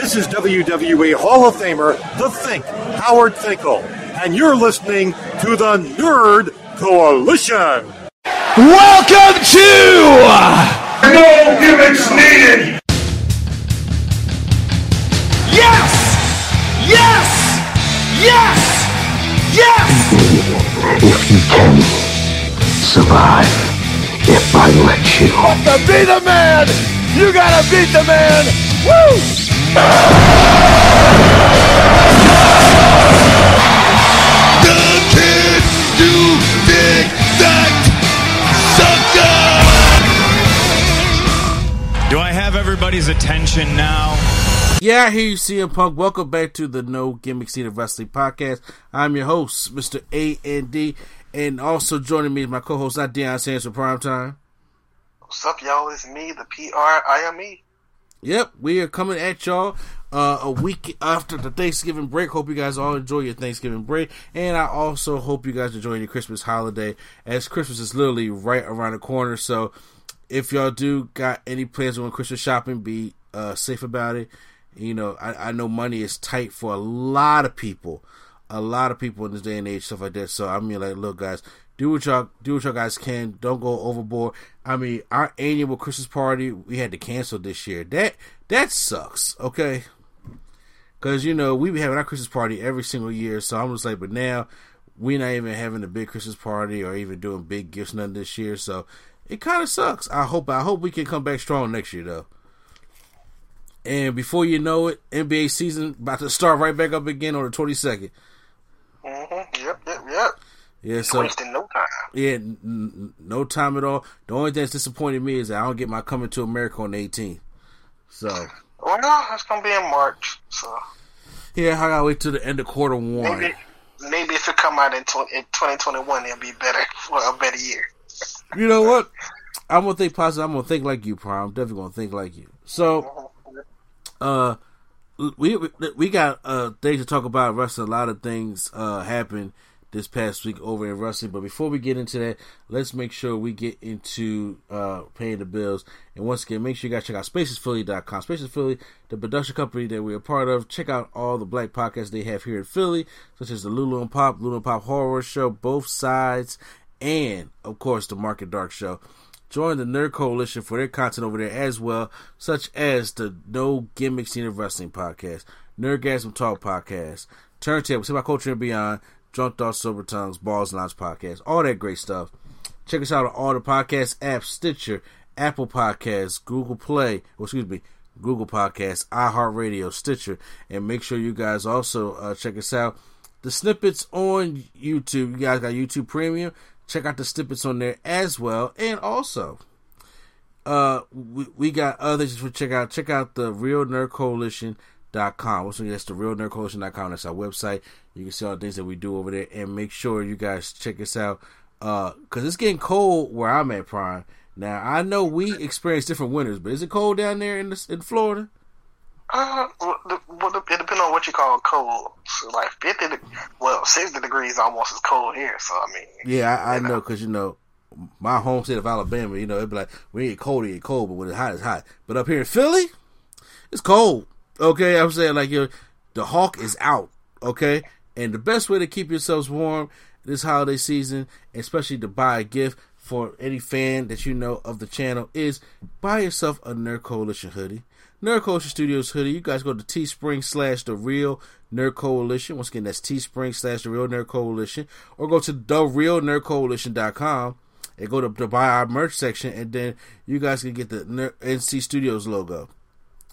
This is WWE Hall of Famer, The Think, Howard Finkel, and you're listening to The Nerd Coalition. Welcome to... No gimmicks needed! Yes! Yes! Yes! Yes! If you can survive, if I let you... You have to be the man! You gotta beat the man! Woo! The kid, you big fat sucker! Do I have everybody's attention now? Yeah, I hear you, CM Punk. Welcome back to the No Gimmicks Needed Wrestling Podcast. I'm your host, Mr. A&D, and also joining me is my co-host, not Deion Sanders from Primetime. What's up, y'all? It's me, the P-R-I-M-E. Yep, we are coming at y'all a week after the Thanksgiving break. Hope you guys all enjoy your Thanksgiving break. And I also hope you guys enjoy your Christmas holiday, as Christmas is literally right around the corner. So if y'all do got any plans on Christmas shopping, be safe about it. You know, I know money is tight for a lot of people. A lot of people in this day and age, stuff like that. So, I mean, like, look, guys, do what y'all guys can. Don't go overboard. I mean, our annual Christmas party, we had to cancel this year. That sucks, okay? Because, you know, we be having our Christmas party every single year. So I'm just like, but now we're not even having a big Christmas party or even doing big gifts, none this year. So it kind of sucks. I hope we can come back strong next year, though. And before you know it, NBA season about to start right back up again on the 22nd. Mm-hmm. Yep. Yeah, so wasting no time. Yeah, no time at all. The only thing that's disappointed me is that I don't get my Coming to America on the 18th. So, well, no, it's gonna be in March. So, yeah, I gotta wait till the end of quarter one. Maybe if it come out in 2021, it'll be better for a better year. You know what? I'm gonna think positive. I'm gonna think like you, Prime. I'm definitely gonna think like you. So, we got things to talk about. Wrestling, a lot of things happened this past week over in wrestling. But before we get into that, let's make sure we get into paying the bills. And once again, make sure you guys check out SpacesPhilly.com. Spaces Philly, the production company that we are part of. Check out all the black podcasts they have here in Philly, such as the Lulu and Pop Horror Show, Both Sides, and, of course, the Market Dark Show. Join the Nerd Coalition for their content over there as well, such as the No Gimmicks Needed Wrestling Podcast, Nerdgasm Talk Podcast, Turntable, See My Culture and Beyond, Drunk Thoughts, Sober Tongues, Balls and Lounge Podcast, all that great stuff. Check us out on all the podcast apps, Stitcher, Apple Podcasts, Google Podcasts, iHeartRadio, Stitcher, and make sure you guys also check us out. The snippets on YouTube, you guys got YouTube Premium, check out the snippets on there as well, and also... we got others to check out. Check out the Real Nerd Coalition.com. Also, that's the realnerdcoalition.com. That's our website. You can see all the things that we do over there, and make sure you guys check us out because it's getting cold where I'm at, Prime. Now I know we experience different winters, but is it cold down there in Florida? Well, it depends on what you call cold. So like 60 degrees almost is cold here. So I mean, yeah, I know because you know. My home state of Alabama, you know, it'd be like, when it's cold, but when it's hot, it's hot. But up here in Philly, it's cold, okay? I'm saying, like, you know, the hawk is out, okay? And the best way to keep yourselves warm this holiday season, especially to buy a gift for any fan that you know of the channel, is buy yourself a Nerd Coalition hoodie. Nerd Coalition Studios hoodie. You guys go to Teespring / The Real Nerd Coalition. Once again, that's Teespring / The Real Nerd Coalition. Or go to TheRealNerdCoalition.com. And go to buy our merch section, and then you guys can get the NC Studios logo,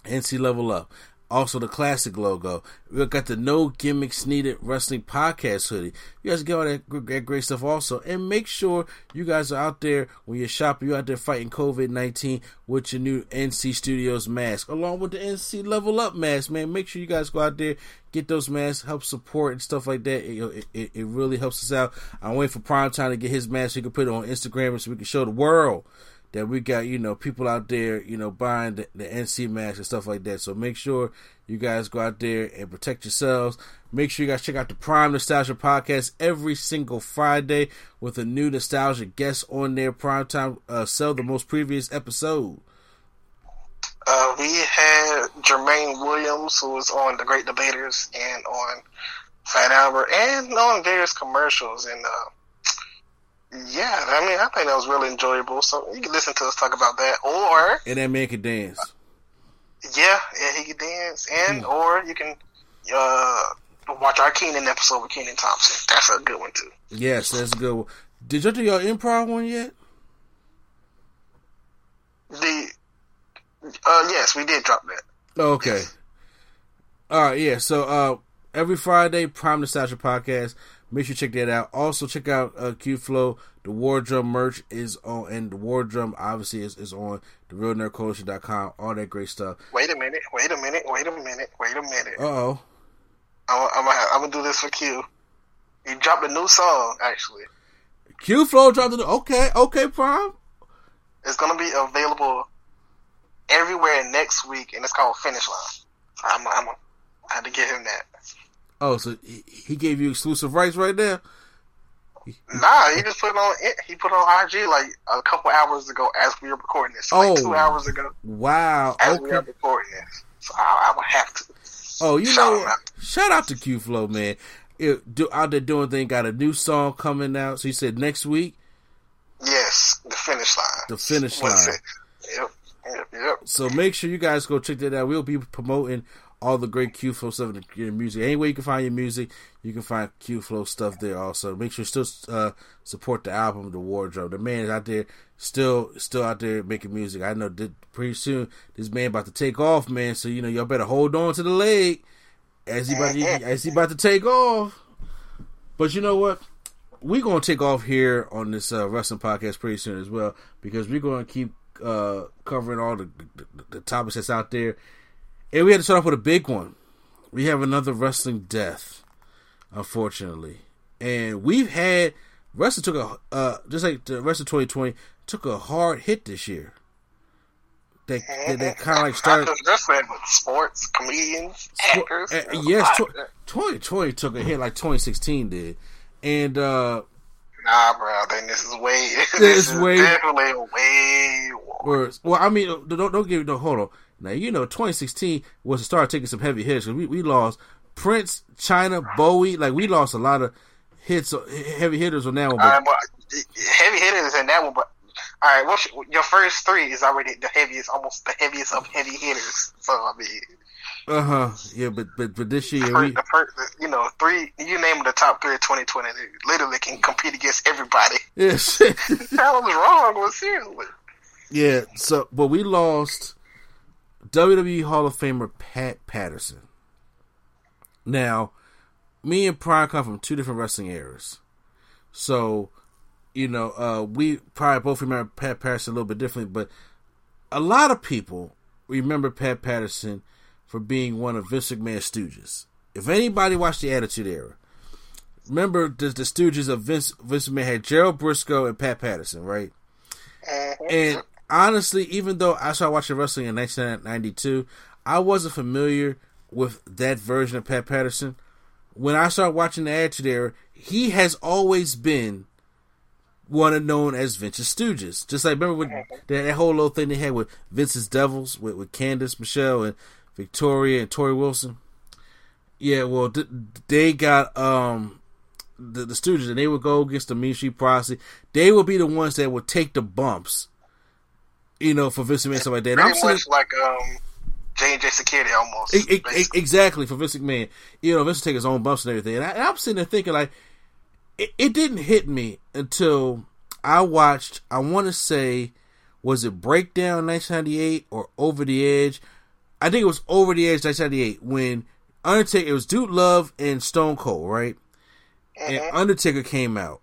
NC Level Up, Also the classic logo. We got the No Gimmicks Needed Wrestling Podcast hoodie. You guys get all that great stuff also. And make sure you guys are out there when you're shopping, you're out there fighting COVID-19 with your new NC Studios mask, along with the NC Level Up mask, man. Make sure you guys go out there, get those masks, help support and stuff like that. It really helps us out. I'm waiting for Prime Time to get his mask so he can put it on Instagram so we can show the world that we got, you know, people out there, you know, buying the NC masks and stuff like that. So make sure you guys go out there and protect yourselves. Make sure you guys check out the Prime Nostalgia Podcast every single Friday with a new nostalgia guest on there. Prime Time, sell the most previous episode. We had Jermaine Williams, who was on The Great Debaters and on Fat Albert and on various commercials and, yeah, I mean, I think that was really enjoyable. So you can listen to us talk about that, or and that man could dance. Yeah, he could dance, and or you can watch our Kenan episode with Kenan Thompson. That's a good one too. Yes, that's a good one. Did you do your improv one yet? Yes, we did drop that. Okay. Yes. All right. Yeah. So every Friday, Prime Nostalgia Podcast. Make sure you check that out. Also, check out Q-Flow. The Wardrum merch is on, and the Wardrum, obviously, is on the RealNerdCoalition.com. All that great stuff. Wait a minute. Uh-oh. I'm going to do this for Q. He dropped a new song, actually. Q-Flow dropped a new... Okay, Prime. It's going to be available everywhere next week, and it's called Finish Line. I had to give him that. Oh, so he gave you exclusive rights right there? Nah, he just put it on. He put it on IG like a couple hours ago as we were recording this. So 2 hours ago. Wow. As we were recording this, so I would have to. Oh, you know, shout out to Q-Flow, man. Out there doing thing. Got a new song coming out. So you said next week? Yes, The Finish Line. The Finish Line. Yep. So make sure you guys go check that out. We'll be promoting all the great Q-Flow stuff in your music. Anywhere you can find your music, you can find Q-Flow stuff there also. Make sure you still support the album, The Wardrum. The man is out there, still out there making music. I know that pretty soon this man about to take off, man. So, you know, y'all better hold on to the leg as he about to take off. But you know what? We're going to take off here on this wrestling podcast pretty soon as well, because we're going to keep covering all the topics that's out there. And we had to start off with a big one. We have another wrestling death, unfortunately. And we've had... Wrestling took a... just like the rest of 2020, took a hard hit this year. That kind of like started... with sports, comedians, actors. Yes, 2020 took a hit like 2016 did. And... nah, bro. Then this is way... This is way... definitely way worse. Well, I mean, don't give... No, hold on. Now, you know, 2016 was to start taking some heavy hits. We lost Prince, China, Bowie. Like, we lost a lot of hits, heavy hitters on that one. But... heavy hitters in that one, but... All right, what's your first three is already the heaviest, almost the heaviest of heavy hitters. So, I mean... Uh-huh. Yeah, but this year... you know, three... You name the top three of 2020. They literally can compete against everybody. Yes. That was wrong, but seriously. Yeah, so... But we lost... WWE Hall of Famer Pat Patterson. Now, me and Prime come from two different wrestling eras. So, you know, we probably both remember Pat Patterson a little bit differently, but a lot of people remember Pat Patterson for being one of Vince McMahon's Stooges. If anybody watched the Attitude Era, remember the Stooges of Vince McMahon had Gerald Brisco and Pat Patterson, right? And honestly, even though I started watching wrestling in 1992, I wasn't familiar with that version of Pat Patterson. When I started watching the Attitude Era, he has always been one known as Vince's Stooges. Just like, remember with that whole little thing they had with Vince's Devils, with Candice Michelle and Victoria and Tori Wilson? Yeah, well, they got... the Stooges, and they would go against the Mean Street Posse. They would be the ones that would take the bumps, you know, for Vince McMahon and stuff like that. Pretty much like J&J Security almost. Exactly, for Vince McMahon. You know, Vince would take his own bumps and everything. And I'm sitting there thinking, like, it didn't hit me until I watched, I want to say, was it Breakdown 1998 or Over the Edge? I think it was Over the Edge 1998 when Undertaker, it was Dude Love and Stone Cold, right? Mm-hmm. And Undertaker came out.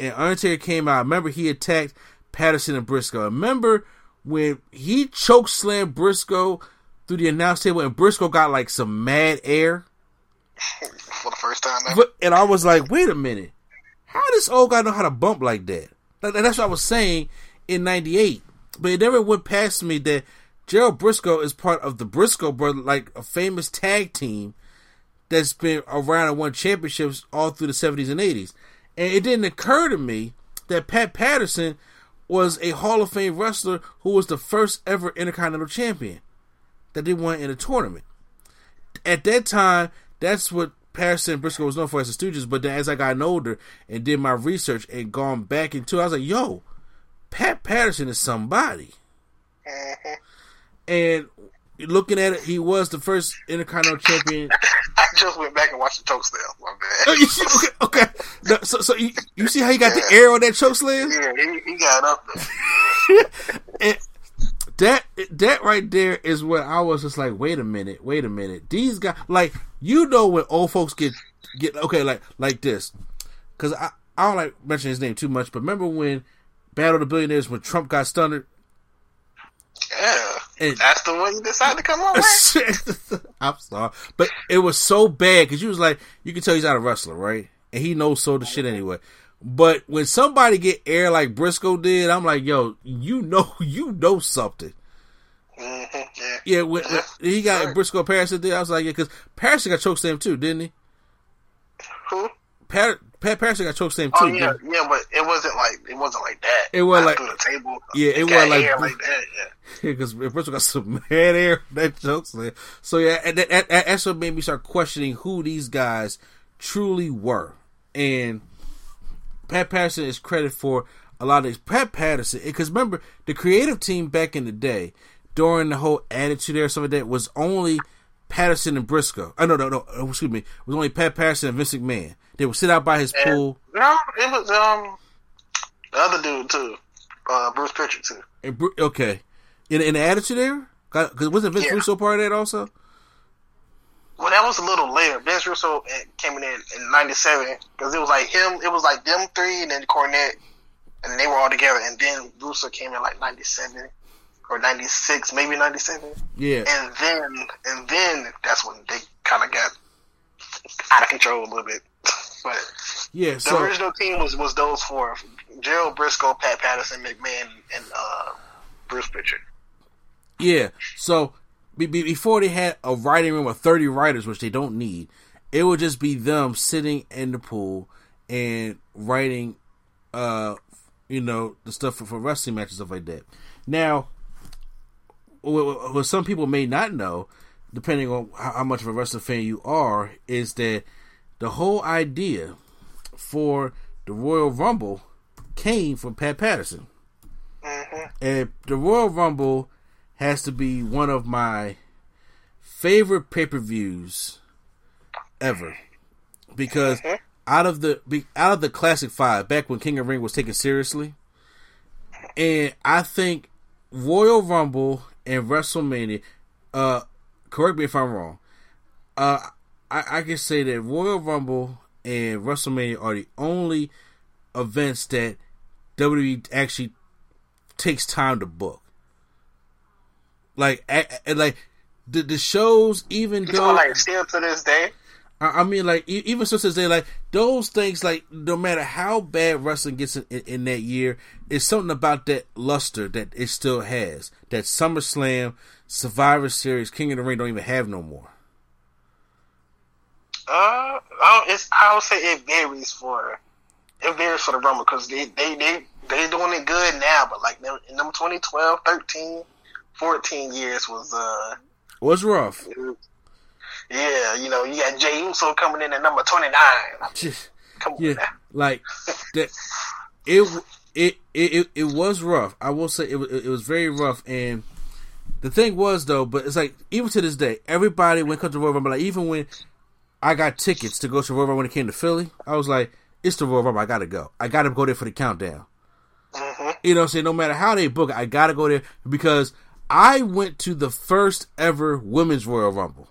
I remember he attacked Patterson and Brisco. I remember when he chokeslammed Brisco through the announce table, and Brisco got like some mad air for the first time ever. And I was like, wait a minute, how does old guy know how to bump like that? And that's what I was saying in 98. But it never went past me that Gerald Brisco is part of the Brisco brother, like a famous tag team that's been around and won championships all through the 70s and 80s. And it didn't occur to me that Pat Patterson was a Hall of Fame wrestler who was the first ever Intercontinental Champion that they won in a tournament. At that time, that's what Patterson and Brisco was known for as the Stooges, but then as I got older and did my research and gone back into it, I was like, yo, Pat Patterson is somebody. Mm-hmm. And looking at it, he was the first Intercontinental Champion. I just went back and watched the choke slam. My bad. Okay. No, so you see how he got the air on that choke slam? Yeah, he got up there. And that right there is where I was just like, wait a minute. These guys, like, you know when old folks get okay, like this. Because I don't like mentioning his name too much, but remember when Battle of the Billionaires, when Trump got stunned? Yeah. And that's the one you decided to come on with. I'm sorry, but it was so bad because you was like, you can tell he's not a wrestler, right? And he knows so the shit anyway. But when somebody get air like Brisco did, I'm like, yo, you know something. Mm-hmm, yeah. Yeah, when he got sure. Brisco Patterson did, I was like, yeah, because Patterson got chokeslammed too, didn't he? Who? Pat Patterson got chokeslammed too. Yeah, but it wasn't like that. It was like through the table. Yeah, it was like that. Yeah, because Brisco got some mad air that chokeslam. So yeah, and that's what made me start questioning who these guys truly were. And Pat Patterson is credited for a lot of these. Pat Patterson, because remember the creative team back in the day during the whole Attitude Era, some of that was only Patterson and Brisco. Oh, no, excuse me. It was only Pat Patterson and Vince McMahon. They would sit out by his pool. No, it was the other dude too, Bruce Pritchard too. And okay, in the Attitude Era, because wasn't Vince Russo part of that also? Well, that was a little later. Vince Russo came in 97 because it was like him. It was like them three and then Cornette, and they were all together. And then Russo came in like 97. Or 96, maybe 97. Yeah. And then that's when they kind of got out of control a little bit. But yeah, the original team was those four: Gerald Brisco, Pat Patterson, McMahon, and Bruce Pritchard. Yeah. So before they had a writing room of 30 writers, which they don't need, it would just be them sitting in the pool and writing, the stuff for wrestling matches, stuff like that. Now, what some people may not know, depending on how much of a wrestling fan you are, is that the whole idea for the Royal Rumble came from Pat Patterson. Mm-hmm. And the Royal Rumble has to be one of my favorite pay-per-views ever. Because mm-hmm. out of the classic five, back when King of the Ring was taken seriously, and I think Royal Rumble and WrestleMania, correct me if I'm wrong, I can say that Royal Rumble and WrestleMania are the only events that WWE actually takes time to book. Like, the shows, even though... You're like, still to this day? I mean, like, even since this day, like, those things, like, no matter how bad wrestling gets in that year, it's something about that luster that it still has. That SummerSlam, Survivor Series, King of the Ring don't even have no more. I would say it varies for the Rumble, because they doing it good now, but like in them 2012, 13, 14 years was rough. Yeah, you got Jey Uso coming in at number 29. Come on, now. Like that. It was rough. I will say it was very rough. And the thing was though, but it's like even to this day, everybody when it comes to Royal Rumble, like even when I got tickets to go to Royal Rumble when it came to Philly, I was like, it's the Royal Rumble. I gotta go. I gotta go there for the countdown. Mm-hmm. You know what I'm saying? No matter how they book it, I gotta go there because I went to the first ever Women's Royal Rumble.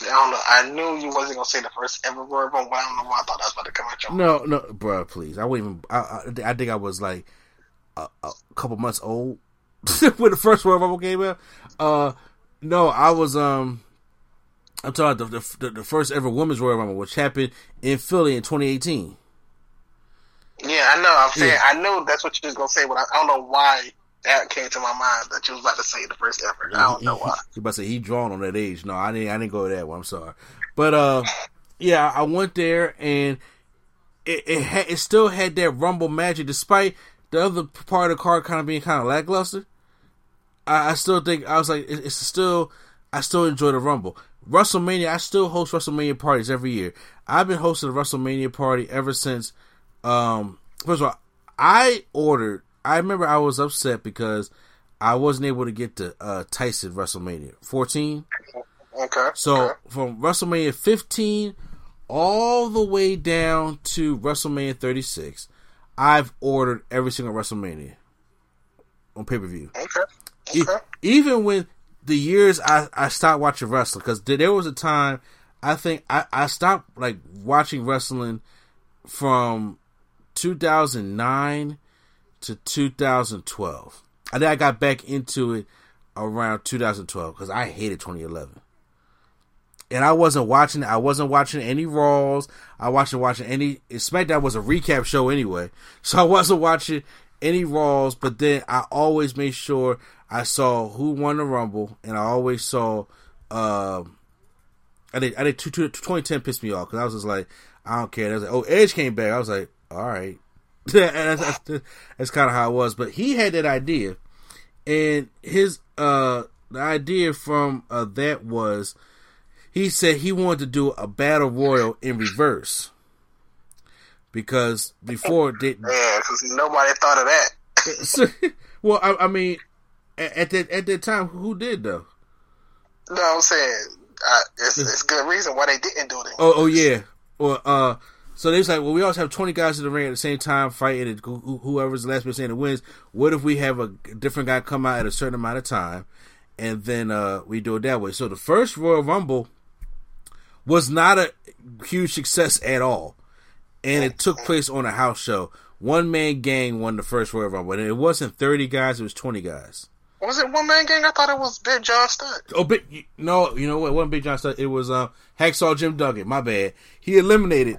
I don't know. I knew you wasn't going to say the first ever Royal Rumble. I don't know why I thought that was about to come out your mouth. No, bro, please. I wouldn't even. I think I was like a couple months old when the first Royal Rumble came out. No, I was. I'm talking about the first ever Women's Royal Rumble, which happened in Philly in 2018. Yeah, I know. I'm saying I knew that's what you was going to say, but I don't know why that came to my mind that you was about to say the first ever. I don't know why. You about to say he drawn on that age? No, I didn't go to that one. I'm sorry, but yeah, I went there and it still had that Rumble magic, despite the other part of the card kind of being kind of lackluster. I still think I was like, it's still. I still enjoy the Rumble. WrestleMania, I still host WrestleMania parties every year. I've been hosting a WrestleMania party ever since. First of all, I remember I was upset because I wasn't able to get to Tyson WrestleMania 14. Okay. So from WrestleMania 15 all the way down to WrestleMania 36, I've ordered every single WrestleMania on pay-per-view. Okay. Even when the years I stopped watching wrestling, because there was a time I think I stopped like watching wrestling from 2009 to 2012. I think I got back into it around 2012 because I hated 2011, and I wasn't watching any Raws. I wasn't watching any SmackDown. Was a recap show anyway, so I wasn't watching any Raws. But then I always made sure I saw who won the Rumble, and I always saw. I did 2010 pissed me off because I was just like, I don't care. I was like, oh, Edge came back. I was like, all right. That's kind of how it was, but he had that idea, and his the idea from that was he said he wanted to do a battle royal in reverse because before because nobody thought of that. So, well, I mean, at that time, who did though? No, I'm saying it's good reason why they didn't do it. Oh yeah, well So they was like, well, we always have 20 guys in the ring at the same time fighting, and whoever's the last person wins. What if we have a different guy come out at a certain amount of time, and then we do it that way? So the first Royal Rumble was not a huge success at all, and it took place on a house show. One Man Gang won the first Royal Rumble, and it wasn't 30 guys, it was 20 guys. Was it One Man Gang? I thought it was Big John Studd. Oh, no, you know what? It wasn't Big John Studd. It was Hacksaw Jim Duggan. My bad. He eliminated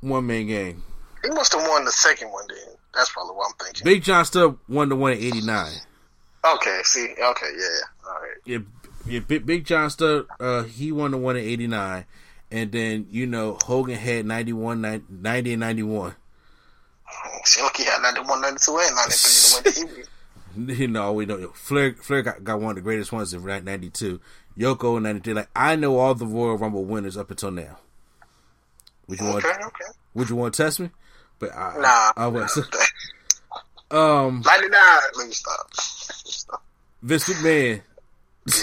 One Man Gang. He must have won the second one then. That's probably what I'm thinking. Big John Studd won the one in 89. Okay, see. Okay, yeah. All right. Yeah, Big John Studd, he won the one in 89. And then, you know, Hogan had 90 and 91. See, look, he had 91, 92, and 93. You know, we know Flair got one of the greatest ones in 92. Yoko in 93. Like, I know all the Royal Rumble winners up until now. Would you want to test me? But I was. Let me stop. Vince McMahon.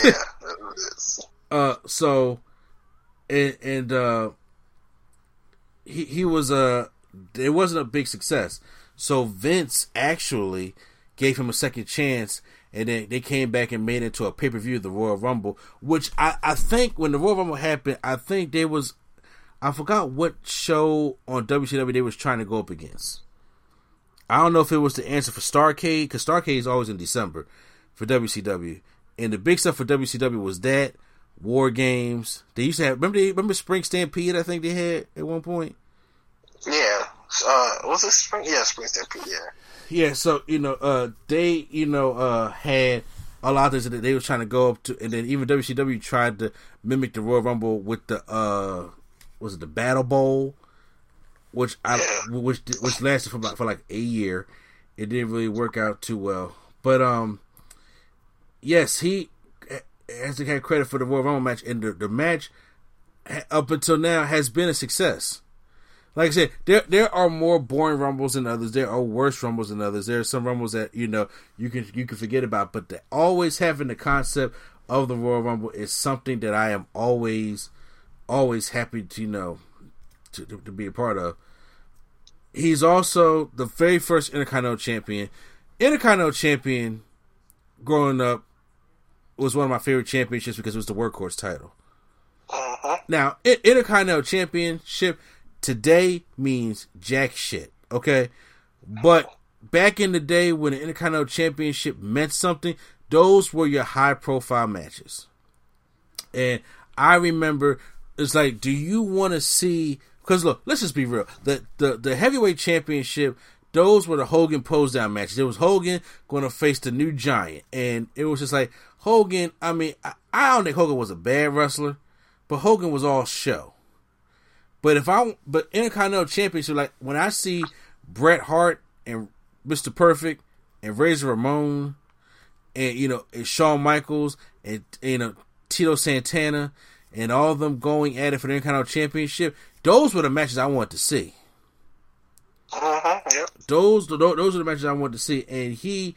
Yeah, it is. So, and he was it wasn't a big success. So Vince actually gave him a second chance, and then they came back and made it to a pay per view of the Royal Rumble, which I think when the Royal Rumble happened, I think there was. I forgot what show on WCW they was trying to go up against. I don't know if it was the answer for Starcade, because Starcade is always in December for WCW. And the big stuff for WCW was that, War Games. They used to have, remember Spring Stampede, I think they had at one point? Yeah. Was it Spring? Yeah, Spring Stampede, yeah. Yeah, so, you know, they, you know, had a lot of things that they was trying to go up to, and then even WCW tried to mimic the Royal Rumble with the, was it the Battle Bowl, which lasted for like a year. It didn't really work out too well, but yes, he has to have credit for the Royal Rumble match, and the match up until now has been a success. Like I said, there are more boring Rumbles than others. There are worse Rumbles than others. There are some Rumbles that you know you can forget about, but always having the concept of the Royal Rumble is something that I am always happy to, you know, to be a part of. He's also the very first Intercontinental Champion. Intercontinental Champion growing up, was one of my favorite championships because it was the workhorse title. Uh-huh. Now, Intercontinental Championship today means jack shit, okay? But back in the day when the Intercontinental Championship meant something, those were your high-profile matches. And I remember, it's like, do you want to see... Because, look, let's just be real. The Heavyweight Championship, those were the Hogan pose-down matches. It was Hogan going to face the new giant. And it was just like, Hogan, I mean, I don't think Hogan was a bad wrestler, but Hogan was all show. But Intercontinental Championship, like, when I see Bret Hart and Mr. Perfect and Razor Ramon and, you know, and Shawn Michaels and, you know, Tito Santana and all of them going at it for the Intercontinental Championship, those were the matches I wanted to see. Uh-huh, yep. Those are the matches I wanted to see. And he...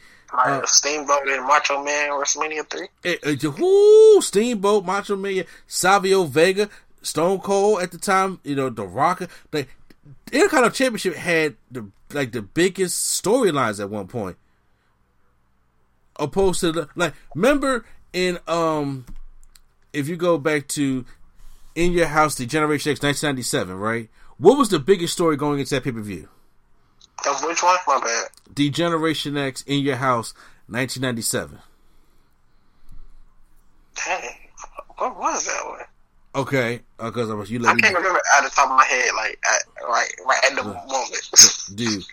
Steamboat and Macho Man, WrestleMania 3. Steamboat, Macho Man, Savio Vega, Stone Cold at the time, you know, The Rock. Like, the Intercontinental Championship had the biggest storylines at one point. Opposed to the... Like, remember in... If you go back to In Your House, the Generation X, 1997, right? What was the biggest story going into that pay-per-view? Of which one? My bad. The Generation X, In Your House, 1997. Dang. What was that one? Okay. I can't remember out of the top of my head, right at the moment. Dude.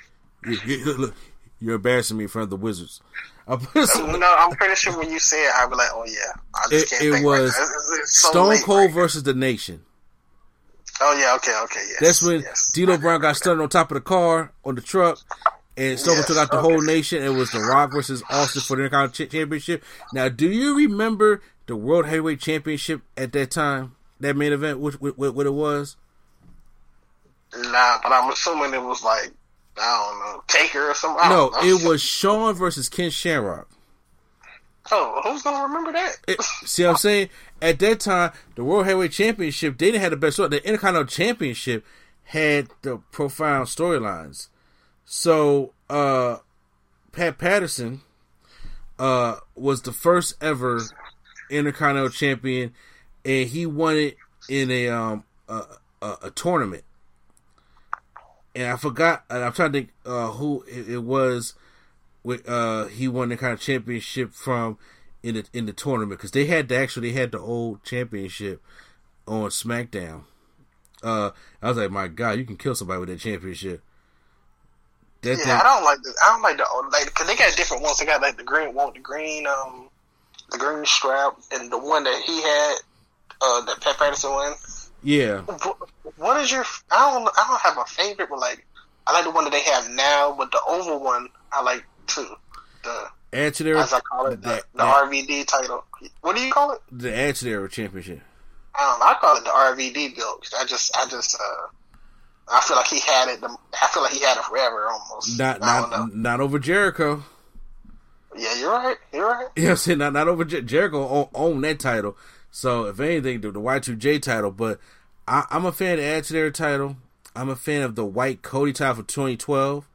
Look, you're embarrassing me in front of the Wizards. No, I'm pretty sure when you say it, I'll be like, oh yeah. I just can't think. It's so Stone Cold versus The Nation. Oh yeah, okay, yes. That's when D'Lo Brown got stunned on top of the car, on the truck, and Stone Cold took out the whole nation. It was The Rock versus Austin for the Intercontinental Championship. Now, do you remember the World Heavyweight Championship at that time? That main event, what it was? Nah, but I'm assuming it was like, I don't know, Taker or something. No, it was Shawn versus Ken Shamrock. Oh, who's gonna remember that? See what I'm saying? At that time, the World Heavyweight Championship, they didn't have the best story. The Intercontinental Championship had the profound storylines. So, Pat Patterson was the first ever Intercontinental Champion, and he won it in a tournament. And I forgot, and I'm trying to think who it was. He won the kind of championship from in the tournament, because they had the old championship on SmackDown. I was like, my God, you can kill somebody with that championship. I don't like the old, like, because they got different ones. They got like the green strap, and the one that he had that Pat Patterson won. Yeah. What is your? I don't have a favorite, but like I like the one that they have now, but the oval one I like too. The Attitude Era, as I call it, the RVD title. What do you call it? The Attitude Era Championship. I call it the RVD belt. I feel like he had it. I feel like he had it forever almost. Not over Jericho. Yeah, you're right. Yeah, you know I'm saying, not over Jericho owned that title. So if anything, the Y2J title. But I'm a fan of the Attitude Era title. I'm a fan of the White Cody title for 2012.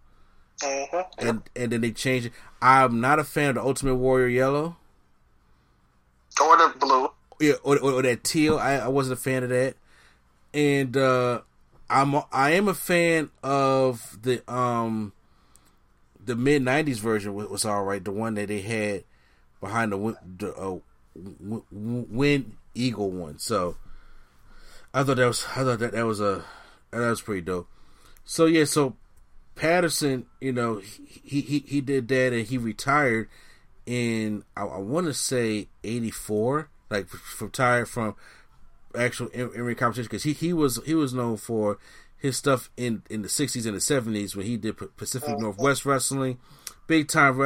Uh-huh. And then they changed it. I'm not a fan of the Ultimate Warrior yellow. Or the blue. Yeah, or that teal. I wasn't a fan of that. And I am a fan of the mid '90s version. Was all right. The one that they had behind the Win Eagle one. So I thought that was pretty dope. So yeah, so Patterson, you know, he did that, and he retired in I want to say 84, like retired from actual in competition, because he was known for his stuff in the 60s and the 70s when he did Pacific Northwest wrestling, big time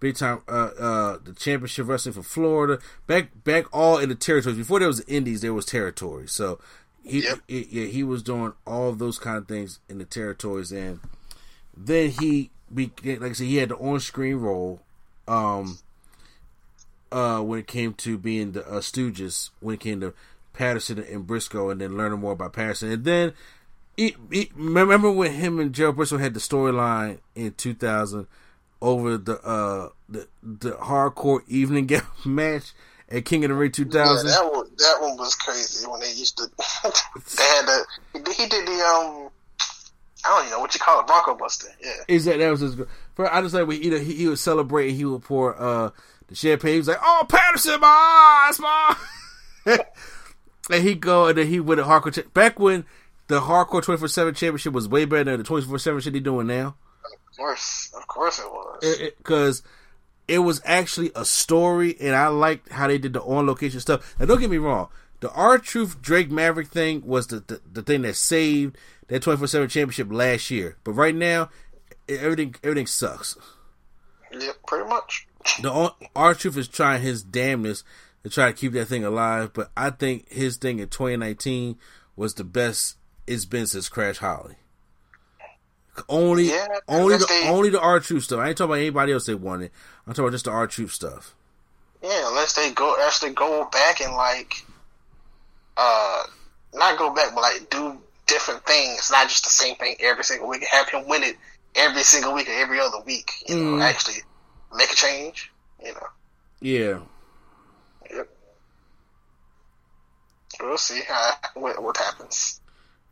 the championship wrestling for Florida, back all in the territories. Before there was the Indies, there was territories. So he was doing all those kind of things in the territories, and then he became, like I said, he had the on-screen role when it came to being the Stooges, when it came to Patterson and Brisco, and then learning more about Patterson. And then remember when him and Gerald Brisco had the storyline in 2000 over the hardcore evening game match at King of the Ring 2000. Yeah, that one was crazy when they used to. They had the he did the I don't even know what you call it, Bronco Buster. Yeah, exactly. That was his. I just like when he would celebrate, he would pour the champagne. He was like, "Oh, Patterson, my eyes, my." And he go and then he went to hardcore back when the hardcore 24/7 championship was way better than the 24/7 shit he doing now. Of course it was. Because it was actually a story, and I liked how they did the on location stuff. Now don't get me wrong, the R-Truth Drake Maverick thing was the thing that saved that 24/7 championship last year. But right now, everything sucks. Yeah, pretty much. The R-Truth is trying his damnedest to try to keep that thing alive, but I think his thing in 2019 was the best it's been since Crash Holly. Only the R-Truth stuff. I ain't talking about anybody else they wanted. I'm talking about just the R-Truth stuff. Yeah, unless they go back and like, not go back, but like do different things, not just the same thing every single week. Have him win it every single week or every other week. You know, actually make a change. You know. Yeah. Yep. We'll see what happens.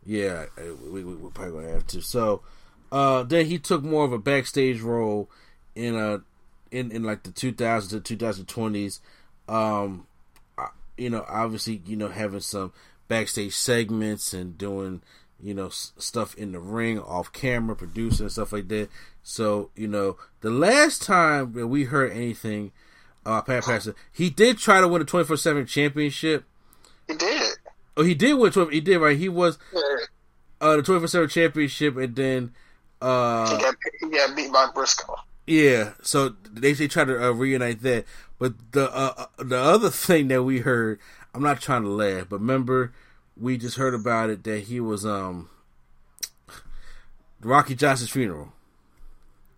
Yeah, we're probably going to have to. So, then he took more of a backstage role in like the 2000s to 2020s. Obviously, having some backstage segments and doing, stuff in the ring, off camera, producing and stuff like that. So, the last time that we heard anything, Pat Patterson, he did try to win the 24/7 championship. He did. Oh, he did win 24. He did, right? He was the 24/7 championship, and then he got beat by Brisco. Yeah, so they tried to reunite that. But the other thing that we heard, I'm not trying to laugh, but remember we just heard about it that he was Rocky Johnson's funeral.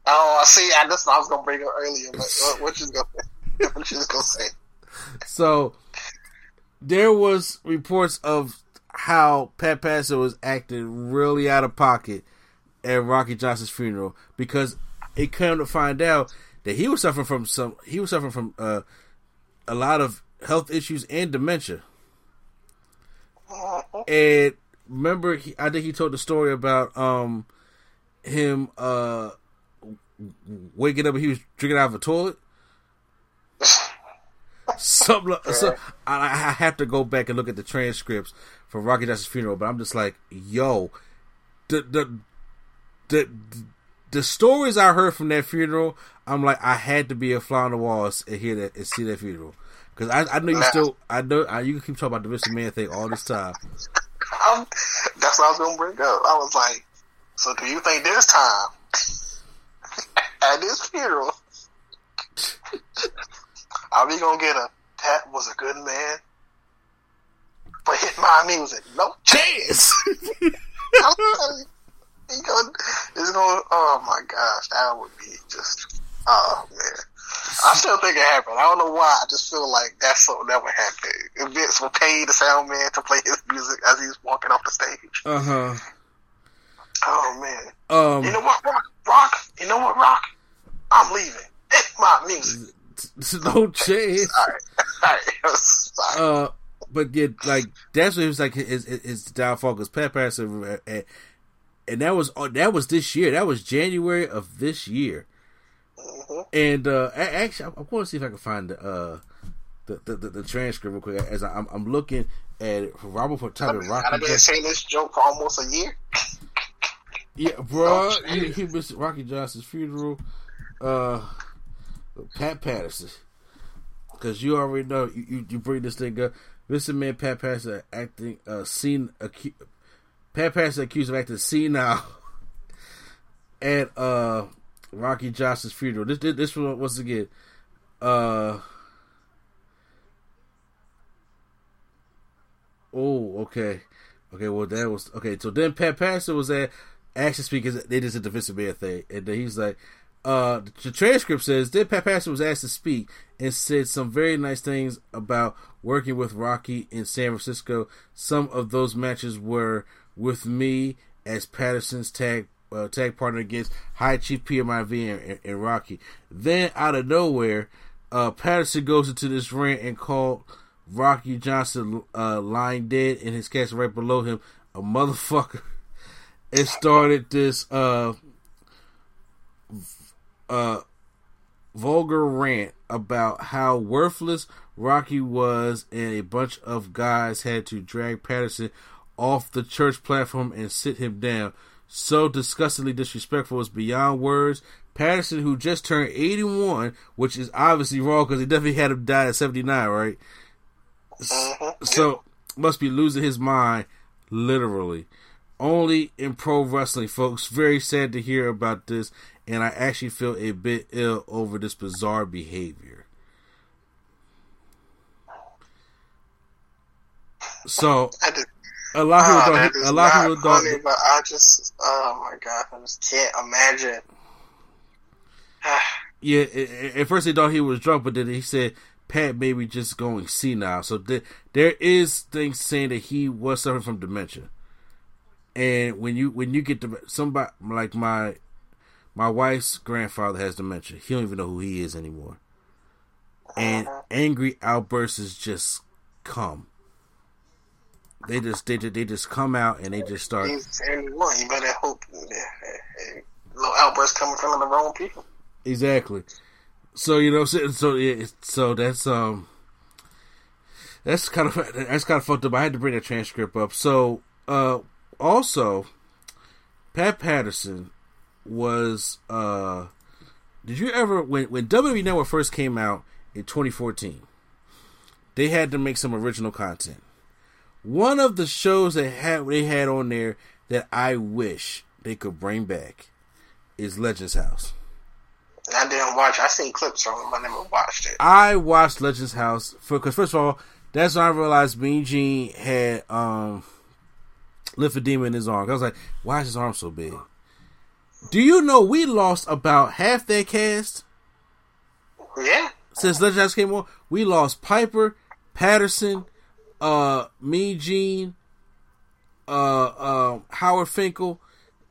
Oh, I see. That's what I was gonna bring up earlier. But what you gonna say? So. There was reports of how Pat Patterson was acting really out of pocket at Rocky Johnson's funeral because it came to find out that he was suffering from a lot of health issues and dementia. And remember, I think he told the story about him waking up and he was drinking out of a toilet. So I have to go back and look at the transcripts for Rocky Johnson's funeral, but I'm just like, yo, the stories I heard from that funeral, I'm like, I had to be a fly on the wall and hear that and see that funeral because I know you still, you can keep talking about the Vince McMahon thing all this time. That's what I was gonna bring up. I was like, so do you think this time at this funeral? Are we gonna get a Pat was a good man? But Hitman he was at no chance. Oh my gosh, that would be just oh man. I still think it happened. I don't know why. I just feel like that's something that would happen. Vince would pay the sound man to play his music as he's walking off the stage. Uh-huh. Oh man. You know what, Rock? You know what, Rock? I'm leaving. It's my music. No chance. Sorry. But yeah, like that's what it was like his downfall because Pat Patterson, and that was this year. That was January of this year. Mm-hmm. And actually, I want to see if I can find the transcript real quick as I'm looking at it. Robert Portman. I've been saying this joke for almost a year. Yeah, bro. No he missed Rocky Johnson's funeral. Pat Patterson, because you already know you bring this thing up. Listen, man, Pat Patterson acting Pat Patterson accused of acting senile at Rocky Johnson's funeral. This one once again. Okay. Well, that was okay. So then Pat Patterson was at Action Speakers. They just did the Vince McMahon thing, and then he's like. The transcript says, then Pat Patterson was asked to speak and said some very nice things about working with Rocky in San Francisco. Some of those matches were with me as Patterson's tag tag partner against High Chief PMIV and Rocky. Then out of nowhere, Patterson goes into this ring and called Rocky Johnson lying dead in his casket right below him a motherfucker. It started this vulgar rant about how worthless Rocky was, and a bunch of guys had to drag Patterson off the church platform and sit him down. So disgustingly disrespectful is beyond words. Patterson, who just turned 81, which is obviously wrong because he definitely had him die at 79, right? So must be losing his mind, literally. Only in pro wrestling, folks. Very sad to hear about this, and I actually feel a bit ill over this bizarre behavior. So, a lot of people don't. But I just, oh my god, I just can't imagine. Yeah, at first they thought he was drunk, but then he said Pat may be just going senile. So there is things saying that he was suffering from dementia. And when you get to somebody like my wife's grandfather has dementia, he don't even know who he is anymore. And angry outbursts is just come. They just come out and they just start. You better hope little outbursts coming from the wrong people. Exactly. So you know, so that's kind of fucked up. I had to bring that transcript up. So also, Pat Patterson was, did you ever, when WWE Network first came out in 2014, they had to make some original content. One of the shows that they had on there that I wish they could bring back is Legends House. I didn't watch. I seen clips from it, but I never watched it. I watched Legends House because first of all, that's when I realized Mean Gene had lymphedema in his arm. I was like, why is his arm so big? Do you know we lost about half that cast? Yeah. Since Legend House came on, we lost Piper, Patterson, Mean Gene, Howard Finkel,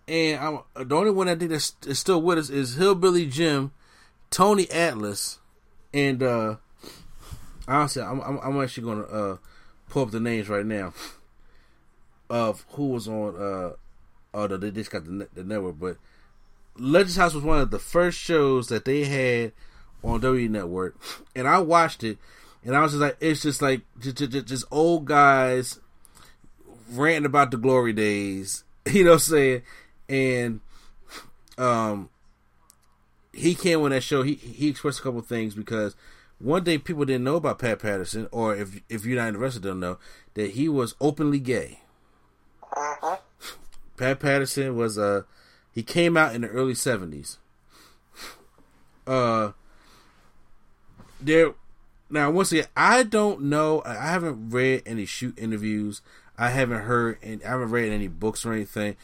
and the only one I think that's still with us is Hillbilly Jim, Tony Atlas, and honestly, I'm actually gonna pull up the names right now of who was on. Although they just got the network, but Legends House was one of the first shows that they had on W Network, and I watched it, and I was just like, it's just like just old guys ranting about the glory days, you know what I'm saying? And he came on that show. He expressed a couple of things because one day people didn't know about Pat Patterson, or if you're not interested, they'll know that he was openly gay. Uh-huh. Pat Patterson was he came out in the early 70s. Now once again, I don't know. I haven't read any shoot interviews. I haven't read any books or anything.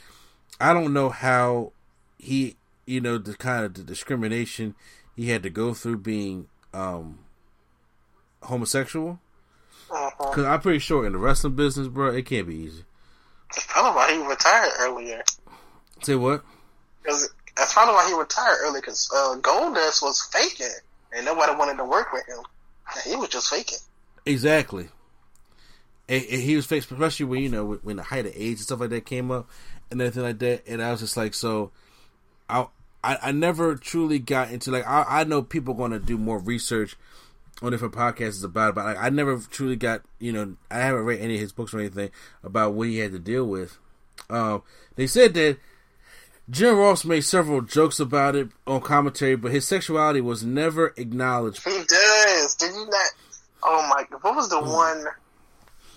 I don't know how he, you know, the kind of the discrimination he had to go through being homosexual. Because I'm pretty sure in the wrestling business, bro, it can't be easy. That's probably why he retired earlier. Say what? That's probably why he retired early, because Goldust was faking, and nobody wanted to work with him. He was just faking. Exactly. And he was faking, especially when, you know, when the height of AIDS and stuff like that came up, and everything like that, and I was just like, so, I never truly got into, like, I know people are going to do more research on different podcasts about it, but I never truly got, you know, I haven't read any of his books or anything about what he had to deal with. They said that Jim Ross made several jokes about it on commentary, but his sexuality was never acknowledged. He does. Did you not? Oh my god, what was the one?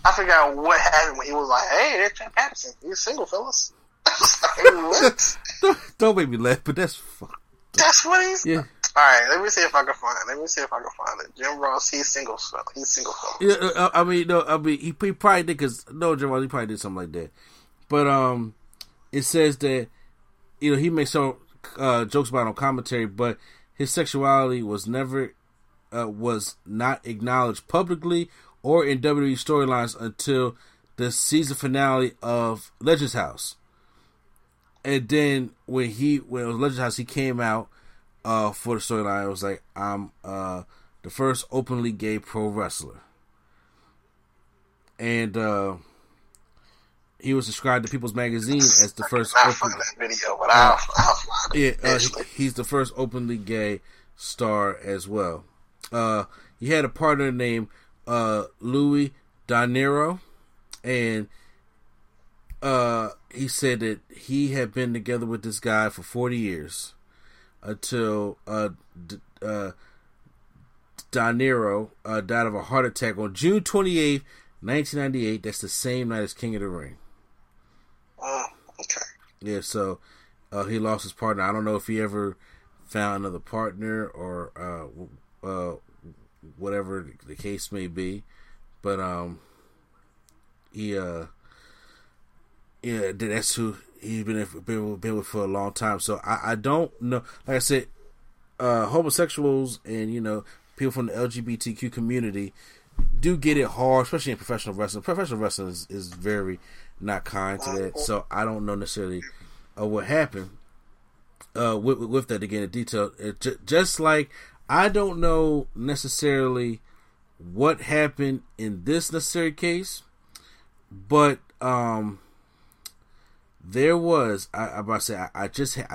I forgot what happened when he was like, "Hey, there's Pat Patterson. You single, fellas." What? Don't make me laugh, but that's fucked up. That's what he's. Yeah. Alright, let me see if I can find it. Jim Ross, he's single fella. Yeah, I mean, he probably did, because, no, Jim Ross, he probably did something like that. But, it says that, you know, he makes some, jokes about it on commentary, but his sexuality was never, was not acknowledged publicly or in WWE storylines until the season finale of Legends House. And then when it was Legend House, he came out for the storyline. It was like, I'm the first openly gay pro wrestler. And he was described to People's Magazine as the first. He's the first openly gay star as well. He had a partner named Louis Donero, and he said that he had been together with this guy for 40 years until Donero died of a heart attack on June 28th. 1998, that's the same night as King of the Ring. Oh, okay. Yeah, so he lost his partner. I don't know if he ever found another partner or whatever the case may be, but he that's who he's been with for a long time. So I don't know. Like I said, homosexuals and people from the LGBTQ community do get it hard, especially in professional wrestling. Professional wrestling is very not kind to that, so I don't know necessarily what happened with that. Again, in detail, just like I don't know necessarily what happened in this necessary case, but there was. I just had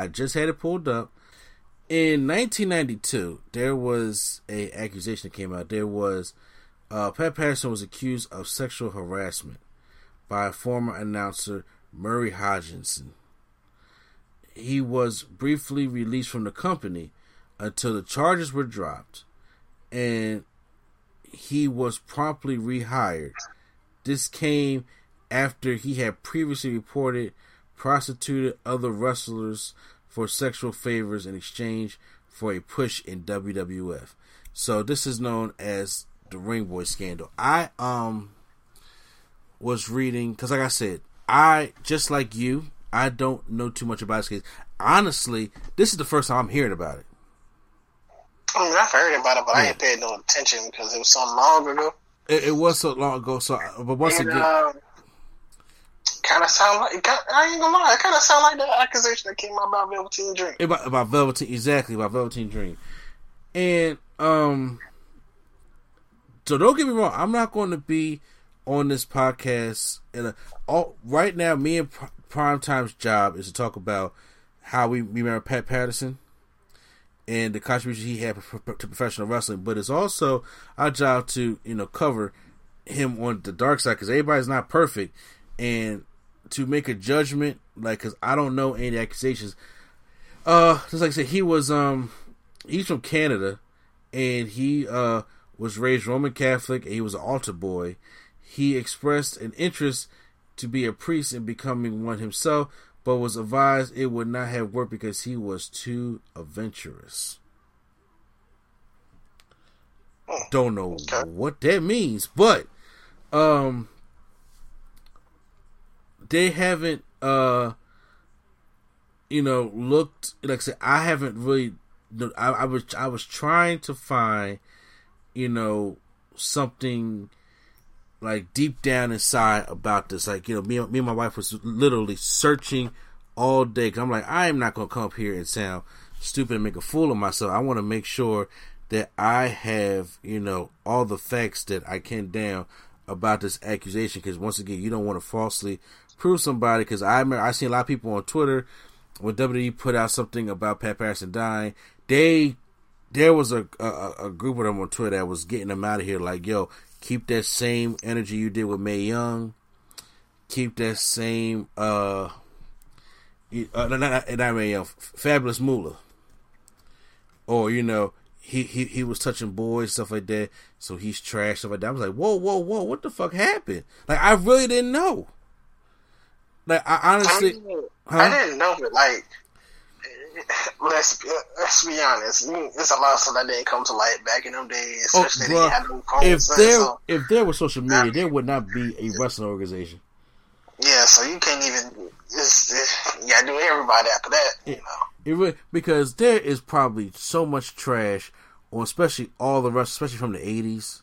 it pulled up. In 1992, there was an accusation that came out. There was. Pat Patterson was accused of sexual harassment by former announcer Murray Hodgson. He was briefly released from the company until the charges were dropped, and he was promptly rehired. This came after he had previously reported prostituted other wrestlers for sexual favors in exchange for a push in WWF. So this is known as the Ring Boy scandal. I was reading, because like I said, I just like you, I don't know too much about this case. Honestly, this is the first time I'm hearing about it. I mean, I've heard about it, but I ain't paid no attention because it was so long ago. It was so long ago. So, but once again, I ain't gonna lie, it kind of sound like the accusation that came out about Velveteen Dream. About Velveteen, exactly, about Velveteen Dream, and So don't get me wrong, I'm not going to be on this podcast. Right now, me and Primetime's job is to talk about how we remember Pat Patterson and the contribution he had to professional wrestling. But it's also our job to cover him on the dark side, because everybody's not perfect, and to make a judgment, because I don't know any accusations. Just like I said, he was he's from Canada, and he was raised Roman Catholic, and he was an altar boy. He expressed an interest to be a priest and becoming one himself, but was advised it would not have worked because he was too adventurous. Don't know what that means, but they haven't looked, like I said, I haven't really, I was trying to find something like deep down inside about this. Like, me and my wife was literally searching all day. Cause I'm like, I am not going to come up here and sound stupid and make a fool of myself. I want to make sure that I have, all the facts that I can down about this accusation. Cause once again, you don't want to falsely prove somebody. Cause I seen a lot of people on Twitter when WWE put out something about Pat Patterson dying. There was a group of them on Twitter that was getting them out of here like, yo, keep that same energy you did with Mae Young. Keep that same, not Mae Young, Fabulous Moolah. Or, he was touching boys, stuff like that, so he's trash, stuff like that. I was like, whoa, what the fuck happened? Like, I really didn't know. Like, I honestly... I didn't know, but like... Let's be honest. There's a lot of stuff that didn't come to light back in them days. Especially they had no phones. If there was social media, there would not be a wrestling organization. Yeah, so you can't even. You gotta do everybody after that. Because there is probably so much trash, or especially all the rest, especially from the 80s,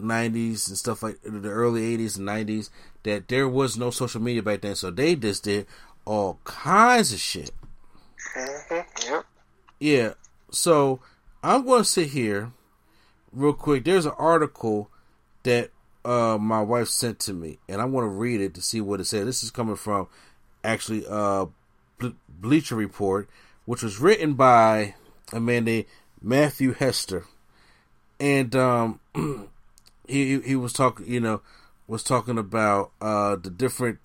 90s, and stuff like the early 80s and 90s, that there was no social media back then. So they just did all kinds of shit. Mm-hmm. Yep. Yeah. So I'm going to sit here real quick. There's an article that my wife sent to me, and I want to read it to see what it said. This is coming from actually Bleacher Report, which was written by a man named Matthew Hester, and he was talking, about the different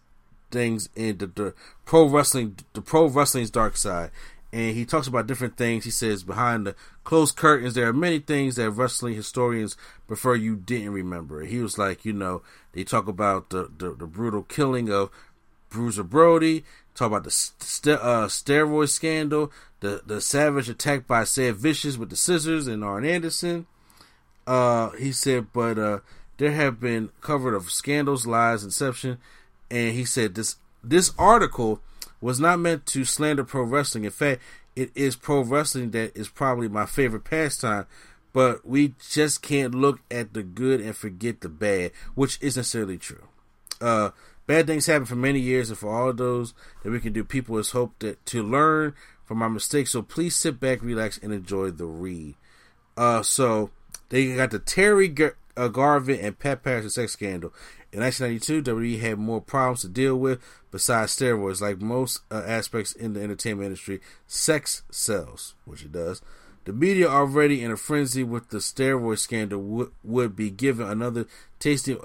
things in the pro wrestling, the pro wrestling's dark side, and he talks about different things. He says behind the closed curtains, there are many things that wrestling historians prefer you didn't remember. He was like, they talk about the brutal killing of Bruiser Brody, talk about the steroid scandal, the savage attack by Sid Vicious with the scissors and Arn Anderson. He said, but there have been covered of scandals, lies, inception, and he said this article was not meant to slander pro wrestling. In fact, it is pro wrestling that is probably my favorite pastime, but we just can't look at the good and forget the bad, which is sincerely true. Bad things happen for many years, and for all those that we can do, people is hope that to learn from our mistakes. So please sit back, relax, and enjoy the read. So they got the Terry Garvin and Pat Patterson sex scandal. In 1992, WWE had more problems to deal with besides steroids. Like most aspects in the entertainment industry, sex sells, which it does. The media, already in a frenzy with the steroid scandal, would be given another tasty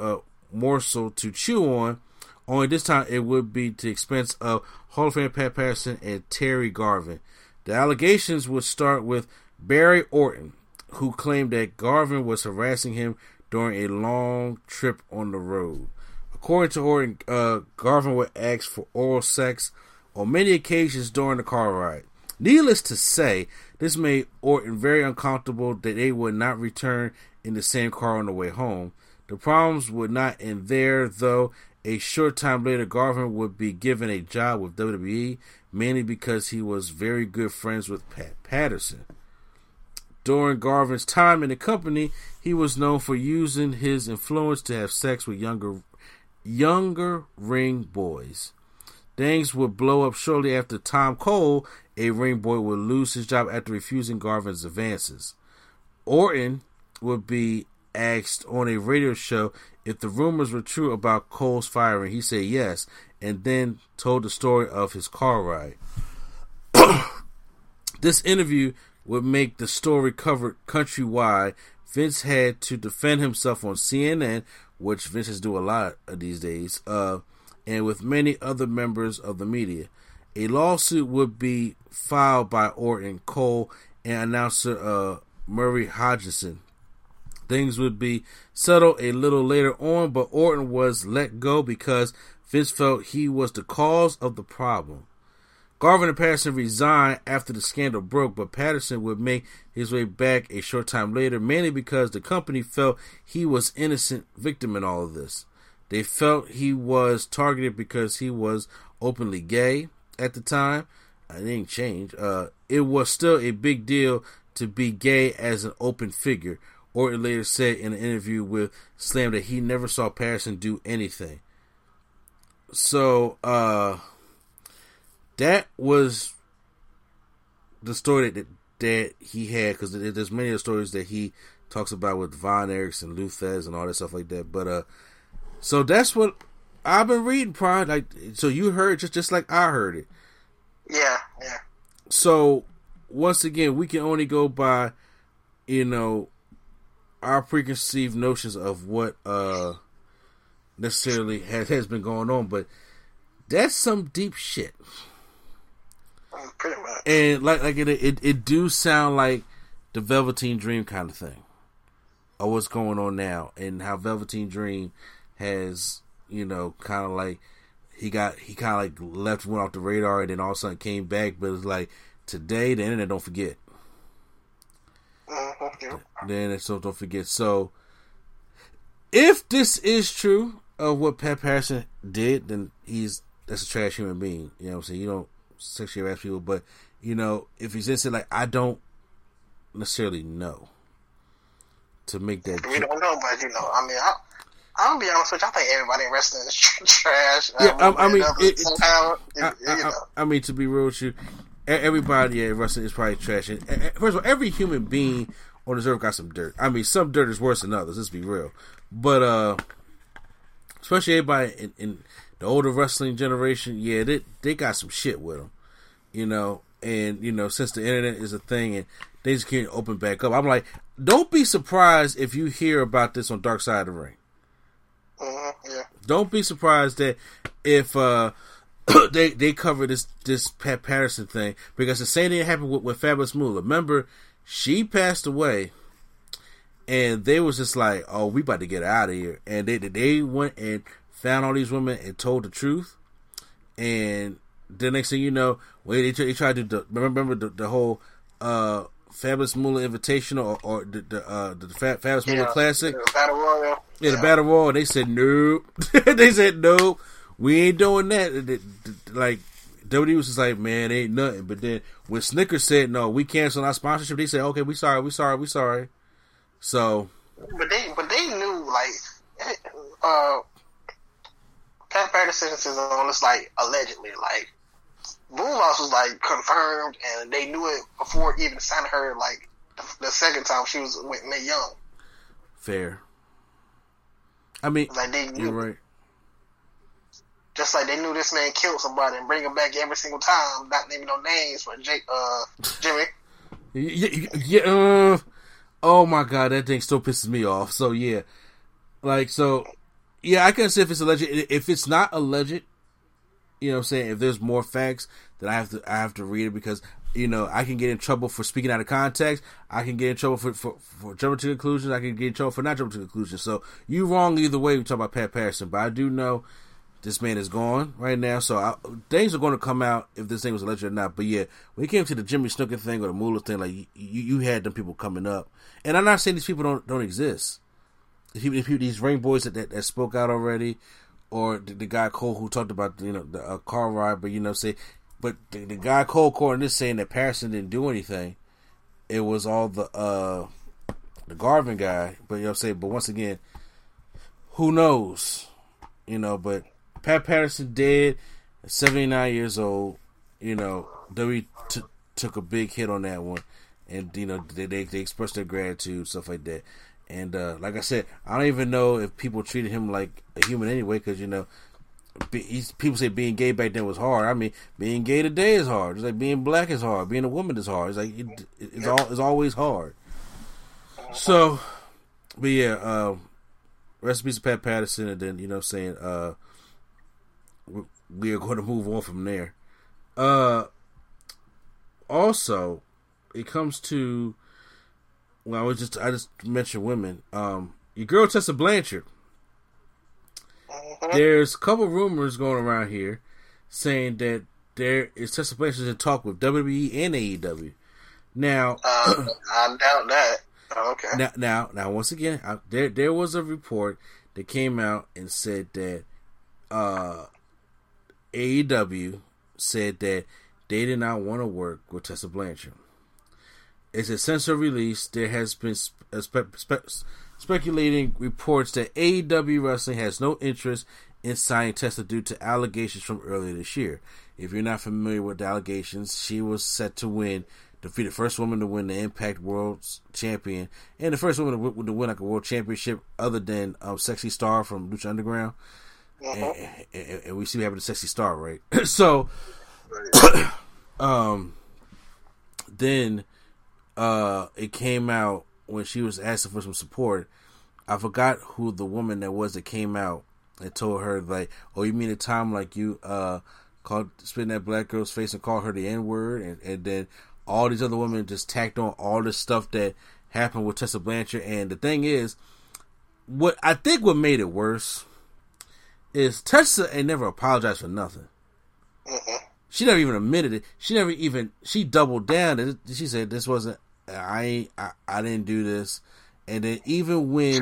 morsel to chew on. Only this time it would be to the expense of Hall of Fame Pat Patterson and Terry Garvin. The allegations would start with Barry Orton, who claimed that Garvin was harassing him during a long trip on the road. According to Orton, Garvin would ask for oral sex on many occasions during the car ride. Needless to say, this made Orton very uncomfortable that they would not return in the same car on the way home. The problems would not end there, though. A short time later, Garvin would be given a job with WWE, mainly because he was very good friends with Pat Patterson. During Garvin's time in the company, he was known for using his influence to have sex with younger ring boys. Things would blow up shortly after Tom Cole, a ring boy, would lose his job after refusing Garvin's advances. Orton would be asked on a radio show if the rumors were true about Cole's firing. He said yes, and then told the story of his car ride. This interview would make the story covered countrywide. Vince had to defend himself on CNN, which Vince's do a lot of these days, and with many other members of the media. A lawsuit would be filed by Orton, Cole, and announcer Murray Hodgson. Things would be settled a little later on, but Orton was let go because Vince felt he was the cause of the problem. Garvin and Patterson resigned after the scandal broke, but Patterson would make his way back a short time later, mainly because the company felt he was an innocent victim in all of this. They felt he was targeted because he was openly gay at the time. It didn't change. It was still a big deal to be gay as an open figure. Orton later said in an interview with Slam that he never saw Patterson do anything. So, that was the story that he had, because there's many of the stories that he talks about with Von Erickson, Luthez, and all that stuff like that. But, so that's what I've been reading, Prime. Like, so you heard just like I heard it. Yeah. So, once again, we can only go by, our preconceived notions of what necessarily has been going on, but that's some deep shit. Pretty much. And like it do sound like the Velveteen Dream kind of thing, or what's going on now, and how Velveteen Dream has kind of like he kind of like left, went off the radar, and then all of a sudden came back. But it's like today the internet don't forget. Don't forget. So, if this is true of what Pat Patterson did, then that's a trash human being. You know what I'm saying? You don't sexually harass people, but if he's innocent, like, I don't necessarily know to make that. We don't know, but I mean, I'm gonna be honest with you. I think everybody in wrestling is trash. Yeah, I mean, to be real with you, everybody in wrestling is probably trash. And first of all, every human being on this earth got some dirt. I mean, some dirt is worse than others. Let's be real. But especially everybody in the older wrestling generation, yeah, they got some shit with them, you know. And you know, since the internet is a thing and they just can't open back up, I'm like, don't be surprised if you hear about this on Dark Side of the Ring. Yeah. Don't be surprised that if they cover this Pat Patterson thing, because the same thing happened with Fabulous Moolah. Remember, she passed away, and they was just like, "Oh, we about to get her out of here." And they went and found all these women and told the truth. And the next thing you know, they tried to do, remember the whole Fabulous Moolah Invitational or the Fabulous Moolah Classic. The Battle Royal. Yeah, the Battle Royal. They said nope. They said nope. We ain't doing that. Like, WWE was just like, man, ain't nothing. But then when Snickers said no, we canceling our sponsorship, they said, okay, we sorry. So, but they knew, like, Pat Patterson's on this, like, allegedly, like, Moolah was, like, confirmed, and they knew it before even signing her, like, the second time she was with Mae Young. Fair. I mean, like, they knew, you're right. Just like they knew this man killed somebody and bring him back every single time, not naming no names, but Jimmy. Oh my god, that thing still pisses me off. So yeah, like, so yeah, I can't say if it's alleged. If it's not alleged, you know what I'm saying, if there's more facts, then I have to read it, because, you know, I can get in trouble for speaking out of context. I can get in trouble for jumping to conclusions. I can get in trouble for not jumping to conclusions. So you wrong either way. We talk about Pat Patterson, but I do know this man is gone right now, so things are going to come out if this thing was alleged or not. But yeah, when it came to the Jimmy Snooker thing or the Moolah thing, like, you had them people coming up, and I'm not saying these people don't exist. These ring boys that spoke out already, or the guy Cole who talked about, you know, the car ride, but, you know, say, but the guy Cole calling this saying that Patterson didn't do anything. It was all the Garvin guy, but, you know what I'm saying. But once again, who knows, you know, but. Pat Patterson dead at 79 years old. You know, WWE took a big hit on that one. And, you know, they expressed their gratitude, stuff like that. And, like I said, I don't even know if people treated him like a human anyway, because, you know, people say being gay back then was hard. I mean, being gay today is hard. It's like being black is hard. Being a woman is hard. It's like, it's always hard. So, but yeah, rest in peace to Pat Patterson, and then, you know what I'm saying, we are going to move on from there. Also, it comes to, well, I just mentioned women. Your girl Tessa Blanchard. There's a couple rumors going around here saying that there is Tessa Blanchard in talk with WWE and AEW. Now, I doubt that. Okay. Now, once again, there was a report that came out and said that. AEW said that they did not want to work with Tessa Blanchard. It's a censor release. There has been speculating reports that AEW Wrestling has no interest in signing Tessa due to allegations from earlier this year. If you're not familiar with the allegations, she was set to be the first woman to win the Impact World Champion, and the first woman to win like a world championship other than Sexy Star from Lucha Underground. And we see what happened to Sexy Star, right? So, then it came out when she was asking for some support. I forgot who the woman that was that came out and told her, like, "Oh, you mean a time like you called spit in that black girl's face and called her the N-word," and then all these other women just tacked on all this stuff that happened with Tessa Blanchard. And the thing is, what made it worse is Tessa ain't never apologized for nothing. She never even admitted it. She doubled down. And she said, "This wasn't. I didn't do this." And then even when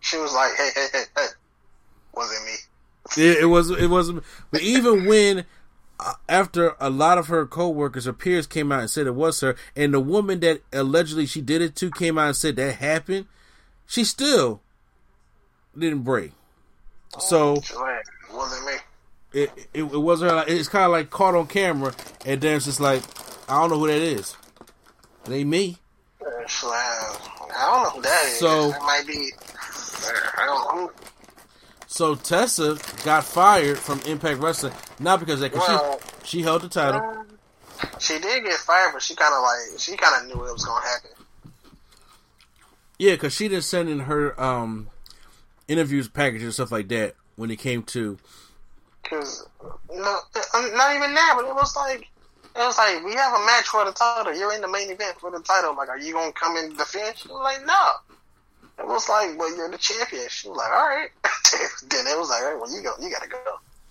she was like, hey, wasn't me. Yeah, it wasn't. But even when after a lot of her coworkers, her peers came out and said it was her, and the woman that allegedly she did it to came out and said that happened, she still than Bray. So it wasn't me. It wasn't. Like, it's kind of like caught on camera, and then it's just like, I don't know who that is. It ain't me. I don't know who that is. So it might be. I don't know. So Tessa got fired from Impact Wrestling, not because that. Well, she held the title. She did get fired, but she kind of knew it was gonna happen. Yeah, because she didn't send in her interviews, packages, and stuff like that when it came to. Because no, not even that, but it was like we have a match for the title. You're in the main event for the title. Like, are you gonna come and defend? She was like, no. It was like, well, you're the champion. She was like, all right. Then it was like, all right, well, you gotta go.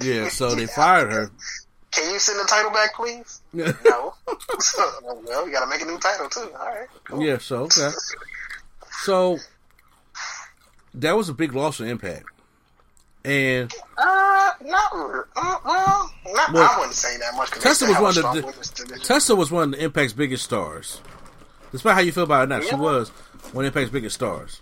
Yeah, so they fired her. Can you send the title back, please? No. Well, you gotta make a new title too. All right. Cool. Yeah. So okay. So that was a big loss for Impact. And I wouldn't say that much. Tessa was one of the Impact's biggest stars. Despite how you feel about it now, yeah. She was one of Impact's biggest stars.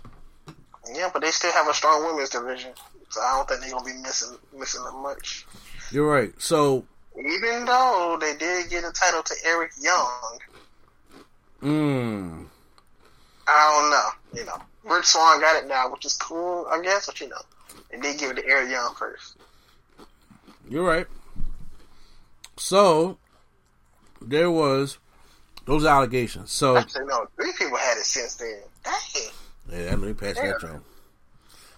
Yeah, but they still have a strong women's division, so I don't think they're gonna be missing them much. You're right. So even though they did get a title to Eric Young, I don't know. You know, Rich Swann got it now, which is cool, I guess. But you know. And they give it to Eric Young first. You're right. So there was those allegations. So actually, no, 3 people had it since then. Dang. Yeah, I mean, they passed that job.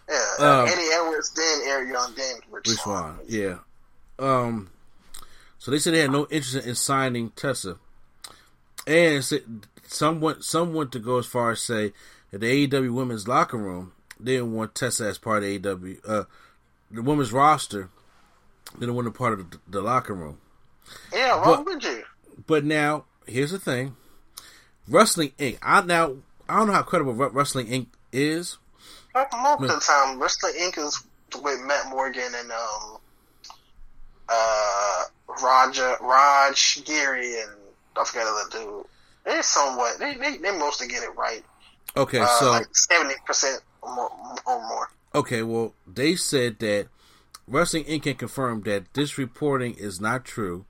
Yeah, Eddie Edwards, then Eric Young, then Rich Swann. Yeah. So they said they had no interest in signing Tessa, and someone to go as far as say that the AEW women's locker room. They didn't want Tessa as part of AEW. The women's roster, they didn't want a part of the locker room. Yeah, why would you? But now, here's the thing. Wrestling Inc. I don't know how credible Wrestling Inc. is. Most of the time, Wrestling Inc. is with Matt Morgan and Raj Geary and I forgot the other dude. They're somewhat, they mostly get it right. Okay, so like 70%. Or more. Okay, well, they said that Wrestling Inc. can confirm that this reporting is not true,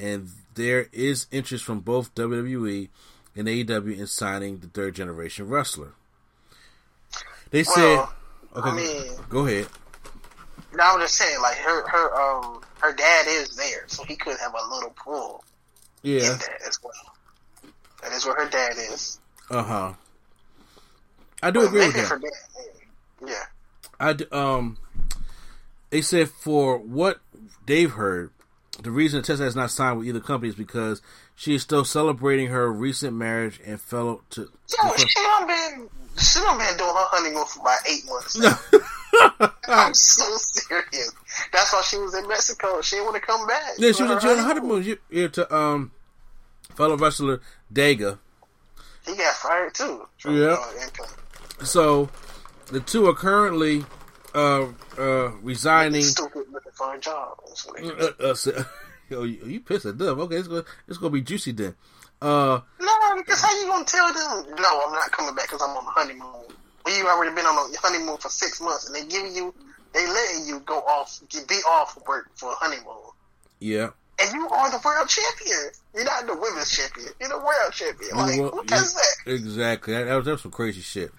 and there is interest from both WWE and AEW in signing the third generation wrestler. They said, "Okay, I mean, go ahead." No, I'm just saying, like her dad is there, so he could have a little pull. Yeah, in that as well. That is where her dad is. Uh huh. I do agree with that. Yeah. They said for what they've heard, the reason Tessa has not signed with either company is because she is still celebrating her recent marriage and fellow to. Yo, she done been doing her honeymoon for about 8 months now. No. I'm so serious. That's why she was in Mexico. She didn't want to come back. Yeah, she was enjoying her honeymoon. Yeah, to fellow wrestler Daga. He got fired too. Yeah. So the two are currently resigning. Stupid looking for a job. So, you pissed at them? Okay, it's gonna be juicy then. No, because how you gonna tell them? No, I'm not coming back because I'm on the honeymoon. Well, you already been on a honeymoon for 6 months, and they letting you go off, be off work for a honeymoon. Yeah. And you are the world champion. You're not the women's champion. You're the world champion. Like, well, who does that? Exactly. That was some crazy shit.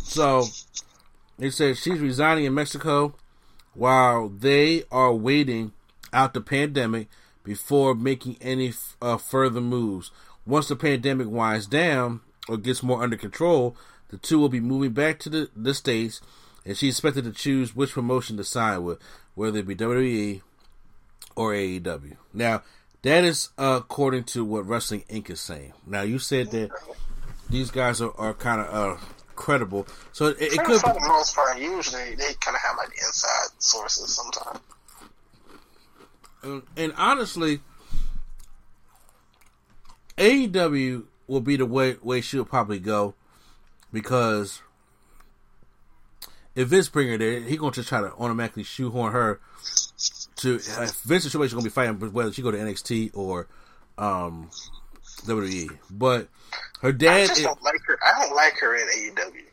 So, they said she's resigning in Mexico while they are waiting out the pandemic before making any further moves. Once the pandemic winds down or gets more under control, the two will be moving back to the States, and she's expected to choose which promotion to sign with, whether it be WWE or AEW. Now, that is according to what Wrestling Inc. is saying. Now, you said that these guys are kind of credible, so it could. For the most part, usually they kind of have like inside sources sometimes. And honestly, AEW will be the way she'll probably go, because if Vince bring her there, he gonna just try to automatically shoehorn her. Vince is going to be fighting whether she go to NXT or WWE, but her dad. I don't like her in AEW.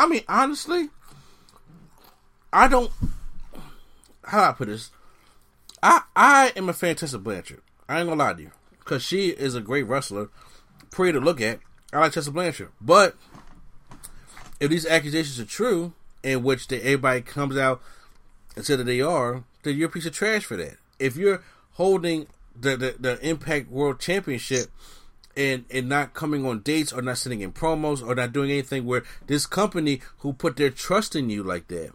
I mean, honestly, I don't... How do I put this? I am a fan of Tessa Blanchard. I ain't gonna lie to you. Because she is a great wrestler. Pretty to look at. I like Tessa Blanchard. But if these accusations are true, in which everybody comes out and says that they are, then you're a piece of trash for that. If you're holding the Impact World Championship and not coming on dates or not sending in promos or not doing anything where this company who put their trust in you like that.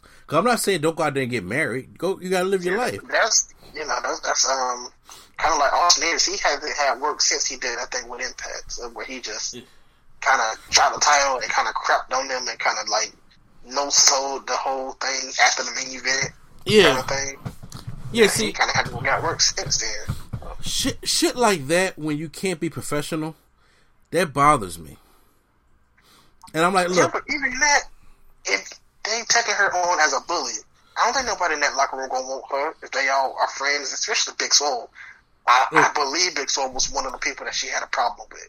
Because I'm not saying don't go out there and get married. Go, you got to live your life. That's, you know, that's kind of like Austin Aries. He hasn't had work since he did, I think, with Impact, where he just kind of dropped the title and kind of crapped on them and kind of like no-sold the whole thing after the main event. Yeah. Kind of thing. Yeah, see, he kind of had to get work since then. Shit like that, when you can't be professional, that bothers me. And I'm like, look. Yeah, but even that, if they taking her on as a bully, I don't think nobody in that locker room gonna want her if they all are friends, especially Big Swole. I believe Big Swole was one of the people that she had a problem with.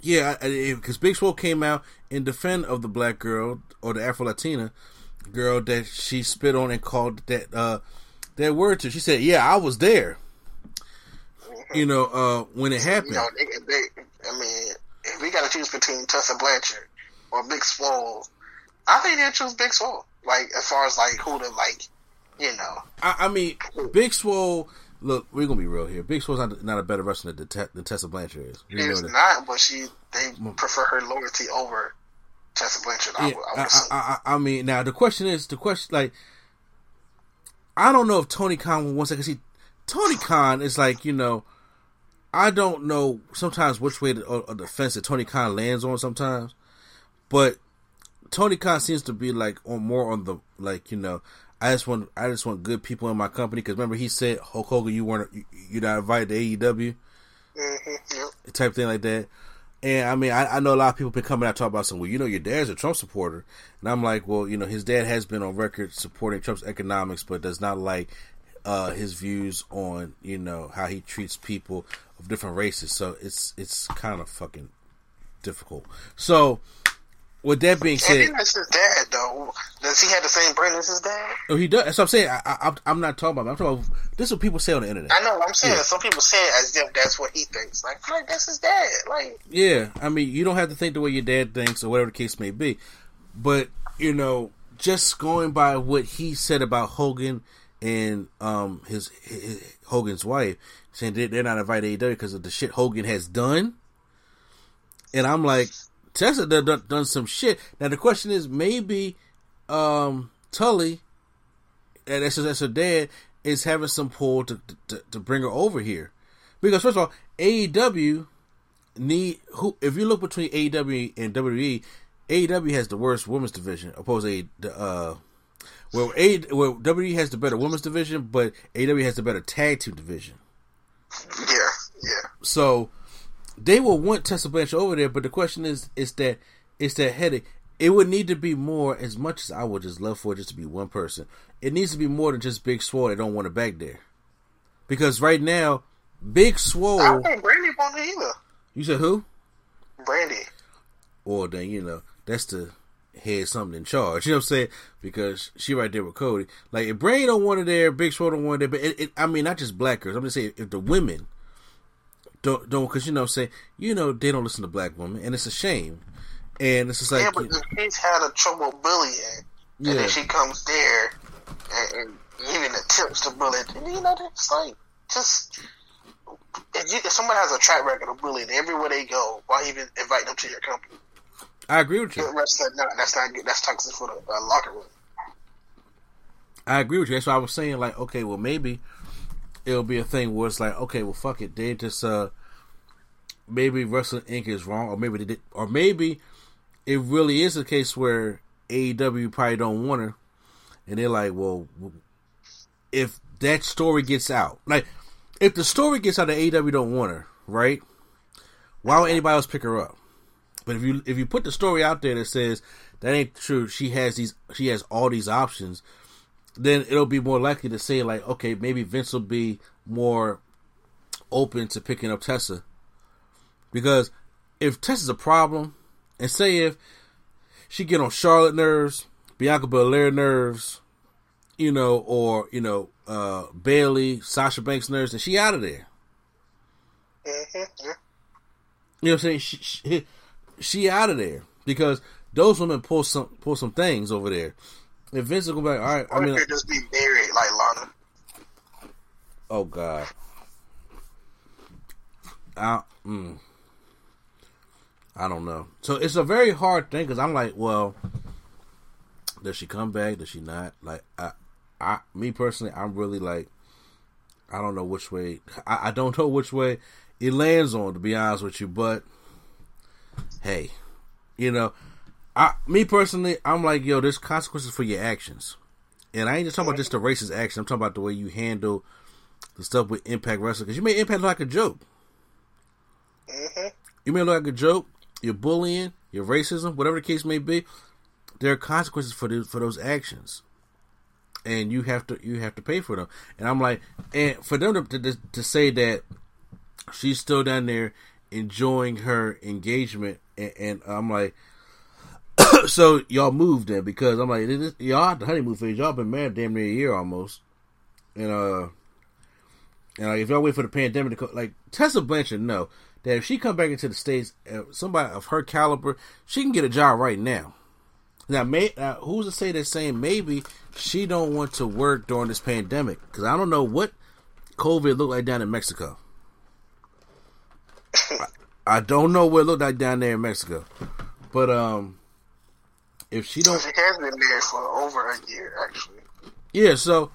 Yeah, because Big Swole came out in defense of the black girl, or the Afro-Latina girl that she spit on and called that word to. She said, yeah, I was there. You know, when it happened. You know, I mean, if we got to choose between Tessa Blanchard or Big Swole, I think they'll choose Big Swole. Like, as far as, like, who to, like, you know. I mean, Big Swole, look, we're going to be real here. Big Swole's not a better wrestler than Tessa Blanchard is. She's not, but they prefer her loyalty over Tessa Blanchard, yeah, I would assume. I mean, now, the question, like, I don't know if Tony Khan wants to see. Tony Khan is like, you know, I don't know sometimes which way the fence that Tony Khan lands on sometimes, but Tony Khan seems to be like I just want good people in my company, because remember he said Hulk Hogan, you're not invited to AEW, mm-hmm. type thing like that. And I mean, I know a lot of people been coming out talking about something. Well, you know, your dad's a Trump supporter, and I'm like, well, you know, his dad has been on record supporting Trump's economics, but does not like his views on, you know, how he treats people of different races. So it's kind of fucking difficult. So with that being said, and that's his dad though. Does he have the same brain as his dad? Oh, he does. That's what I'm saying. I'm not talking about him. I'm talking about this is what people say on the internet. I know what I'm saying. Yeah. Some people say it as if that's what he thinks. Like, I feel like that's his dad. Like, yeah, I mean, you don't have to think the way your dad thinks or whatever the case may be. But, you know, just going by what he said about Hogan and his Hogan's wife, saying they're not invited to AEW because of the shit Hogan has done. And I'm like, Tessa done some shit. Now the question is, maybe Tully, and that's her dad, is having some pull to bring her over here. Because first of all, AEW if you look between AEW and WWE, AEW has the worst women's division, opposed to Well, WWE has the better women's division, but AEW has the better tag team division. Yeah. So they will want Tessa Blanchard over there, but the question is that headache. It would need to be more. As much as I would just love for it just to be one person, it needs to be more than just Big Swole. They don't want it back there, because right now, Big Swole. I don't think Brandy wants it either. You said who? Brandy. Well, then you know that's the head something in charge, you know what I'm saying? Because she right there with Cody. Like, if Brain don't want it there, Big Swole don't want it there, but I mean, not just black girls. I'm just saying, if the women don't, because you know what I'm saying, you know, they don't listen to black women, and it's a shame. And it's just like, yeah, but if she's had a trouble bullying, and then she comes there and even attempts to bully, you know, it's like, just if somebody has a track record of bullying everywhere they go, why even invite them to your company? I agree with you. That's not good. That's toxic for the locker room. I agree with you. That's why I was saying, like, okay, well, maybe it'll be a thing where it's like, okay, well, fuck it. They just maybe Wrestling Inc. is wrong, or maybe they did, or maybe it really is a case where AEW probably don't want her, and they're like, well, if that story gets out, like, if the story gets out that AEW don't want her, right? Why would anybody else pick her up? But if you put the story out there that says that ain't true, she has all these options, then it'll be more likely to say, like, okay, maybe Vince will be more open to picking up Tessa. Because if Tessa's a problem, and say if she'd get on Charlotte nerves, Bianca Belair nerves, you know, or, you know, Bailey, Sasha Banks nerves, and she out of there. Mm-hmm. You know what I'm saying? She out of there because those women pull some things over there. If Vince will go back, all right. I mean, just be married like Lana. Oh God. I don't know. So it's a very hard thing because I'm like, well, does she come back? Does she not? Like, I me personally, I'm really like, I don't know which way. I don't know which way it lands on, to be honest with you. But hey, you know, me personally, I'm like, yo, there's consequences for your actions, and I ain't just talking about just the racist action. I'm talking about the way you handle the stuff with Impact Wrestling, because you made Impact look like a joke. Mm-hmm. You may look like a joke, your bullying, your racism, whatever the case may be, there are consequences for those actions, and you have to pay for them. And I'm like, and for them to say that she's still down there enjoying her engagement, and I'm like, so y'all moved then, because I'm like, y'all at the honeymoon phase, y'all been married damn near a year almost, and like, if y'all wait for the pandemic to come, like Tessa Blanchard, no. That if she come back into the States, somebody of her caliber, she can get a job right now. Now, who's to say that saying maybe she don't want to work during this pandemic? Because I don't know what COVID looked like down in Mexico. I don't know what it looked like down there in Mexico. But if she don't... She has been there for over a year, actually. Yeah, so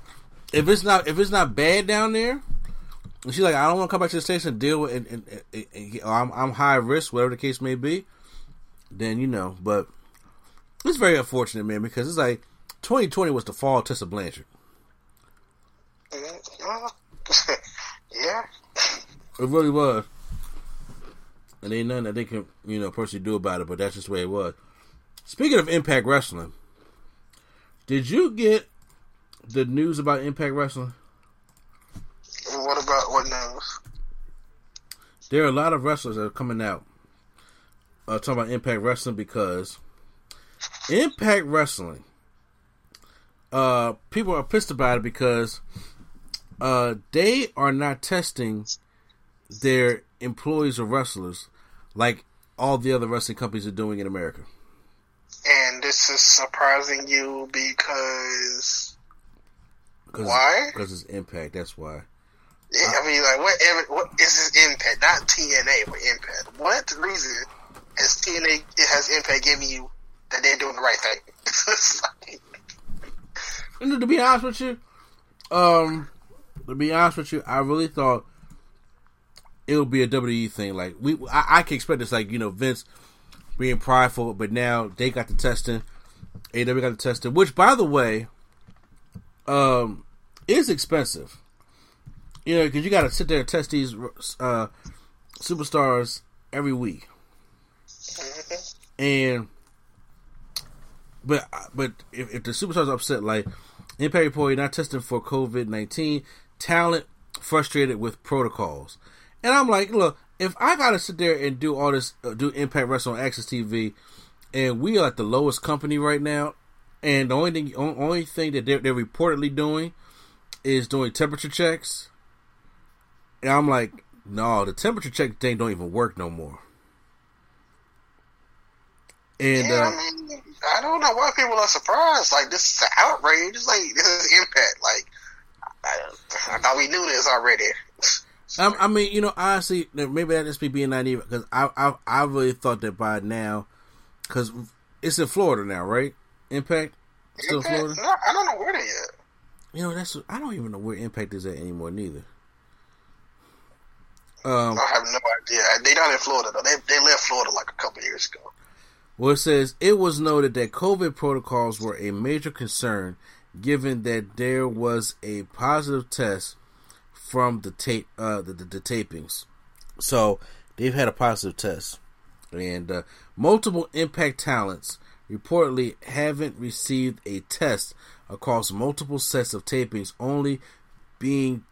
if it's not bad down there... And she's like, I don't want to come back to the States and deal with it, and I'm high risk, whatever the case may be, then, you know, but it's very unfortunate, man, because it's like 2020 was the fall of Tessa Blanchard. Yeah. It really was. And ain't nothing that they can, you know, personally do about it, but that's just the way it was. Speaking of Impact Wrestling, did you get the news about Impact Wrestling? What about what names? There are a lot of wrestlers that are coming out talking about Impact Wrestling, because Impact Wrestling, people are pissed about it because they are not testing their employees or wrestlers like all the other wrestling companies are doing in America. And this is surprising you because... Why? Because it's Impact, that's why. Yeah, I mean, like, what is this Impact? Not TNA, but Impact. What reason has TNA, has Impact given you that they're doing the right thing? And to be honest with you, I really thought it would be a WWE thing. Like, I can expect this, like, you know, Vince being prideful, but now they got the testing, AW got the testing, which, by the way, is expensive. You know, because you got to sit there and test these superstars every week, but if the superstars are upset, like Impact employee not testing for COVID-19, talent frustrated with protocols, and I'm like, look, if I got to sit there and do all this, do Impact Wrestling on Access TV, and we are at the lowest company right now, and the only thing that they're reportedly doing is doing temperature checks. And I'm like, no, the temperature check thing don't even work no more. And yeah, I mean, I don't know why people are surprised. Like, this is an outrage. It's like, this is Impact. Like, I thought we knew this already. I mean, you know, honestly, maybe that just be being naive, because I really thought that by now, because it's in Florida now, right? Impact? Still Impact? Florida? No, I don't know where they at. You know, I don't even know where Impact is at anymore, neither. I have no idea. They're not in Florida though. They left Florida like a couple years ago. Well, it says it was noted that COVID protocols were a major concern, given that there was a positive test from the tapings. So they've had a positive test, and multiple Impact talents reportedly haven't received a test across multiple sets of tapings, only being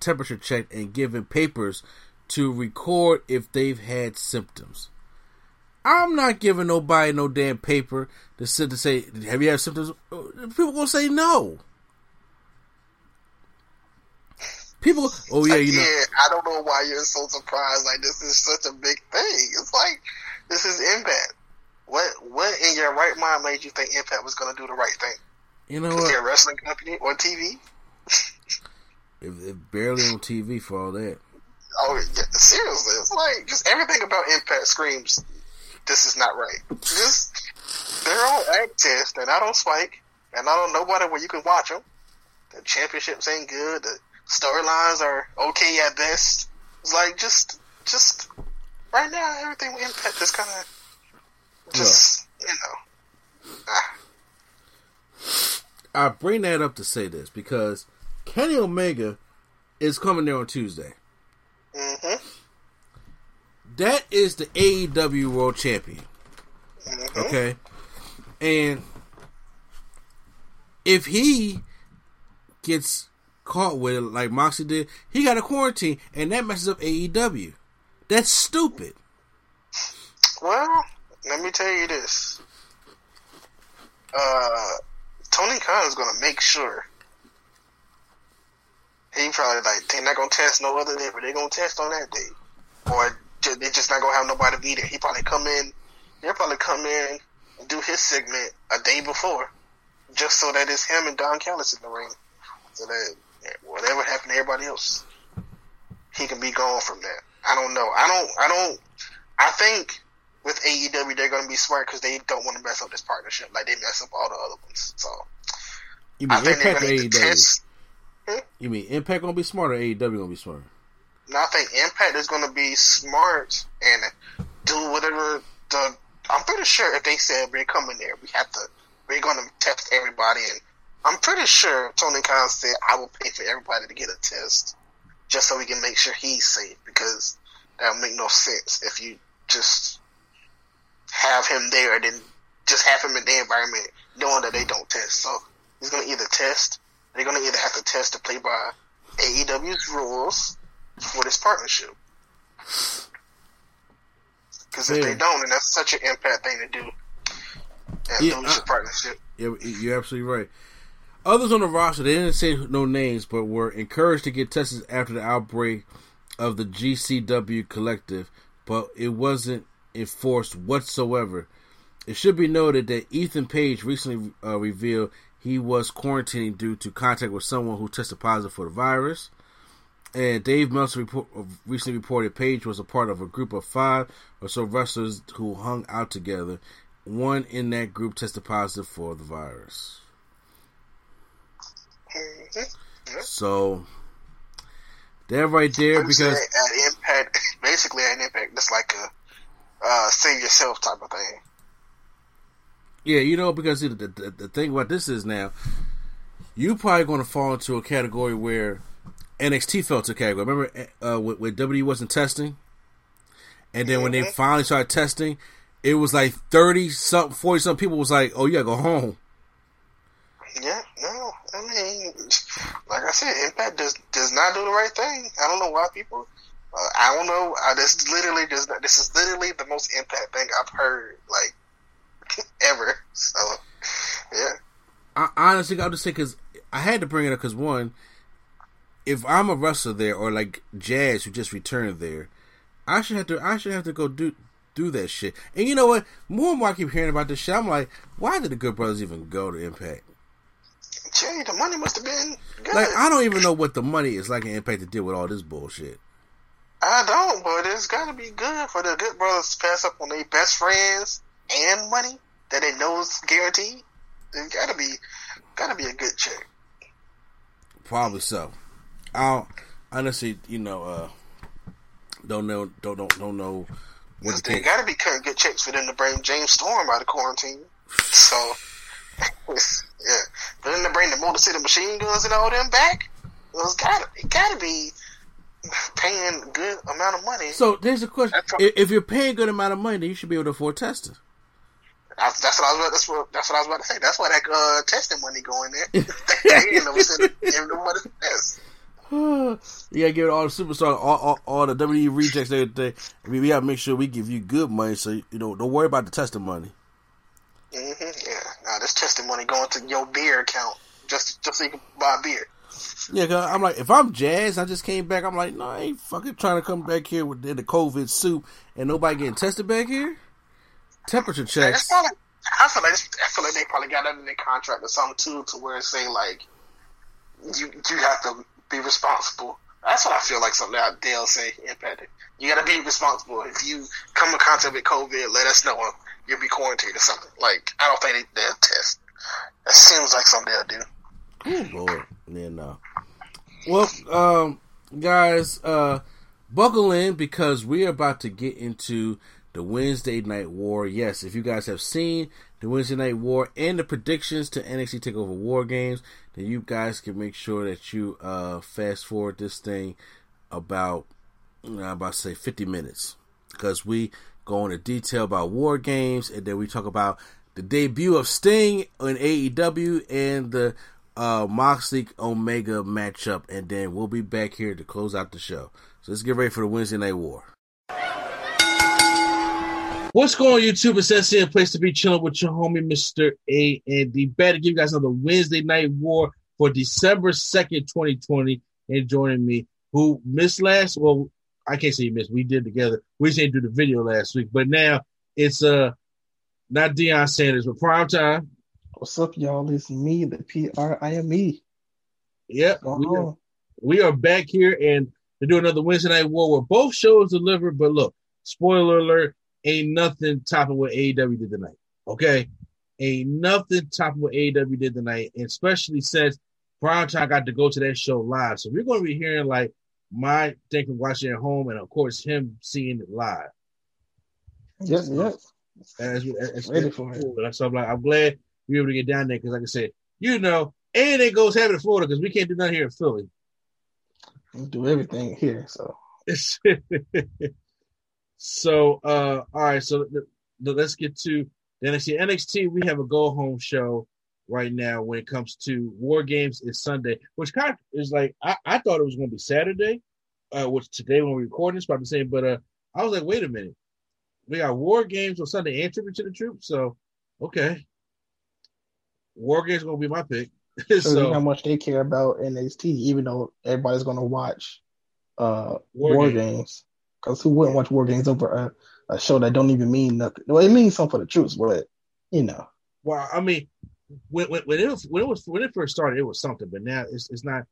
temperature checked and given papers to record if they've had symptoms. I'm not giving nobody no damn paper to sit to say, have you had symptoms? People gonna say no. People, oh yeah, you know. Yeah, I don't know why you're so surprised. Like, this is such a big thing. It's like, this is Impact. What in your right mind made you think Impact was gonna do the right thing? You know what? They're a wrestling company on TV. It barely on TV for all that. Oh, yeah, seriously, it's like just everything about Impact screams, this is not right. Just they're on Access, they're not on Spike, and I don't know where you can watch them. The championships ain't good. The storylines are okay at best. It's like just right now, everything with Impact is kind of just I bring that up to say this because Kenny Omega is coming there on Tuesday. Mm-hmm. That is the AEW World Champion. Mm-hmm. Okay, and if he gets caught with it like Moxie did, he got a quarantine, and that messes up AEW. That's stupid. Well, let me tell you this. Tony Khan is going to make sure. He probably like, they're not going to test no other day, but they're going to test on that day. Or they're just not going to have nobody be there. They'll probably come in and do his segment a day before, just so that it's him and Don Callis in the ring. So that whatever happened to everybody else, he can be gone from that. I don't know. I think with AEW, they're going to be smart because they don't want to mess up this partnership. Like, they mess up all the other ones. So, I think they're going to test. You mean Impact gonna be smart or AEW gonna be smart? No, I think Impact is gonna be smart and do whatever the. I'm pretty sure if they said we're coming there, we're gonna test everybody, and I'm pretty sure Tony Khan said I will pay for everybody to get a test just so we can make sure he's safe, because that would make no sense if you just have him there and then just have him in the environment knowing that they don't test. So he's gonna either test. They're going to either have to test to play by AEW's rules for this partnership. Because if they don't, and that's such an Impact thing to do, and lose the partnership. Yeah, you're absolutely right. Others on the roster, they didn't say no names, but were encouraged to get tested after the outbreak of the GCW collective, but it wasn't enforced whatsoever. It should be noted that Ethan Page recently revealed he was quarantined due to contact with someone who tested positive for the virus. And Dave Meltzer recently reported Page was a part of a group of 5 or so wrestlers who hung out together. One in that group tested positive for the virus. So, they're right there because... At Impact, basically at Impact, it's like a save yourself type of thing. Yeah, you know, because the thing about this is now, you probably going to fall into a category where NXT fell into a category. Remember when WWE wasn't testing? And then when they finally started testing, it was like 30-something, 40-something people was like, oh, you got to go home. Yeah, no. I mean, like I said, Impact does not do the right thing. I don't know why people... I don't know. This is literally the most Impact thing I've heard, like, ever. So, yeah. I'll just say, because I had to bring it up, because one, if I'm a wrestler there, or like Jazz who just returned there, I should have to go do that shit. And you know what? More and more I keep hearing about this shit. I'm like, why did the Good Brothers even go to Impact? Jay, the money must have been good. Like, I don't even know what the money is like in Impact to deal with all this bullshit. I don't, but it's gotta be good for the Good Brothers to pass up on their best friends and money that they know is guaranteed. It's gotta be a good check. Probably so. I honestly, don't know. They gotta be cutting good checks for them to bring James Storm out of quarantine. So, yeah, for them to bring the Motor City Machine Guns and all them back, it gotta be paying a good amount of money. So there's a question: if you're paying a good amount of money, then you should be able to afford testing. That's what I was about to say. That's why that testing money going there. They ain't no money to test. Yeah, give it all the superstars, all the WWE rejects, everything. We gotta make sure we give you good money, so you know, don't worry about the testimony. Mm-hmm, yeah, nah, this testimony going to your beer account just so you can buy a beer. Yeah, cause I'm like, if I'm Jazz, I just came back. I'm like, no, I ain't fucking trying to come back here with the COVID soup and nobody getting tested back here. Temperature checks. Yeah, I feel like they probably got that in their contract or something too, to where it's saying like you have to be responsible. That's what I feel like something that they'll say in Impact. You got to be responsible. If you come in contact with COVID, let us know. You'll be quarantined or something. Like, I don't think they'll test. That seems like something they'll do. Oh, Lord. Yeah, no. Well, guys, buckle in because we're about to get into the Wednesday Night War. Yes, if you guys have seen the Wednesday Night War and the predictions to NXT TakeOver War Games, then you guys can make sure that you fast forward this thing about, I'm about to say 50 minutes, because we go into detail about War Games, and then we talk about the debut of Sting in AEW and the Moxley Omega matchup, and then we'll be back here to close out the show. So let's get ready for the Wednesday Night War. What's going on, YouTube? It's SC, a place to be chilling with your homie, Mr. A&D. Better give you guys another Wednesday Night War for December 2nd, 2020. And joining me, who missed last? Well, I can't say you missed. We did together. We just didn't do the video last week. But now it's not Deion Sanders, but Prime Time. What's up, y'all? It's me, the PRIME. Yep. We are back here and to do another Wednesday Night War where both shows deliver. But look, spoiler alert, ain't nothing topping what AEW did tonight. Okay? Ain't nothing topping what AEW did tonight, and especially since Primetime got to go to that show live. So we're going to be hearing like my thing from watching at home and, of course, him seeing it live. Yes, yes. That's ready for it. So I'm like, I'm glad we were able to get down there because, like I said, you know, and it goes heavy to Florida because we can't do nothing here in Philly. We do everything here, so. So, all right, so let's get to the NXT. NXT, we have a go-home show right now when it comes to War Games. It's Sunday, which kind of is like, I thought it was going to be Saturday, which today when we're recording it's probably the same, but I was like, wait a minute. We got War Games on Sunday and Tribute to the Troops, so, okay. War Games is going to be my pick. So how much they care about NXT, even though everybody's going to watch War Games. Because who wouldn't watch War Games over a show that don't even mean nothing? Well, it means something for the troops, but, you know. Well, I mean, when it first started, it was something. But now it's not,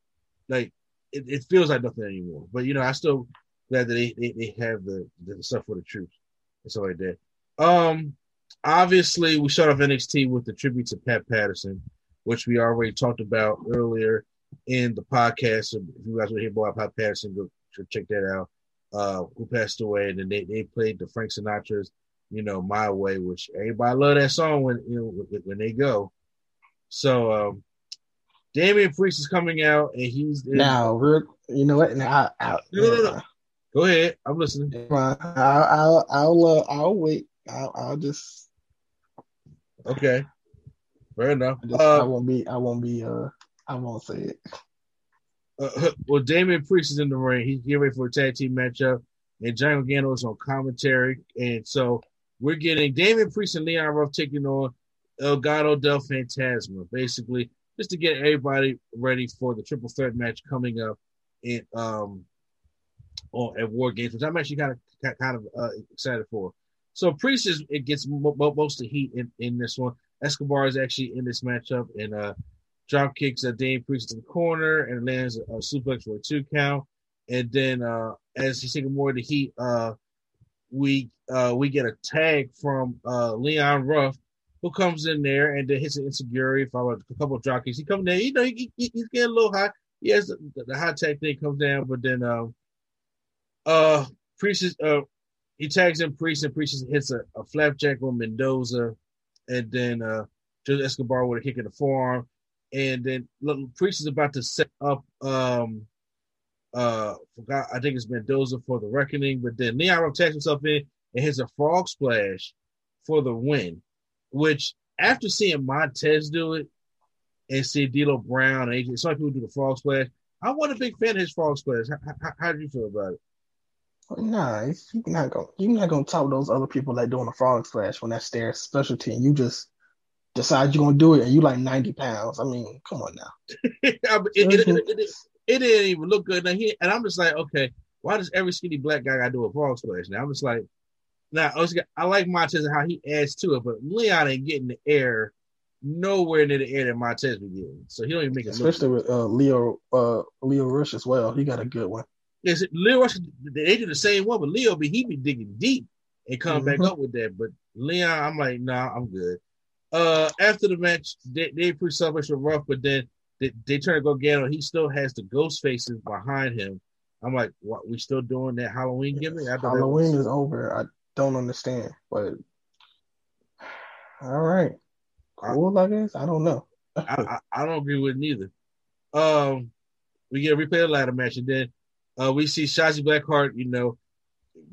like, it feels like nothing anymore. But, you know, I'm still glad that they have the stuff for the troops and stuff like that. Obviously, we start off NXT with the tribute to Pat Patterson, which we already talked about earlier in the podcast. So if you guys want to hear more about Pat Patterson, go check that out. Who passed away, and then they played the Frank Sinatra's, you know, My Way, which everybody love that song when you know when they go. So Damian Priest is coming out, and he's now. You know what? Now, no. Go ahead. I'm listening. I'll wait. I'll just. Okay. Fair enough. I won't say it. Well, Damian Priest is in the ring. He's getting ready for a tag team matchup, and Johnny Gargano is on commentary. And so we're getting Damian Priest and Leon Ruff taking on Elgato del Fantasma, basically, just to get everybody ready for the triple threat match coming up in at War Games, which I'm actually kind of excited for. So Priest gets most of the heat in this one. Escobar is actually in this matchup, and drop kicks at Damian Priest in the corner and lands a suplex for a 2 count. And then as he's taking more of the heat, we get a tag from Leon Ruff, who comes in there and then hits an insecurity followed a couple of drop kicks. He comes down, you know, he's getting a little hot. He has the hot tag thing comes down, but then Priest is, he tags in Priest and Priest hits a flapjack on Mendoza, and then Joseph Escobar with a kick in the forearm. And then Priest is about to set up, I think it's Mendoza for the reckoning, but then Leon Ruff tags himself in and hits a frog splash for the win, which after seeing Montez do it and see D'Lo Brown and AJ, some people do the frog splash, I wasn't a big fan of his false class. How do you feel about it? Nah, you're not gonna talk those other people that doing a frog splash when that's their specialty, and you just decide you're gonna do it, and you like 90 pounds. I mean, come on now. It didn't even look good. And I'm just like, okay, why does every skinny black guy gotta do a frog splash? Now I'm just like, I like Montez and how he adds to it, but Leon ain't getting the air nowhere near the air that Montez be getting, so he don't even make it. Especially look with Leo Rush as well. He got a good one. Yes, Leo Rush, they do the same one, but Leo he be digging deep and come back up with that. But Leon, I'm like, nah, I'm good. After the match, they pretty selfish and rough, but then they turn to go Gargano. He still has the ghost faces behind him. I'm like, what? We still doing that Halloween gimmick? Halloween is over. I don't understand, but all right, cool. I guess I don't know. I don't agree with it neither. We get a replay of ladder match, and then. We see Shazzy Blackheart, you know,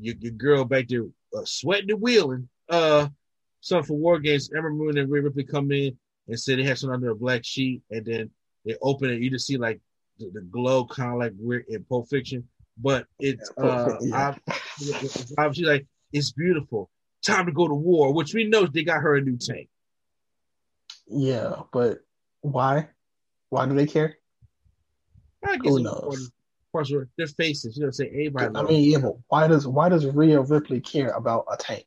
your girl back there sweating and wheeling. Something for War Games. Ember Moon and Rhea Ripley come in and say they have something under a black sheet, and then they open it. You just see like the glow, kind of like we're in Pulp Fiction, but it's obviously like it's beautiful. Time to go to war, which we know they got her a new tank. Yeah, but why? Why do they care? Who knows? Their faces, you know, say everybody. I mean, yeah, but why does Rhea Ripley care about a tank?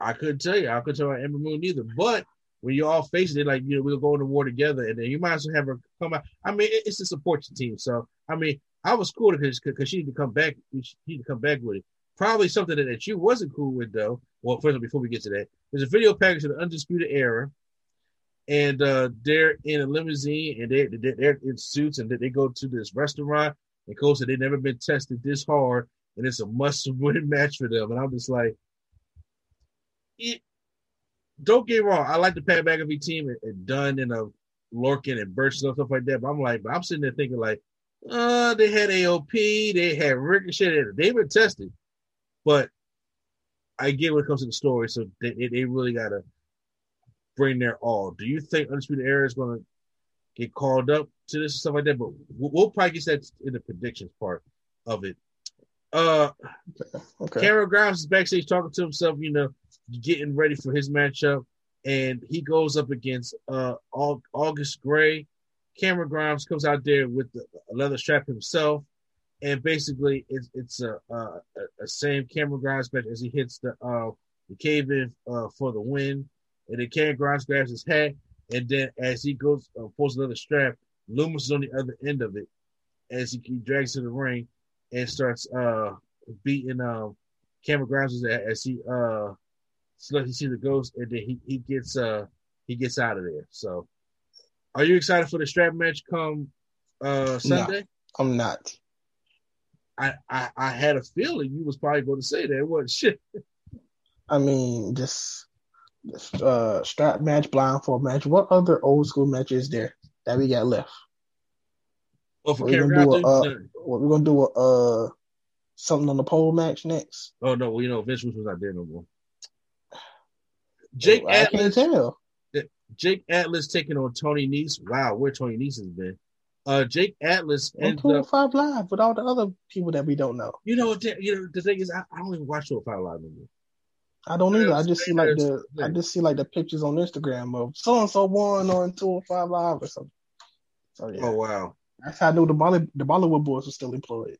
I couldn't tell you. I couldn't tell Ember Moon either. But when you're all facing it, like, you know, we'll go into war together, and then you might as well have her come out. I mean, it's a support team. So I mean, I was cool because she needed to come back. She needed to come back with it. Probably something that you wasn't cool with though. Well, first of all, before we get to that, there's a video package of the Undisputed Era. And they're in a limousine, and they're in suits, and they go to this restaurant. And Cole said they've never been tested this hard, and it's a must-win match for them. And I'm just like, don't get me wrong. I like the Pat McAfee team and Dunn and Lorcan and Birch and stuff like that. But I'm sitting there thinking like, they had AOP, they had Ricochet, they've been tested. But I get when it comes to the story, so they really gotta bring their all. Do you think Undisputed Era is going to get called up to this and stuff like that? But we'll probably get that in the predictions part of it. Okay. Cameron Grimes is backstage talking to himself, you know, getting ready for his matchup, and he goes up against August Gray. Cameron Grimes comes out there with a leather strap himself, and basically it's a same Cameron Grimes match as he hits the cave-in for the win. And then Cameron Grimes grabs his hat, and then as he goes, pulls another strap, Loomis is on the other end of it as he drags to the ring and starts beating Cameron Grimes as he sees the ghost, and then he gets out of there. So, are you excited for the strap match come Sunday? No, I'm not. I had a feeling you was probably going to say that. What shit? I mean, just. Strap match, blindfold match. What other old school match is there that we got left? Well, for we're gonna do a something on the pole match next. Oh no, well, you know Vince was not there no more. Jake Atlas taking on Tony Nese. Wow, where Tony Nese has been. Jake Atlas and 205 Live with all the other people that we don't know. The thing is, I don't even watch 205 Live anymore. I don't either. I just see like the pictures on Instagram of so and so won on 205 Live or something. So yeah. Oh wow. That's how I knew the Bollywood boys were still employed.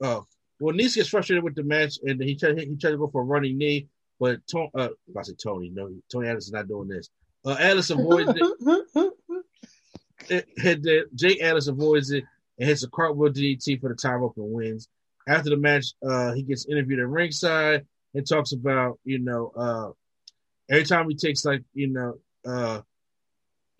Oh well, Nese gets frustrated with the match, and he tried to go for a running knee, but Tony Atlas is not doing this. Atlas avoids it. And then Jake Atlas avoids it and hits a cartwheel DDT for the tie rope and wins. After the match, he gets interviewed at ringside. It talks about, every time he takes, it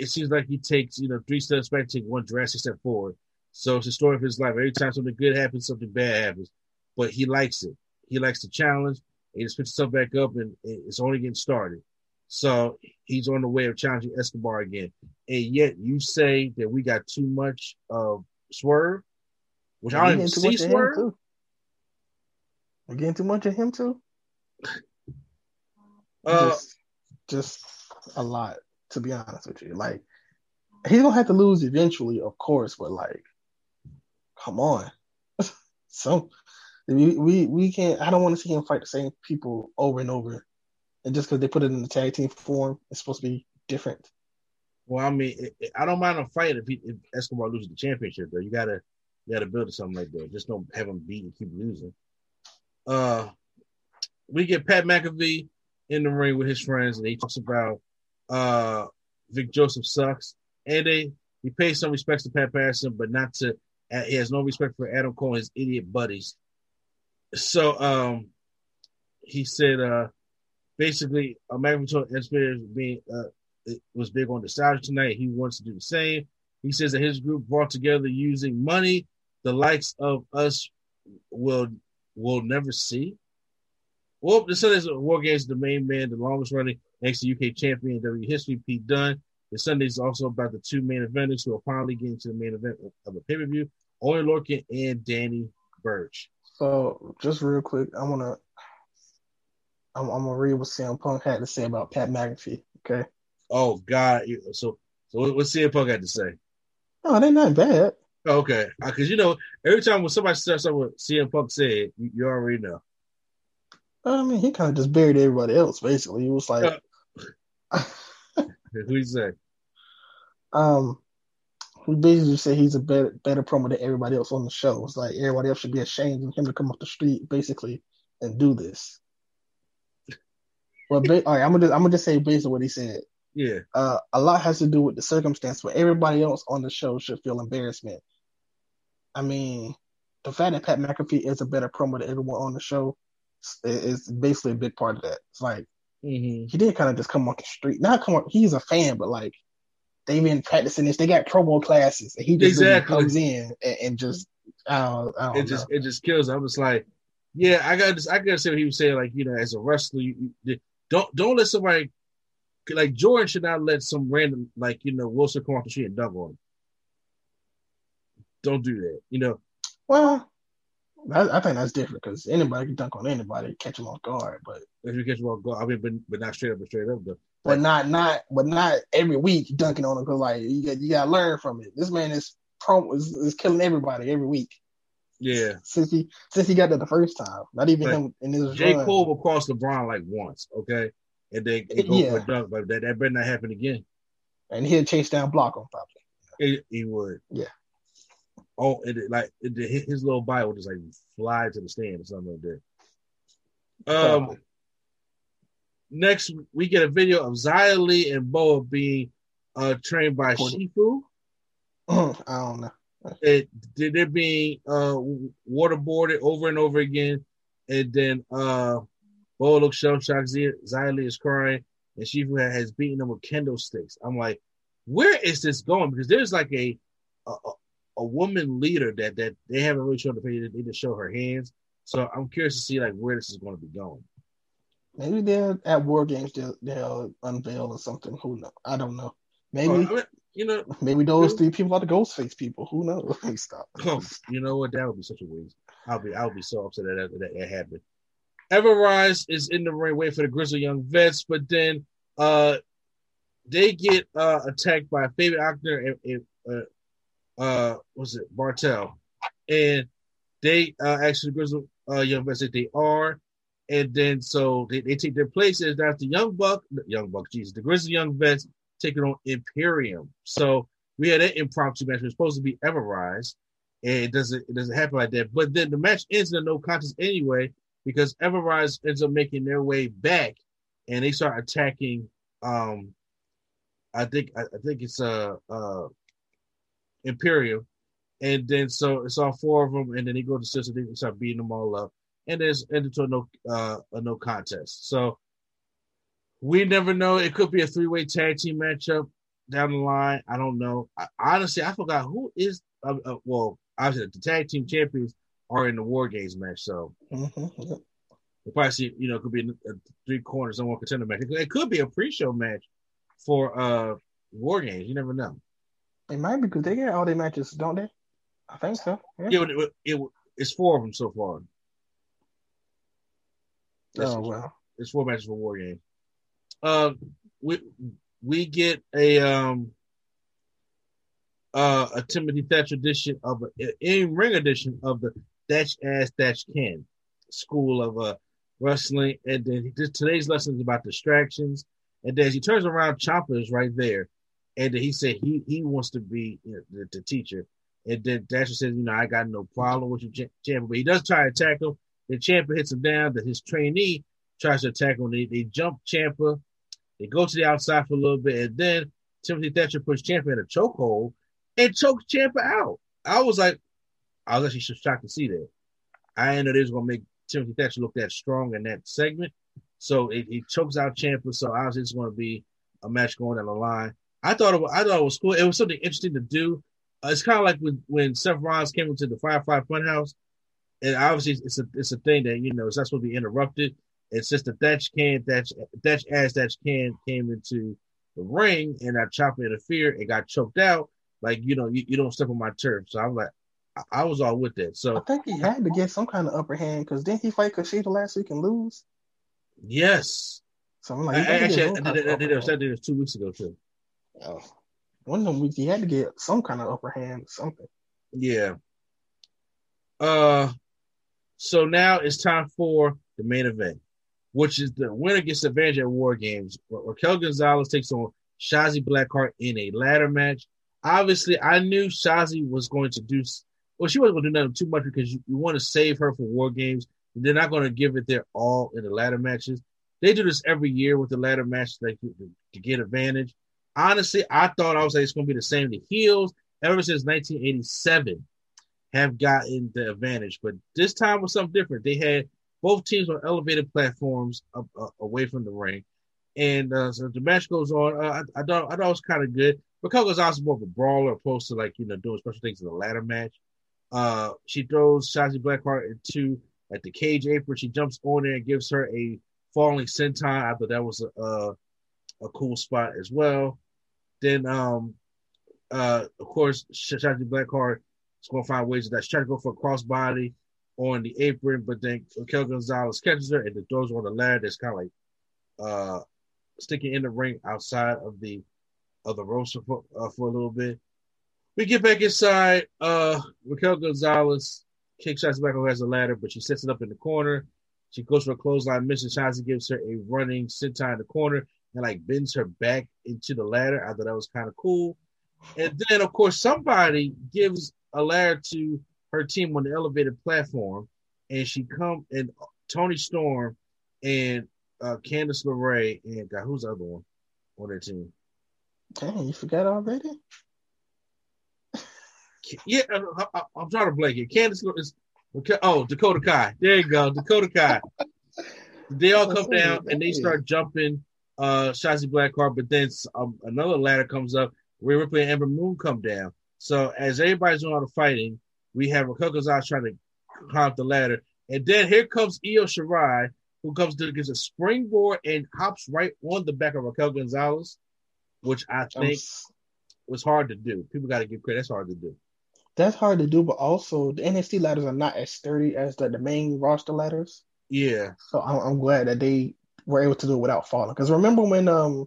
seems like he takes, three steps back to take one drastic step forward. So it's a story of his life. Every time something good happens, something bad happens. But he likes it. He likes the challenge. He just picks himself back up, and it's only getting started. So he's on the way of challenging Escobar again. And yet you say that we got too much of Swerve, which I don't even see Swerve. We're getting too much of him, too? Just a lot, to be honest with you. Like, he's gonna have to lose eventually, of course, but like, come on. So we can't. I don't want to see him fight the same people over and over, and just because they put it in the tag team form, it's supposed to be different. Well, I mean, I don't mind him fighting if Escobar loses the championship. Though you gotta build it something like that. Just don't have him beat and keep losing. We get Pat McAfee in the ring with his friends, and he talks about Vic Joseph sucks, and he pays some respects to Pat Patterson, but not to. He has no respect for Adam Cole and his idiot buddies. So he said, basically, McAfee told Espears was big on the side tonight. He wants to do the same. He says that his group brought together using money the likes of us will never see. Well, the Sunday's War Games, the main man, the longest running NXT UK champion in WWE history, Pete Dunne. The Sunday's also about the two main eventers who are finally getting to the main event of a pay-per-view, Owen Lorcan and Danny Burch. So, just real quick, I'm gonna read what CM Punk had to say about Pat McAfee. Okay. Oh God! So what CM Punk had to say? Oh, they're not bad. Okay, because every time when somebody starts up with CM Punk said, you already know. I mean, he kind of just buried everybody else. Basically, he was like, "Who you say?" He basically said he's a better promo than everybody else on the show. It's like everybody else should be ashamed of him to come off the street, basically, and do this. Well, all right, I'm gonna just say basically what he said. Yeah, a lot has to do with the circumstance, but everybody else on the show should feel embarrassment. I mean, the fact that Pat McAfee is a better promo than everyone on the show is basically a big part of that. It's like he did kind of just come off the street. Not come off, he's a fan, but like they've been practicing this. They got promo classes, and he just really comes in and just it just kills. I was like, yeah, I gotta say what he was saying. Like as a wrestler, you don't let somebody. Like Jordan should not let some random Wilson come off the street and dunk on him. Don't do that. Well, I think that's different because anybody can dunk on anybody, catch them off guard. But if you catch them off guard, I mean, but not straight up though. But not every week dunking on them because like you gotta learn from it. This man is killing everybody every week. Yeah, since he got there the first time, not even like, him in his J. Cole will cross LeBron like once, okay. And they go for a dunk, but that better not happen again. And he'll chase down block on top of him. He would. Yeah. Oh, and his little body would just fly to the stand or something like that. Next, we get a video of Xia Li and Boa being trained by Shifu. I don't know. They're being waterboarded over and over again. And then... Bo looks shell-shocked. Xia Li is crying, and Shifu has beaten them with kendo sticks. I'm like, where is this going? Because there's like a woman leader that they haven't really shown the page. They need to show her hands. So I'm curious to see where this is going to be going. Maybe they're at War Games. They'll unveil or something. Who knows? I don't know. Maybe maybe those three people are the Ghostface people. Who knows? Stop. You know what? That would be such a waste. I'll be so upset that happened. Everrise is in the ring waiting for the Grizzle Young Vets, but then they get attacked by Fabian Ochsner and Bartel, and they actually Grizzle Young Vets that they are, and then so they take their places. That's the the Grizzle Young Vets taking on Imperium. So we had an impromptu match. It was supposed to be Everrise, and it doesn't happen like that. But then the match ends in a no contest anyway. Because Everrise ends up making their way back, and they start attacking. I think it's Imperium, and then so it's all four of them, and then they go to Sister. They start beating them all up, and it's ended to a no contest. So we never know. It could be a 3-way tag team matchup down the line. I don't know. I forgot who is. Obviously the tag team champions are in the War Games match, so we'll probably see, it could be a three-corners on one contender match. It could be a pre-show match for War Games. You never know. It might be because they get all their matches, don't they? I think so. Yeah, it's four of them so far. It's four matches for War Games. We get a a Timothy Thatcher edition of an in-ring edition of the Thatch Ass Thatch Can School of Wrestling. And then today's lesson is about distractions. And then as he turns around, Ciampa is right there. And then he said he wants to be the teacher. And then Thatcher says, you know, I got no problem with you, Ciampa. But he does try to attack him. Then Ciampa hits him down. Then his trainee tries to attack him. They jump Ciampa. They go to the outside for a little bit. And then Timothy Thatcher puts Ciampa in a chokehold and chokes Ciampa out. I was actually shocked to see that. I didn't know they was going to make Timothy Thatcher look that strong in that segment. So it chokes out Ciampa. So obviously it's going to be a match going down the line. I thought it was cool. It was something interesting to do. It's kind of like when Seth Rollins came into the Firefly Funhouse, and obviously it's a thing that, you know, it's not supposed to be interrupted. It's just the Thatch Ass Thatch Can came into the ring, and I chopped it interfere and got choked out. Like, you know, you don't step on my turf. So I'm like, I was all with that. So I think he had to get some kind of upper hand, because didn't he fight Kushida last week and lose? Yes. So I'm like, I did it 2 weeks ago too. Oh. One of them weeks he had to get some kind of upper hand or something. Yeah. So now it's time for the main event, which is the winner gets advantage at War Games. Raquel Gonzalez takes on Shazzy Blackheart in a ladder match. Obviously, I knew Shazzy was going to do – well, she wasn't going to do nothing too much, because you want to save her for War Games. They're not going to give it their all in the ladder matches. They do this every year with the ladder matches to get advantage. Honestly, I thought it's going to be the same. The heels, ever since 1987, have gotten the advantage. But this time was something different. They had both teams on elevated platforms away from the ring. And so the match goes on. I thought it was kind of good. Raquel Gonzalez more of a brawler, opposed to, like, you know, doing special things in the ladder match. She throws Shazzy Blackheart into at the cage apron. She jumps on there and gives her a falling senton. I thought that was a cool spot as well. Then, of course, Shazzy Blackheart is going to find ways to that. She tried to go for a crossbody on the apron, but then Raquel Gonzalez catches her and then throws her on the ladder that's kind of like sticking in the ring outside of the roster for a little bit. We get back inside. Raquel Gonzalez kicks Shazzy Blackheart, who has a ladder, but she sets it up in the corner. She goes for a clothesline mission. Shazzy gives her a running senton in the corner and, like, bends her back into the ladder. I thought that was kind of cool. And then, of course, somebody gives a ladder to her team on the elevated platform, and she come and Toni Storm and Candice LeRae and God, who's the other one on their team? Dang, you forgot already? Yeah, I'm trying to blank it. Candice is Dakota Kai. There you go, Dakota Kai. They all come down and they start jumping Shazzy Blackheart, but then another ladder comes up. Rhea Ripley and Ember Moon come down. So as everybody's doing all the fighting, we have Raquel Gonzalez trying to climb the ladder. And then here comes Io Shirai, who comes to gives a springboard and hops right on the back of Raquel Gonzalez, which I think was hard to do. People got to give credit. That's hard to do. That's hard to do, but also the NXT ladders are not as sturdy as the main roster ladders. Yeah. So I'm glad that they were able to do it without falling. Because remember when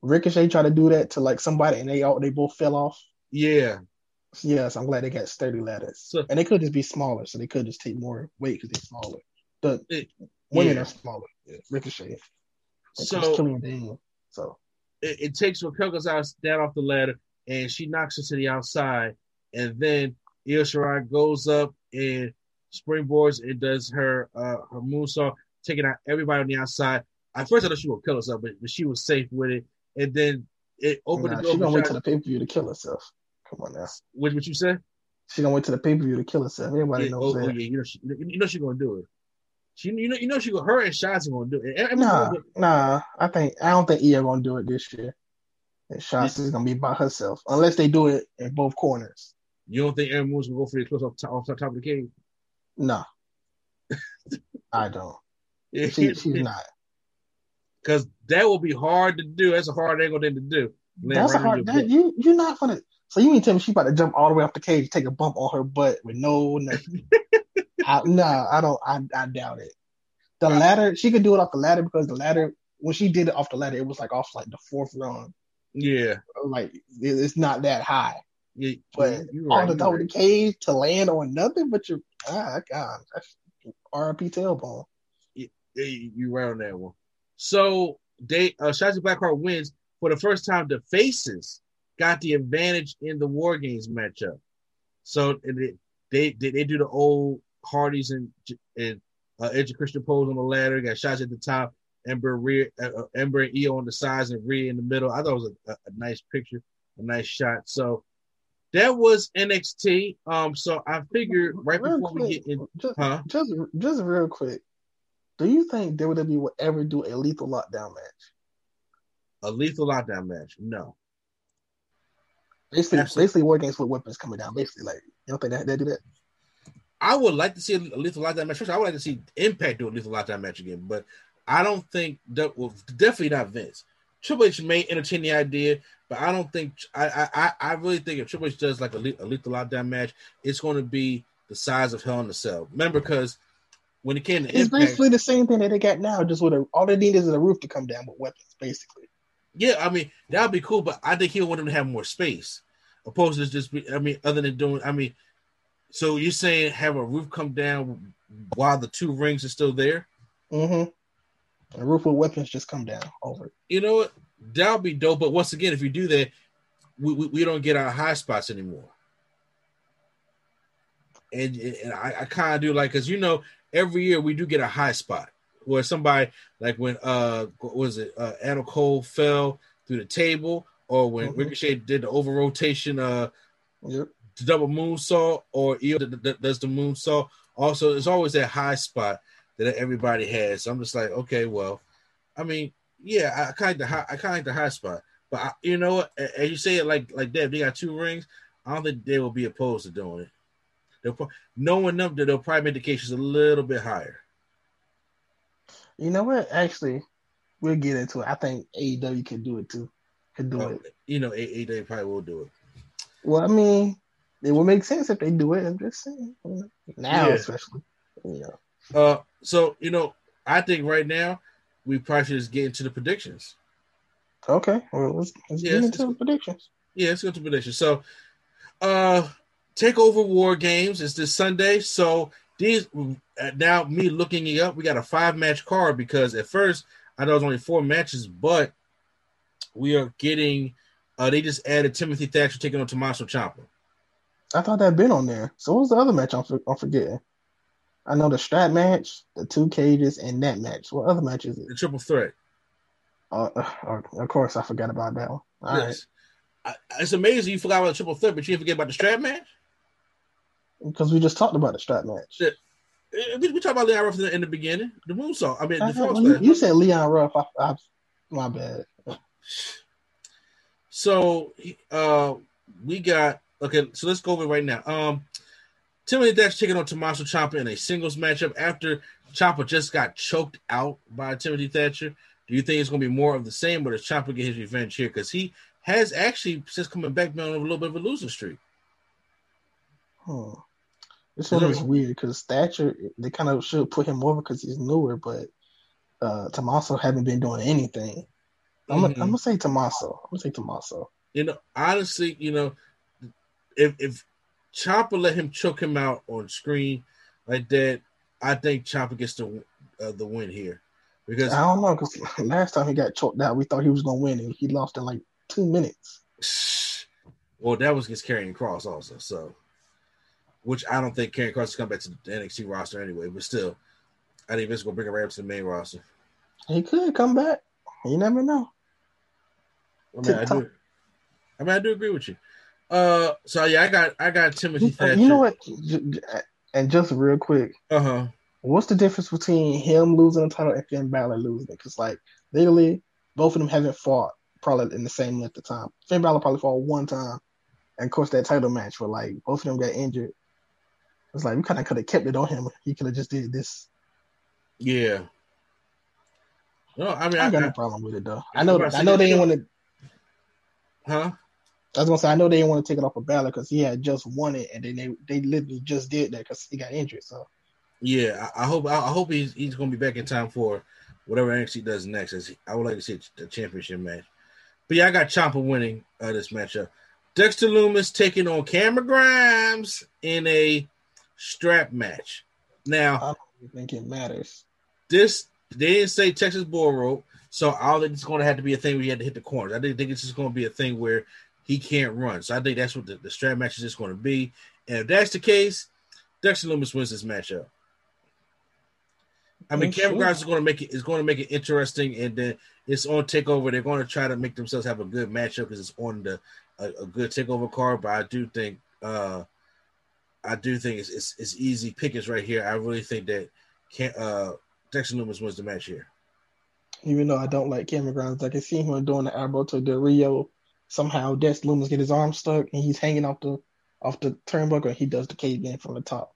Ricochet tried to do that to, like, somebody and they both fell off? Yeah. Yes, I'm glad they got sturdy ladders. So, and they could just be smaller, so they could just take more weight because they're smaller. Women are smaller. Yeah. Ricochet. It takes Raquel Gonzalez down off the ladder, and she knocks her to the outside, and then Io Shirai goes up and springboards and does her moonsault, taking out everybody on the outside. At first, I thought she would kill herself, but she was safe with it. And then it opened the door. She's going to wait to the pay-per-view to kill herself. Come on now. What you say? She going to wait to the pay-per-view to kill herself. Everybody knows that. Yeah, you know she's going to do it. You know she going. Her and Shazzy going to do it. I don't think Ia going to do it this year. And Shazzy's going to be by herself, unless they do it in both corners. You don't think Aaron Moon's going to go for the close off the top of the cage? No, I don't. She's not. Because that will be hard to do. That's a hard angle thing to do. That's a hard. You're not gonna. So you mean tell me she's about to jump all the way off the cage, take a bump on her butt with nothing? I don't. I doubt it. The ladder, she could do it off the ladder, because the ladder, when she did it off the ladder, it was like off like the fourth rung. Yeah, like it's not that high. But on the top of the cage to land on nothing but your God, that's R.I.P. tailbone. You're right on that one. So they Shotzi Blackheart wins for the first time. The faces got the advantage in the War Games matchup. So they do the old Hardys and Edge and Christian pose on the ladder. Got Shotzi at the top, Ember and Io on the sides, and Rhea in the middle. I thought it was a nice picture, a nice shot. So that was NXT. So I figured just real quick, do you think WWE will ever do a lethal lockdown match? A lethal lockdown match? No. Basically, War Games with weapons coming down. Basically, like, you don't think they do that? I would like to see a lethal lockdown match. I would like to see Impact do a lethal lockdown match again, but I don't think that will, definitely not Vince. Triple H may entertain the idea, but I don't think I really think if Triple H does like a lethal lockdown match, it's going to be the size of Hell in a Cell. Remember, because when it came to Impact, it's basically the same thing that they got now. Just with all they need is a roof to come down with weapons, basically. Yeah, I mean that would be cool, but I think he would want them to have more space, opposed to just So you're saying have a roof come down while the two rings are still there? Mm-hmm. The roof with weapons just come down over. You know what? That would be dope. But once again, if you do that, we don't get our high spots anymore. And I kind of do like, because, you know, every year we do get a high spot where somebody, like when, Adam Cole fell through the table, or when Ricochet did the over-rotation double moonsault, or Io does the moonsault. Also, there's always that high spot that everybody has. So I'm just like, okay, well, I mean, yeah, I kind of like the high spot, but I, you know what? As you say it like that, if they got two rings, I don't think they will be opposed to doing it. They'll, knowing them, they'll probably make the cases a little bit higher. You know what? Actually, we'll get into it. I think AEW can do it too. You know, AEW probably will do it. Well, I mean, it will make sense if they do it. I'm just saying now, especially. Yeah. So, you know, I think right now we probably should just get into the predictions. Okay. Well, let's get into the predictions. Yeah, let's go to predictions. So, Takeover War Games is this Sunday. So, these now me looking it up, we got a 5-match card because at first I know it was only 4 matches, but we are getting they just added Timothy Thatcher taking on Tommaso Ciampa. I thought that had been on there. So, what was the other match I'm forgetting? I know the strap match, the 2 cages, and that match. What other match is it? The triple threat. Of course, I forgot about that one. All right. It's amazing you forgot about the triple threat, but you didn't forget about the strap match? Because we just talked about the strap match. We talked about Leon Ruff in the beginning. The moonsault. I mean, you said Leon Ruff. My bad. So, we got... Okay, so let's go over it right now. Timothy Thatcher taking on Tommaso Ciampa in a singles matchup after Ciampa just got choked out by Timothy Thatcher. Do you think it's going to be more of the same, or does Ciampa get his revenge here? Because he has actually, since coming back, been on a little bit of a losing streak. This one is weird because Thatcher, they kind of should put him over because he's newer, but Tommaso haven't been doing anything. I'm going to say Tommaso. You know, honestly, you know, if Ciampa let him choke him out on screen like that, I think Ciampa gets the win here. Because I don't know, because last time he got choked out, we thought he was going to win, and he lost in like 2 minutes. Well, that was against Karrion Kross also, so which I don't think Karrion Kross is coming back to the NXT roster anyway, but still, I think Vince going to bring him right up to the main roster. He could come back. You never know. I do agree with you. So yeah, I got Timothy Thatcher. You know what? And just real quick, what's the difference between him losing the title and Finn Balor losing it? Because like literally, both of them haven't fought probably in the same length of time. Finn Balor probably fought one time, and of course that title match where like both of them got injured. It's like we kind of could have kept it on him. He could have just did this. Yeah. No, I mean I got no problem with it though. I know they didn't want to. Huh. I was going to say, I know they didn't want to take it off of Balor because he had just won it, and then they literally just did that because he got injured. So, yeah, I hope he's going to be back in time for whatever NXT does next. I would like to see the championship match. But, yeah, I got Ciampa winning this matchup. Dexter Loomis taking on Cameron Grimes in a strap match. Now, I don't think it matters. They didn't say Texas bull rope, so I think it's going to have to be a thing where you had to hit the corners. I didn't think it's just going to be a thing where he can't run. So I think that's what the strap match is just going to be. And if that's the case, Dexter Loomis wins this matchup. I mean, Cameron Grimes is going to make it interesting, and then it's on TakeOver. They're going to try to make themselves have a good matchup because it's on a good TakeOver card. But I do think it's easy pickings right here. I really think that Dexter Loomis wins the match here. Even though I don't like Cameron Grimes, I can see him doing the Alberto Del Rio. Somehow Dexter Loomis get his arm stuck and he's hanging off the turnbuckle, and he does the cave in from the top.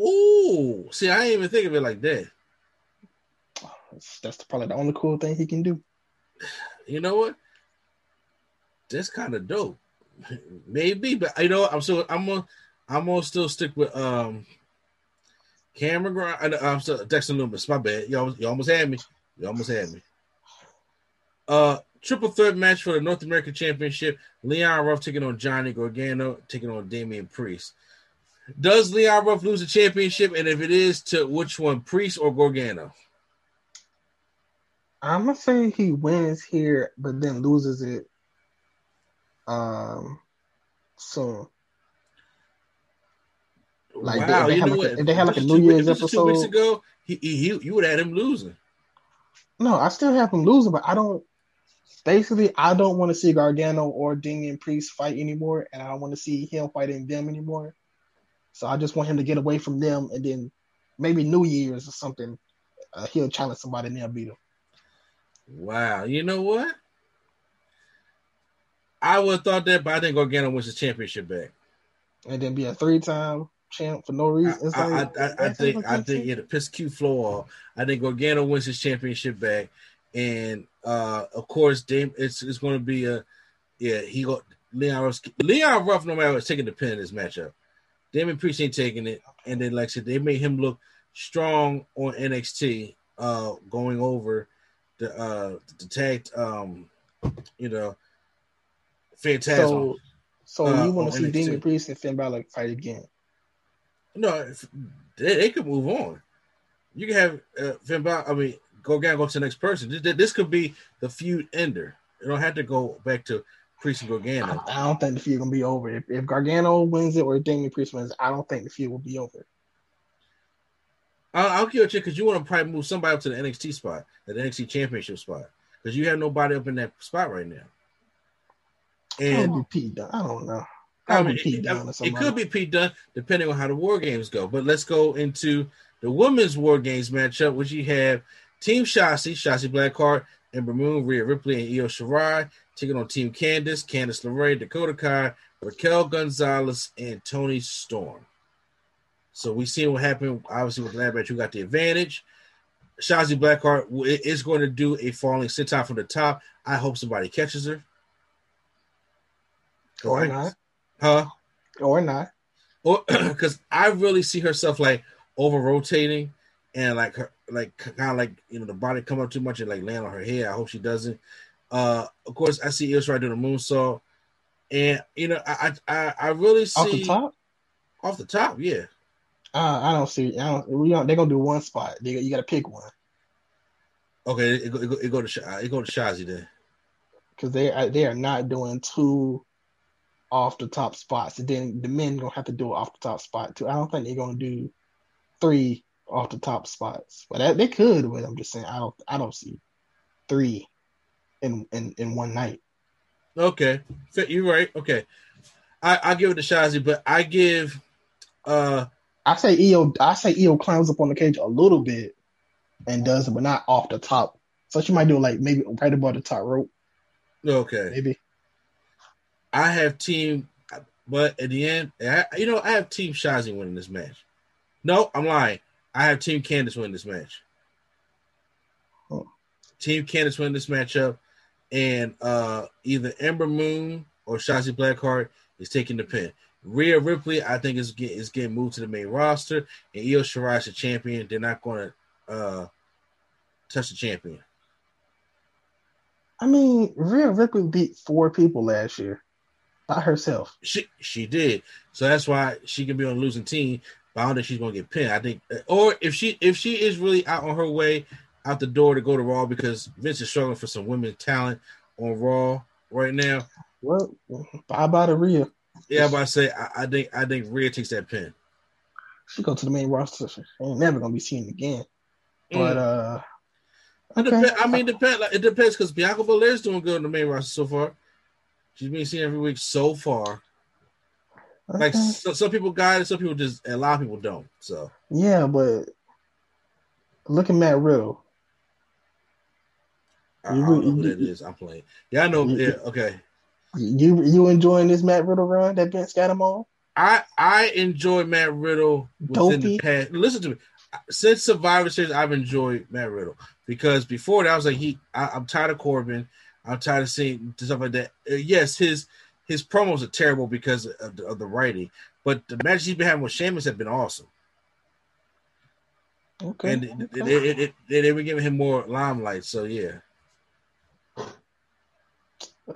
Oh, see, I didn't even think of it like that. That's probably the only cool thing he can do. You know what? That's kind of dope. Maybe, but you know what? I'm gonna still stick with Cameron Grimes. I'm still Dexter Loomis. My bad. You almost had me. Triple threat match for the North American Championship. Leon Ruff taking on Johnny Gargano, taking on Damian Priest. Does Leon Ruff lose the championship? And if it is, to which one, Priest or Gargano? I'm going to say he wins here, but then loses it soon. Like, wow, they, you know, like, what? If they had like a New Year's episode 2 weeks ago, you would have him losing. No, I still have him losing, but I don't. Basically, I don't want to see Gargano or Damian Priest fight anymore, and I don't want to see him fighting them anymore. So I just want him to get away from them, and then maybe New Year's or something, he'll challenge somebody and they'll beat him. Wow. You know what? I would have thought that, but I think Gargano wins the championship back. And then be a 3-time champ for no reason. I think it'll piss Q-Flow off. I think Gargano wins his championship back. And of course, it's going to be Leon Ruff, no matter what, is taking the pin in this matchup. Damian Priest ain't taking it, and then like I said, they made him look strong on NXT, going over the tag, Phantasm. So you want to see Damian Priest and Finn Balor fight again? No, they could move on. You can have Finn Balor. I mean, Gargano go to the next person. This could be the feud ender. You don't have to go back to Priest and Gargano. I don't think the feud gonna be over. If Gargano wins it or Damian Priest wins it, I don't think the feud will be over. I'll give you a check because you want to probably move somebody up to the NXT spot, the NXT Championship spot, because you have nobody up in that spot right now. And I don't know. It could be Pete Dunne depending on how the War Games go. But let's go into the women's War Games matchup, which you have Team Shotzi Blackheart, Ember Moon, Rhea Ripley, and Io Shirai taking on Team Candice, Candice LeRae, Dakota Kai, Raquel Gonzalez, and Toni Storm. So we see what happened, obviously, with that match. Who got the advantage? Shotzi Blackheart is going to do a falling senton from the top. I hope somebody catches her. Or not. Huh? Or not. Or because I really see herself, like, over-rotating and, like, her, like, kind of like, you know, the body come up too much and, like, land on her head. I hope she doesn't. Of course, I see Io Shirai doing a moonsault, and you know, I really see off the top, yeah. I don't see. They're gonna do one spot. You gotta pick one. Okay, it go to Shotzi then, because they are not doing two off the top spots, and then the men gonna have to do an off the top spot too. I don't think they're gonna do 3 off the top spots, but they could. But I'm just saying, I don't see 3. In one night. Okay. You're right. Okay. I give it to Shotzi, but I give I say Io climbs up on the cage a little bit and does it, but not off the top. So she might do it like maybe right above the top rope. Okay. Maybe. I have team, but at the end, I have team Shotzi winning this match. No, I'm lying. I have team Candice winning this match. Team Candice win this matchup, and either Ember Moon or Shotzi Blackheart is taking the pin. Rhea Ripley, I think, is getting moved to the main roster, and Io Shirai is the champion. They're not going to touch the champion. I mean, Rhea Ripley beat 4 people last year by herself. She did. So that's why she can be on the losing team. But I don't think she's going to get pinned. I think, or if she is really out on her way out the door to go to Raw, because Vince is struggling for some women's talent on Raw right now. Well, bye-bye to Rhea. Yeah, but I say I think Rhea takes that pin. She go to the main roster. She ain't never gonna be seen again. But okay. It depends, because Bianca Belair's doing good on the main roster so far. She's been seen every week so far. Okay. Like some people got it, some people just, and a lot of people don't. So yeah, but look at Matt Riddle. I don't know who that is. I'm playing. Yeah, I know. Yeah, okay. You enjoying this Matt Riddle run that Vince got him on? I enjoy Matt Riddle within the past. Listen to me. Since Survivor Series, I've enjoyed Matt Riddle, because before that, I was like, I'm tired of Corbin. I'm tired of seeing stuff like that. Yes, his promos are terrible because of the writing, but the matches he's been having with Sheamus have been awesome. Okay. And they were giving him more limelight, so yeah.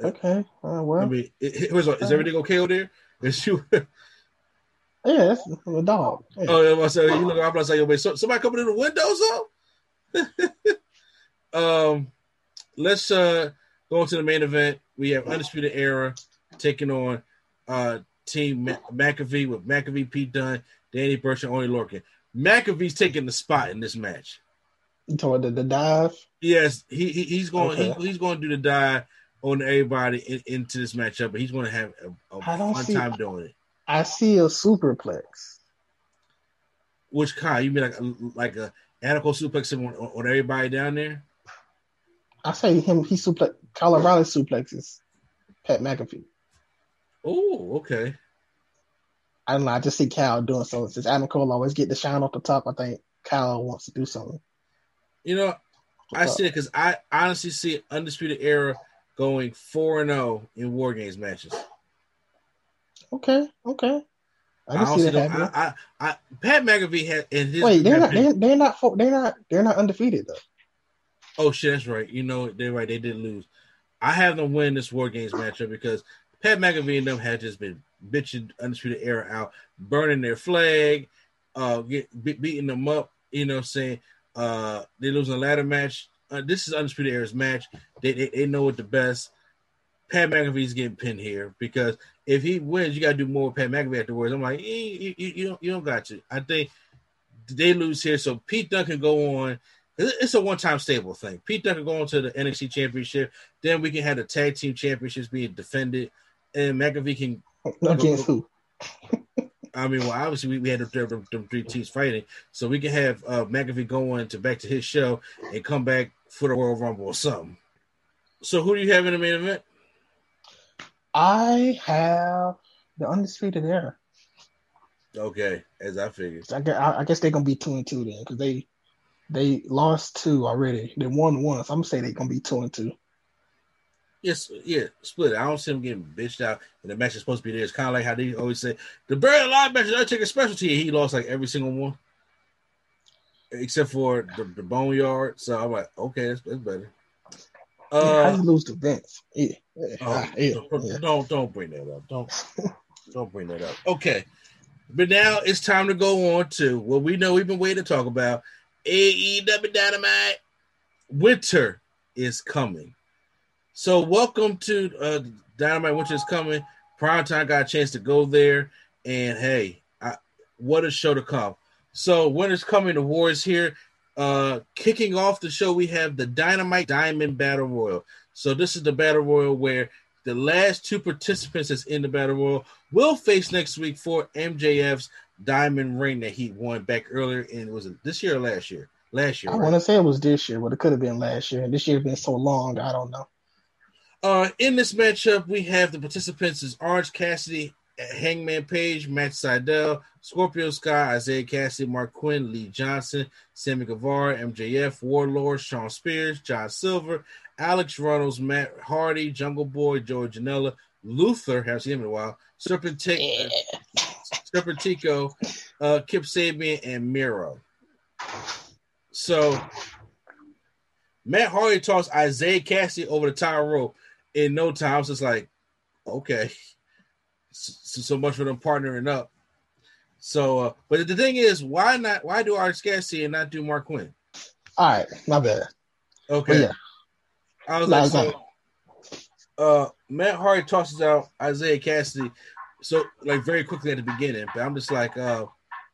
Okay. Well, I mean, is everything okay over there? Is you? Yeah, that's a dog. Yeah. Oh, I said, you look outside your way. So, somebody coming in the window, so. Let's go to the main event. We have Undisputed Era taking on Team McAfee with McAfee, Pete Dunne, Danny Burch, and Oney Lorcan. McAfee's taking the spot in this match. You talking about the dive? Yes, he's going. Okay. He's going to do the dive on everybody into this matchup, but he's going to have a fun time doing it. I see a superplex. Which kind? You mean like a ankle suplex on everybody down there? I say him. He suplex. Kyle O'Reilly suplexes Pat McAfee. Oh, okay. I don't know. I just see Kyle doing something. Since Adam Cole always get the shine off the top, I think Kyle wants to do something. You know, I see it, because I honestly see Undisputed Era going 4-0 in War Games matches. Okay. I see that happening. Pat McAfee had in his. Wait, they're not undefeated though. Oh shit, that's right. You know, they're right. They did lose. I have them win this War Games matchup because Pat McAfee and them had just been bitching Undisputed Era out, burning their flag, beating them up. You know, saying they lose a ladder match. This is Undisputed Era's match. They know it the best. Pat McAfee's getting pinned here, because if he wins, you got to do more with Pat McAfee afterwards. I'm like, you don't got to. I think they lose here, so Pete Dunne can go on. It's a one-time stable thing. Pete Dunne can go on to the NXT Championship. Then we can have the Tag Team Championships being defended, and McAfee can... Against who? I mean, well, obviously we had them three teams fighting, so we can have McAfee going back to his show and come back for the Royal Rumble or something. So who do you have in the main event? I have the Undisputed Era. Okay, as I figured. So I guess they're gonna be 2-2 then, because they lost 2 already. They won 1, so I'm gonna say they're gonna be 2-2. Yes, yeah, split it. I don't see them getting bitched out, and the match is supposed to be there. It's kind of like how they always say the buried alive match is Undertaker's specialty. He lost like every single one, except for the boneyard. So I'm like, okay, that's better. How you lose to Vince? Yeah. Don't bring that up. Don't bring that up. Okay, but now it's time to go on to what we know we've been waiting to talk about. AEW Dynamite. Winter is coming. So welcome to Dynamite, which is coming. Primetime got a chance to go there, and hey, what a show to come. So winter's coming, the war is here. Kicking off the show, we have the Dynamite Diamond Battle Royal. So this is the Battle Royal where the last 2 participants that's in the Battle Royal will face next week for MJF's Diamond Ring that he won back earlier, and was it this year or last year? Last year. I want to say it was this year, but it could have been last year. And this year has been so long, I don't know. In this matchup, we have the participants is Orange Cassidy, Hangman Page, Matt Sydal, Scorpio Sky, Isaiah Cassidy, Mark Quinn, Lee Johnson, Sammy Guevara, MJF, Warlord, Shawn Spears, John Silver, Alex Reynolds, Matt Hardy, Jungle Boy, Joey Janela, Luther, haven't seen him in a while, Serpentico, Kip Sabian, and Miro. So Matt Hardy tossed Isaiah Cassidy over the top rope in no time. I was just like, okay, so much for them partnering up. So, but the thing is, why not? Why do Orange Cassidy and not do Mark Quinn? All right, my bad. Okay, yeah. I was like, Matt Hardy tosses out Isaiah Cassidy, so like very quickly at the beginning. But I'm just like,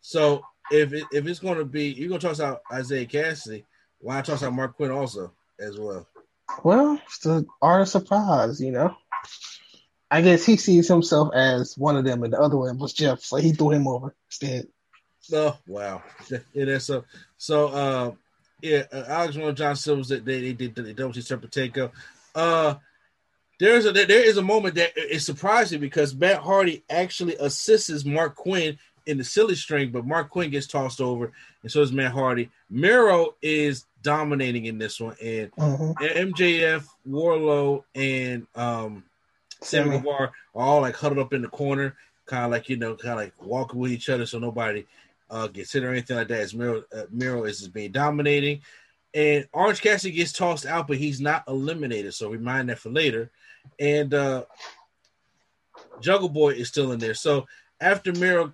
so if it's gonna be, you're gonna toss out Isaiah Cassidy, why toss out Mark Quinn also as well? Well, it's the art of surprise, you know. I guess he sees himself as one of them, and the other one was Jeff, so he threw him over instead. Oh wow, yeah, that's up. So, yeah, Alex Rowan, John Silvers, they did the double Serpent takeover. There is a moment that is surprising because Matt Hardy actually assists Mark Quinn in the silly string, but Mark Quinn gets tossed over, and so does Matt Hardy. Miro is dominating in this one, and MJF, Warlow, and Sammy Guevara are all like huddled up in the corner, kind of like walking with each other, so nobody gets hit or anything like that. As Miro is just being dominating, and Orange Cassidy gets tossed out, but he's not eliminated. So we mind that for later. And Jungle Boy is still in there. So after Miro,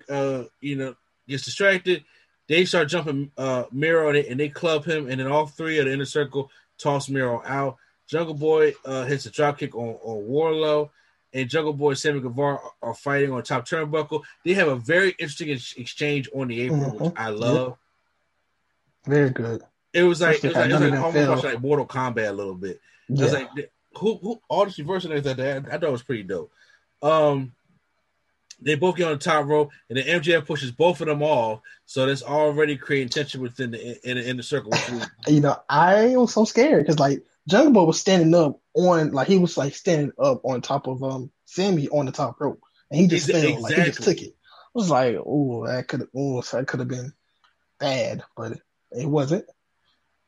gets distracted, they start jumping Miro and they club him, and then all three of the inner circle toss Miro out. Jungle Boy hits a dropkick on Warlow, and Jungle Boy and Sammy Guevara are fighting on top turnbuckle. They have a very interesting exchange on the apron, which I love. Yep. Very good. It was like almost watching like Mortal Kombat a little bit. Yeah. It was like who all this reversing is like that. I thought it was pretty dope. They both get on the top rope, and then MJF pushes both of them off. So that's already creating tension within the circle. You know, I was so scared because like. Jungle Boy was standing up on top of Sammy on the top rope, and he just fell. Like, he just took it. I was like, that could have been bad, but it wasn't.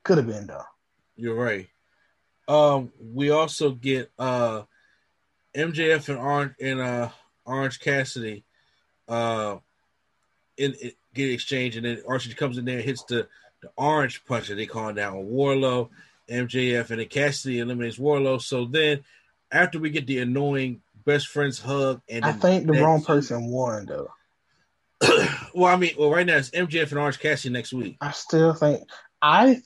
Could have been though. You're right. We also get MJF and Orange Cassidy in get exchanged, and then Archie comes in there and hits the orange punch that they call down on Warlow. MJF, and then Cassidy eliminates Warlow. So then after we get the annoying best friends hug, and I think the wrong person won though. well right now it's MJF and Orange Cassidy next week. I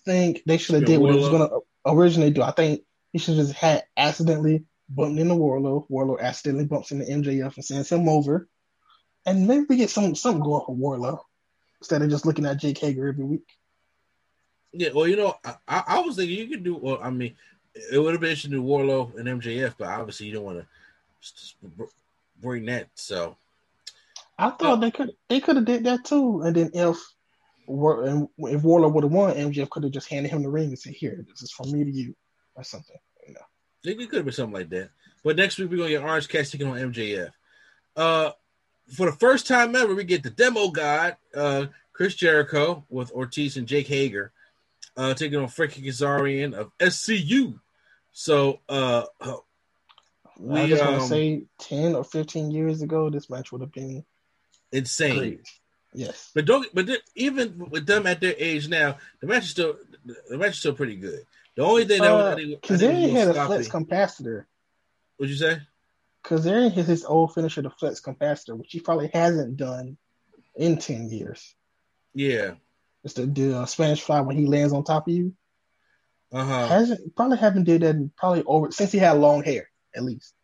think they should have did what it was gonna originally do. I think he should have just had accidentally bumped into Warlow. Warlow accidentally bumps into MJF and sends him over. And maybe we get something going for Warlow instead of just looking at Jake Hager every week. Yeah, well, you know, I was thinking you could do. Well, I mean, it would have been interesting to do Warlow and MJF, but obviously you don't want to bring that. So, I thought they could have did that too, and then if Warlow would have won, MJF could have just handed him the ring and said, "Here, this is from me to you," or something. You know, it could have been something like that. But next week we're gonna get Orange Cassidy taking on MJF. For the first time ever, we get the Demo God, Chris Jericho with Ortiz and Jake Hager. Taking on Frankie Kazarian of SCU. So, I just want to say 10 or 15 years ago, this match would have been insane. Great. Yes. But even with them at their age now, the match is still pretty good. The only thing that was... Kazarian had a flex capacitor. What'd you say? Kazarian has his old finisher, the flex capacitor, which he probably hasn't done in 10 years. Yeah. It's the Spanish Fly when he lands on top of you. Probably haven't did that over since he had long hair at least.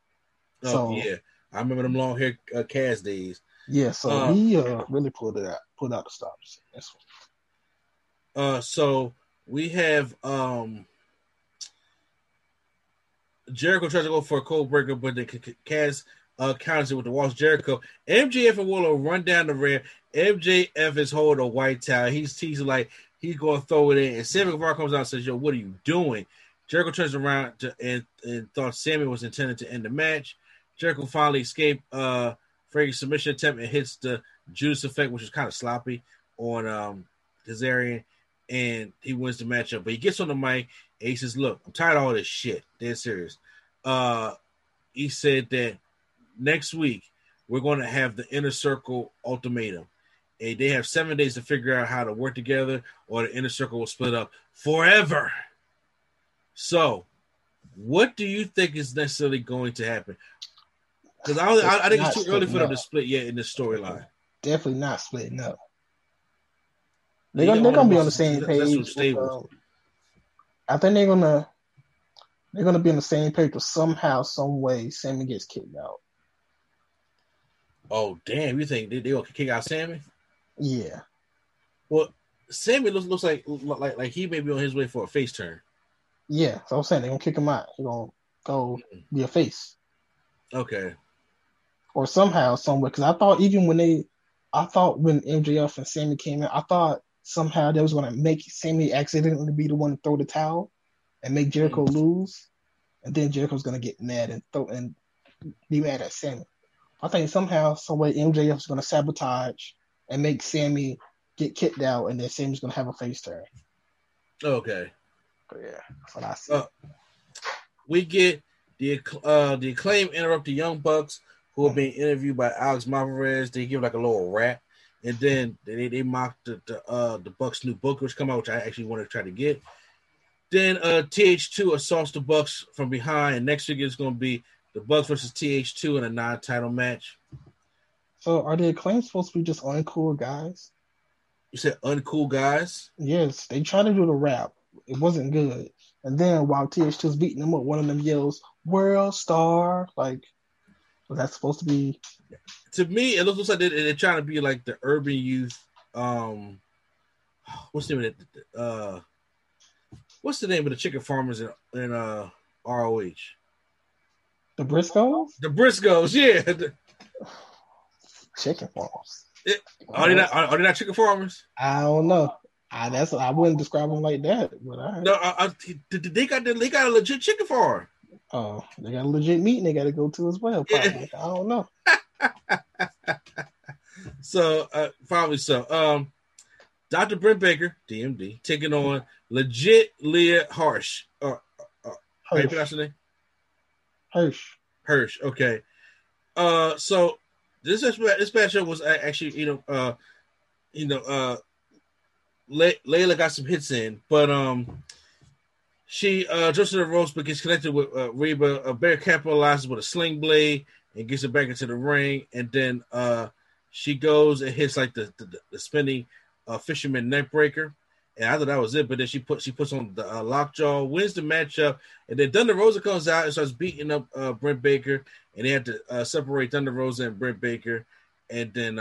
Oh, so yeah, I remember them long hair Kaz days. Yeah, so he really pulled out the stops. That's what. So we have Jericho tries to go for a cold breaker, but the Kaz counters it with the Walls Jericho. MJF and Warlow run down the ramp. MJF is holding a white towel. He's like, he's going to throw it in. And Sammy Guevara comes out and says, "Yo, what are you doing?" Jericho turns around and thought Sammy was intended to end the match. Jericho finally escaped Frankie's submission attempt and hits the Judas effect, which is kind of sloppy on Kazarian. And he wins the matchup. But he gets on the mic and he says, "Look, I'm tired of all this shit. Dead serious." He said that next week, we're going to have the Inner Circle ultimatum. And they have 7 days to figure out how to work together, or the Inner Circle will split up forever. So, what do you think is necessarily going to happen? Because I think it's too early for them to split yet in this storyline. Definitely not splitting up. They're gonna be on the same page. I think they're gonna be on the same page, but somehow, some way, Sammy gets kicked out. Oh damn! You think they gonna kick out Sammy? Yeah. Well, Sammy looks like he may be on his way for a face turn. Yeah, so I'm saying they're gonna kick him out. He's gonna go be a face. Okay. Or somehow, somewhere, because I thought when MJF and Sammy came in, I thought somehow they was gonna make Sammy accidentally be the one to throw the towel and make Jericho lose, and then Jericho's gonna get mad and be mad at Sammy. I think somehow, somewhere, MJF is gonna sabotage and make Sammy get kicked out, and then Sammy's gonna have a face turn. Okay. But yeah, that's what I see. We get the Acclaim interrupt the Young Bucks, who are being interviewed by Alex Mavarez. They give like a little rap, and then they mock the Bucks' new book, which come out, which I actually want to try to get. Then TH2 assaults the Bucks from behind, and next week is going to be the Bucks versus TH2 in a non-title match. So are the Acclaim supposed to be just uncool guys? You said uncool guys? Yes, they try to do the rap. It wasn't good. And then while TH2 was beating them up, one of them yells, "World Star." Like, was that supposed to be? To me, it looks like they're trying to be like the Urban Youth. What's the name of it? What's the name of the chicken farmers in ROH? The Briscoes? The Briscoes, yeah. Chicken farmers. Are they not chicken farmers? I don't know. I wouldn't describe them like that. But they got a legit chicken farm. Oh, they got a legit meeting they got to go to as well. Probably. Yeah. I don't know. So probably so. Dr. Brent Baker, DMD, taking on legit Leah Hirsch. How you pronounce her name? Hirsch. Okay. So this matchup was actually Layla got some hits in, but she Joseph Rose gets connected with Reba. Bear capitalizes with a sling blade and gets it back into the ring, and then she goes and hits like the spinning fisherman neck breaker. And I thought that was it, but then she puts on the lockjaw, wins the matchup, and then Thunder Rosa comes out and starts beating up Brent Baker, and they have to separate Thunder Rosa and Brent Baker, and then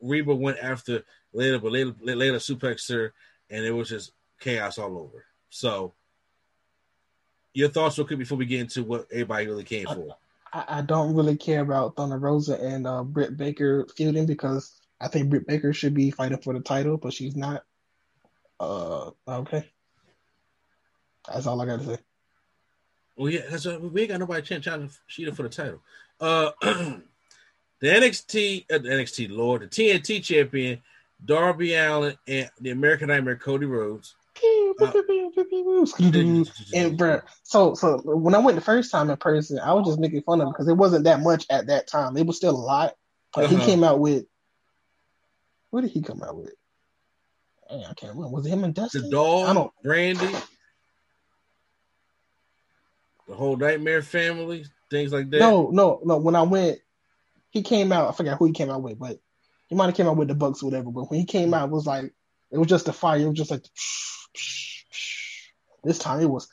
Reba went after Layla, but Layla suplexed her, and it was just chaos all over. So, your thoughts before we get into what everybody really came for? I don't really care about Thunder Rosa and Britt Baker feuding, because I think Britt Baker should be fighting for the title, but she's not. Okay. That's all I got to say. Well, yeah, we ain't got nobody challenging Sheeta for the title. The TNT champion, Darby Allin, and the American Nightmare, Cody Rhodes. And bro, so when I went the first time in person, I was just making fun of him because it wasn't that much at that time. It was still a lot. But he came out with, what did he come out with? Dang, I can't remember. Was it him and Dusty? The Dog, Brandy, the whole Nightmare family, things like that. No. When I went, he came out, I forgot who he came out with, but he might have came out with the Bucks or whatever, but when he came out, it was just a fire. It was just like, this time it was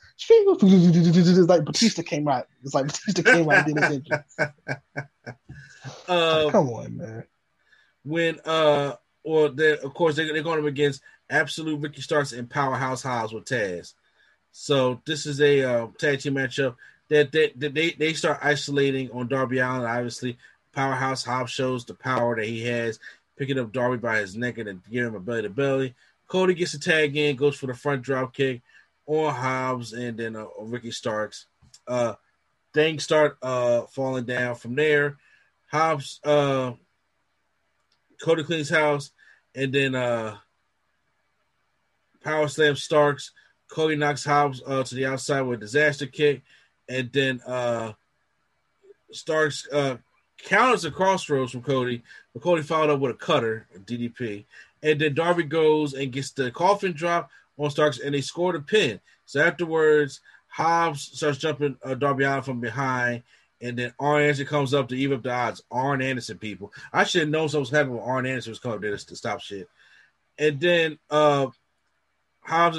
like Batista came out. It's like Batista came out and did his entrance. Come on, man. They're going up against Absolute Ricky Starks and Powerhouse Hobbs with Taz. So this is a tag team matchup that they start isolating on Darby Allin, obviously. Powerhouse Hobbs shows the power that he has, picking up Darby by his neck and then giving him a belly to belly. Cody gets a tag in, goes for the front drop kick on Hobbs and then Ricky Starks. Things start falling down from there. Hobbs, Cody cleans house, and then power slams Starks. Cody knocks Hobbs to the outside with a disaster kick, and then Starks counters a crossroads from Cody, but Cody followed up with a cutter, a DDP, and then Darby goes and gets the coffin drop on Starks, and they scored a pin. So afterwards, Hobbs starts jumping Darby Allin from behind, and then Arn Anderson comes up to even up the odds. Arn Anderson, people. I should have known something was happening when Arn Anderson was coming up there to stop shit. And then Hobbs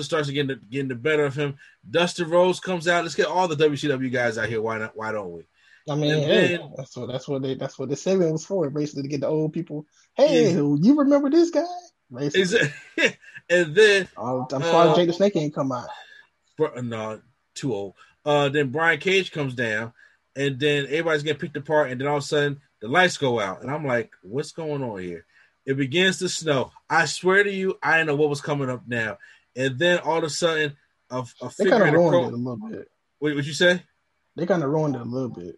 starts getting the better of him. Dusty Rhodes comes out. Let's get all the WCW guys out here. Why not? Why don't we? I mean, hey, then, that's what the segment was for, basically, to get the old people. Hey, yeah. You remember this guy? Basically. And then I'm sorry, Jake the Snake ain't come out. No, too old. Then Brian Cage comes down, and then everybody's getting picked apart, and then all of a sudden the lights go out, and I'm like, what's going on here? It begins to snow. I swear to you, I didn't know what was coming up now. And then all of a sudden, a they kind of ruined it a little bit. Wait, what you say? They kind of ruined it a little bit.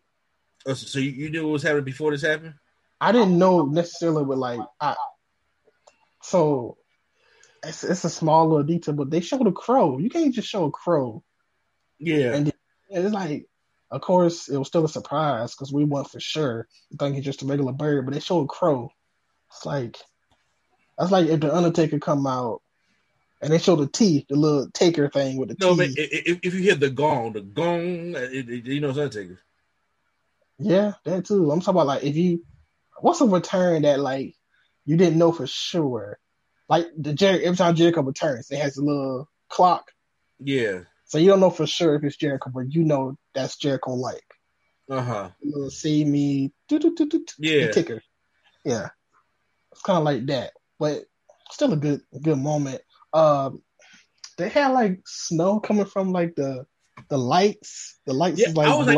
Oh, so you knew what was happening before this happened? I didn't know necessarily, but so it's a small little detail, but they showed a crow. You can't just show a crow. Yeah. And it's like, of course, it was still a surprise because we weren't for sure. You think he's just a regular bird, but they showed a crow. It's like, that's like if the Undertaker come out and they show the T, the little taker thing with the T. No, but if you hear the gong, you know it's Undertaker. Yeah, that too. I'm talking about like if you, what's a return that like you didn't know for sure, like every time Jericho returns, it has a little clock. Yeah. So you don't know for sure if it's Jericho, but you know that's Jericho like. Uh huh. Little see me, yeah, ticker. Yeah, it's kind of like that, but still a good moment. They had like snow coming from like the lights. The lights. Yeah, is, like, I was like,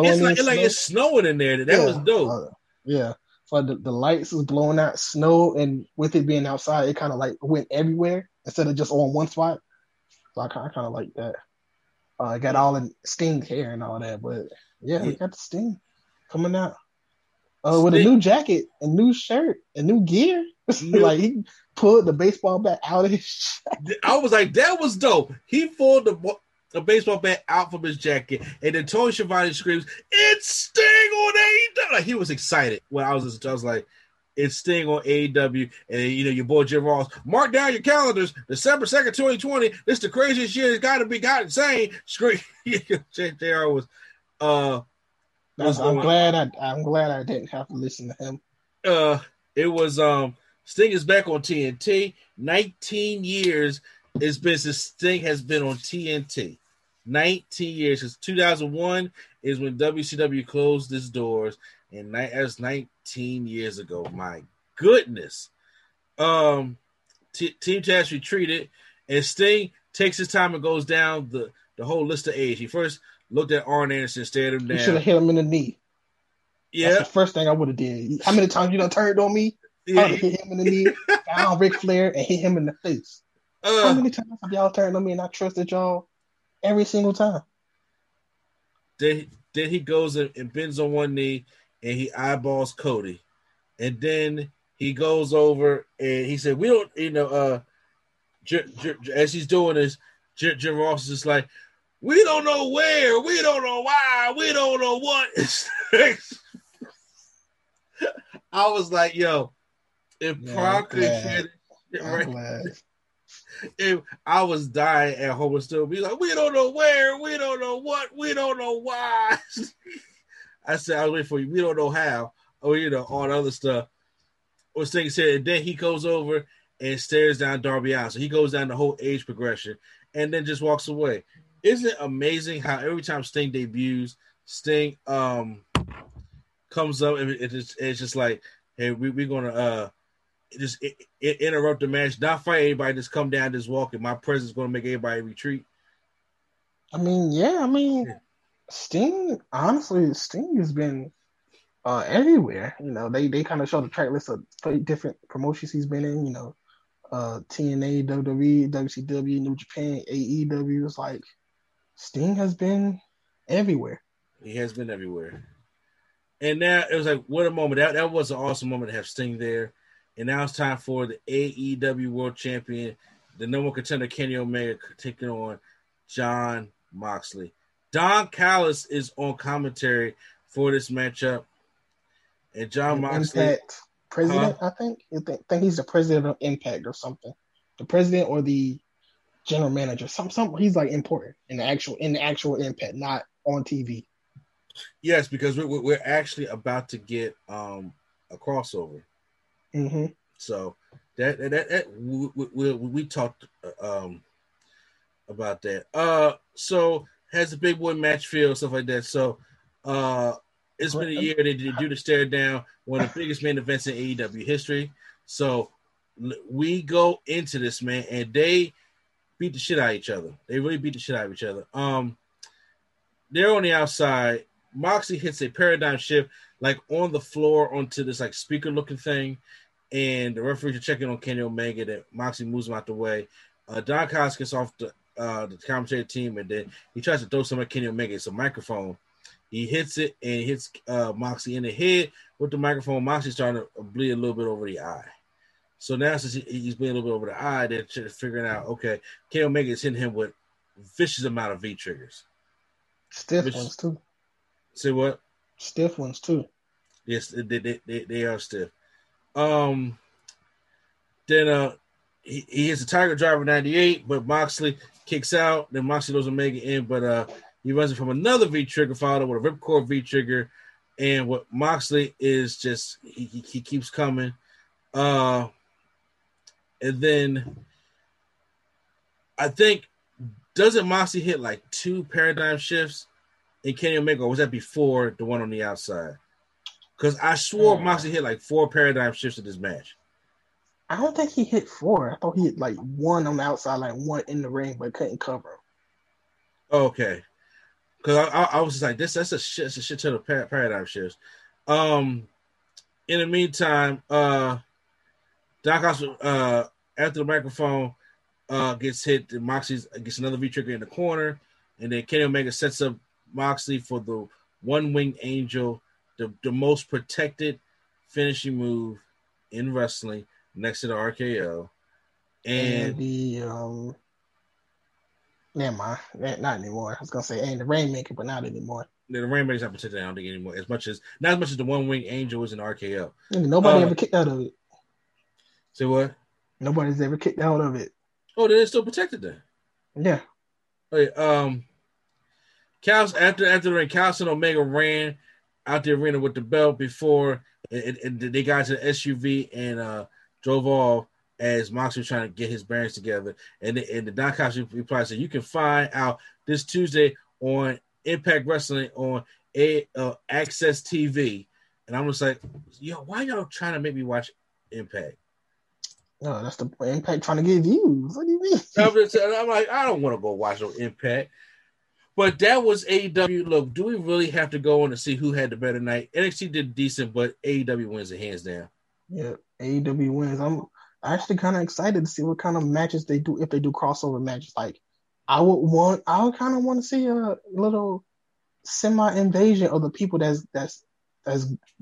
it's snowing in there. That was dope. Yeah. So the lights is blowing out snow, and with it being outside, it kind of like went everywhere instead of just on one spot. So I kind of like that. I got all in Sting hair and all that, but yeah, we got the Sting coming out with a new jacket, a new shirt, a new gear. Like he pulled the baseball bat out of his jacket. I was like, that was dope. He pulled the baseball bat out from his jacket, and then Tony Schiavone screams, "It's Sting on AEW!" Like he was excited. When I was like, "It's Sting on AEW," and you know your boy Jim Ross, mark down your calendars, December 2nd, 2020. This is the craziest year. It's got to be God insane. Scream. JR was. I'm glad I didn't have to listen to him. It was Sting is back on TNT. 19 years it's been since Sting has been on TNT. 19 years since 2001 is when WCW closed its doors, and that's 19 years ago. My goodness. Team Taz retreated, and Sting takes his time and goes down the whole list of age. He first looked at Arn Anderson, stared him down. You should have hit him in the knee. Yeah, that's the first thing I would have did. How many times you done turned on me? Yeah. I would have hit him in the knee, found Ric Flair, and hit him in the face. How many times have y'all turned on me and I trusted y'all every single time? Then he goes and bends on one knee and he eyeballs Cody. And then he goes over and he said, we don't, you know, as he's doing this, Jim Ross is just like, we don't know where, we don't know why, we don't know what. I was like, yo, if Prime could hit it right. If I was dying at home and still be like, we don't know where, we don't know what, we don't know why. I said, I was waiting for you. We don't know how, or you know, all the other stuff. Or Sting said, and then he goes over and stares down Darby Allin. So he goes down the whole age progression and then just walks away. Isn't it amazing how every time Sting debuts, Sting comes up and it's just like, hey, we're gonna just interrupt the match, not fight anybody, just come down, just walk, and my presence is going to make everybody retreat. I mean, yeah. Sting has been everywhere. You know, they kind of show the track list of different promotions he's been in, you know, TNA, WWE, WCW, New Japan, AEW. It's like, Sting has been everywhere. He has been everywhere. And now, it was like, what a moment. That was an awesome moment to have Sting there. And now it's time for the AEW World Champion, the number one contender, Kenny Omega, taking on John Moxley. Don Callis is on commentary for this matchup. And John Moxley... Impact president, I think. I think he's the president of Impact or something. The president or the general manager. Some he's like important in the actual Impact, not on TV. Yes, because we're actually about to get a crossover. Mm-hmm. So we talked about that. So has the big boy match feel, stuff like that. So it's been a year they did do the stare down, one of the biggest main events in AEW history. So we go into this, man, and they beat the shit out of each other. They really beat the shit out of each other. They're on the outside. Moxley hits a paradigm shift, like on the floor onto this like speaker looking thing, and the referees are checking on Kenny Omega. That Moxley moves him out the way. Don Cox gets off the commentary team, and then he tries to throw something at Kenny Omega. It's a microphone. He hits it and hits Moxley in the head with the microphone. Moxley's starting to bleed a little bit over the eye. So now since he's bleeding a little bit over the eye, they're figuring out, okay, Kenny Omega is hitting him with vicious amount of V triggers. Stiff ones too. Say what? Stiff ones too. Yes, they are stiff. Then he hits a Tiger Driver 98, but Moxley kicks out. Then Moxley throws Omega in, but he runs it from another V trigger, followed up with a Ripcord V trigger. And what Moxley is just he keeps coming. And then I think. Doesn't Moxley hit like two paradigm shifts in Kenny Omega? Or was that before the one on the outside? Because I swore Moxley hit like four paradigm shifts in this match. I don't think he hit four. I thought he hit like one on the outside, like one in the ring, but couldn't cover him. Okay. Because I was just like, that's a shit ton of paradigm shifts. In the meantime, Doc Oster, after the microphone, gets hit, and Moxley gets another V-trigger in the corner, and then Kenny Omega sets up Moxley for the one-winged angel, the most protected finishing move in wrestling next to the RKO. And the... never mind. Not anymore. I was going to say, and the Rainmaker, but not anymore. The Rainmaker's not protected, I don't think, anymore. Not as much as the one-winged angel is in RKO. Nobody ever kicked out of it. Say what? Nobody's ever kicked out of it. Oh, then it's still protected then. Yeah. Okay, Cal's after the ring, Cal's and Omega ran out the arena with the belt before and they got to the SUV and drove off as Moxley was trying to get his bearings together. And the Don Cox replied, said, you can find out this Tuesday on Impact Wrestling on Access TV. And I'm just like, yo, why y'all trying to make me watch Impact? No, that's the Impact trying to get views. What do you mean? I'm like, I don't want to go watch no Impact. But that was AEW. Look, do we really have to go on to see who had the better night? NXT did decent, but AEW wins it hands down. Yeah, AEW wins. I'm actually kind of excited to see what kind of matches they do, if they do crossover matches. Like, I would kind of want to see a little semi-invasion of the people that's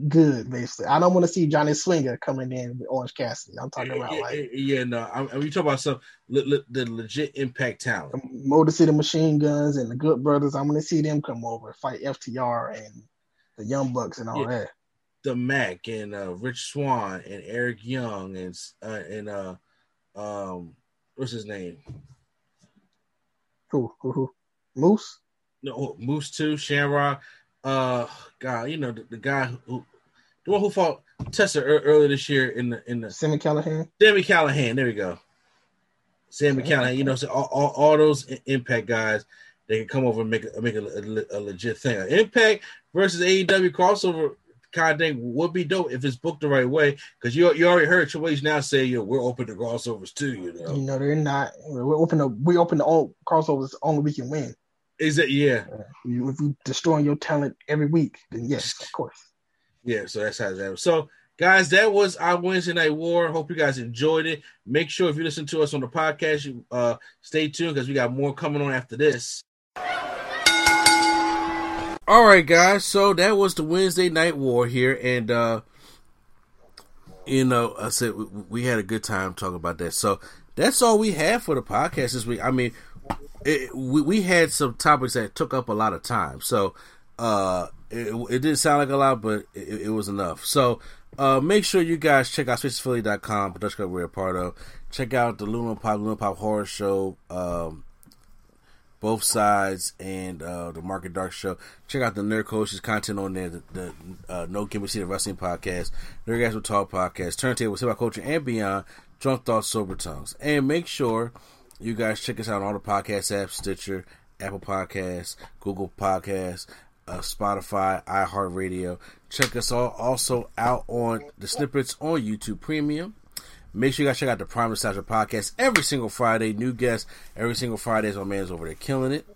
good, basically. I don't want to see Johnny Swinger coming in with Orange Cassidy. I'm talking about like... Yeah, no. You talk about some the legit Impact talent. I'm more to see the Machine Guns and the Good Brothers. I'm going to see them come over, fight FTR and the Young Bucks and all that. The Mac and Rich Swann and Eric Young and what's his name? Who? Moose? No, Moose too, Shamrock. God, you know the guy who fought Tessa earlier this year in the Sammy Callahan. Sammy Callahan, there we go. Sammy Callahan, you know, so all those Impact guys, they can come over and make a legit thing. Impact versus AEW crossover kind of thing would be dope if it's booked the right way. Because you already heard Triple H now say, "Yo, we're open to crossovers too." You know, they're not. We open to all crossovers only we can win. Is it? Yeah. If you destroying your talent every week, then yes, of course. Yeah, so that's how that was. So, guys, that was our Wednesday Night War. Hope you guys enjoyed it. Make sure if you listen to us on the podcast, you stay tuned because we got more coming on after this. All right, guys. So that was the Wednesday Night War here, and you know, I said we had a good time talking about that. So that's all we have for the podcast this week. I mean. We had some topics that took up a lot of time, so it didn't sound like a lot, but it was enough. So make sure you guys check out SpacesPhilly.com, production club we're a part of. Check out the Luna Pop Horror Show, Both Sides, and the Market Dark Show. Check out the Nerd Coalition's content on there, the No Gimmick City Wrestling Podcast, Nerd Guys Will Talk Podcast, Turntables, Hip Hop Culture, and Beyond, Drunk Thoughts, Sober Tongues. And make sure you guys check us out on all the podcast apps, Stitcher, Apple Podcasts, Google Podcasts, Spotify, iHeartRadio. Check us all also out on the snippets on YouTube Premium. Make sure you guys check out the Prime Nostalgia podcast every single Friday. New guests every single Friday. My man's over there killing it.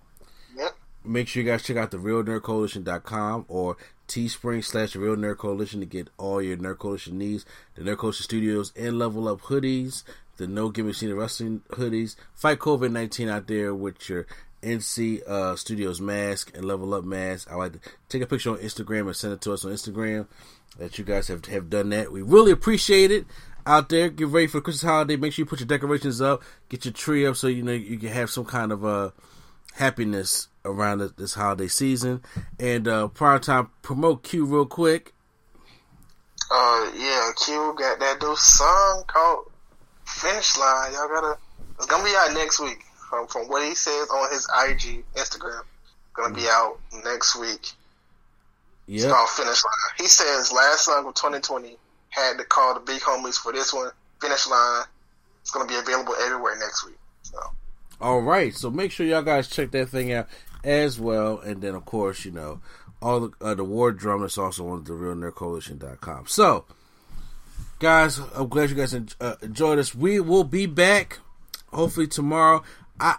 Yep. Make sure you guys check out the RealNerdCoalition.com or Teespring.com/RealNerdCoalition to get all your Nerd Coalition needs. The Nerd Coalition Studios and Level Up hoodies, the No Gimmick City Wrestling hoodies. Fight COVID-19 out there with your NC Studios mask and Level Up mask. I like to take a picture on Instagram and send it to us on Instagram that you guys have done that. We really appreciate it. Out there, get ready for the Christmas holiday. Make sure you put your decorations up, get your tree up, so you know you can have some kind of happiness around this holiday season. And prime time, promote Q real quick. Yeah, Q got that new song called "Finish Line." It's gonna be out next week. From what he says on his IG, Instagram, gonna be out next week. Yeah, it's called "Finish Line." He says last song of 2020. Had to call the big homies for this one. Finish Line. It's going to be available everywhere next week. So. All right. So make sure y'all guys check that thing out as well. And then, of course, you know, all the Wardrum is also on the RealNerdCoalition.com. So, guys, I'm glad you guys enjoyed us. We will be back hopefully tomorrow. I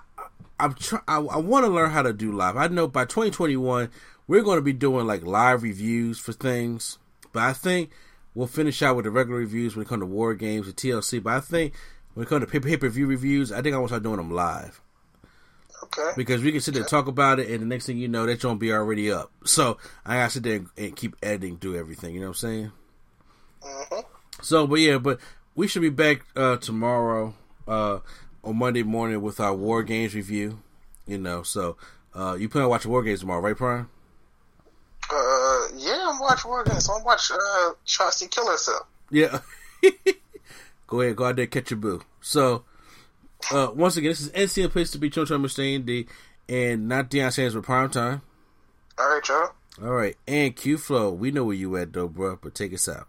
want to learn how to do live. I know by 2021, we're going to be doing like live reviews for things. But I think we'll finish out with the regular reviews when it comes to War Games and TLC. But I think when it comes to pay-per-view reviews, I think I want to start doing them live. Okay. Because we can sit there and talk about it, and the next thing you know, that's going to be already up. So I got to sit there and keep editing, do everything. You know what I'm saying? Mm-hmm. So, but we should be back tomorrow on Monday morning with our War Games review. You know, so you plan on watching War Games tomorrow, right, Prime? Yeah, I'm watching War Games. I'm watching Chauncey kill herself. Yeah. Go out there, catch your boo. So, once again, this is NC Place to Be, Choncho Mr. D, and not Deion Sanders with Prime Time. All right, y'all. All right, and Q-Flow, we know where you at, though, bro, but take us out.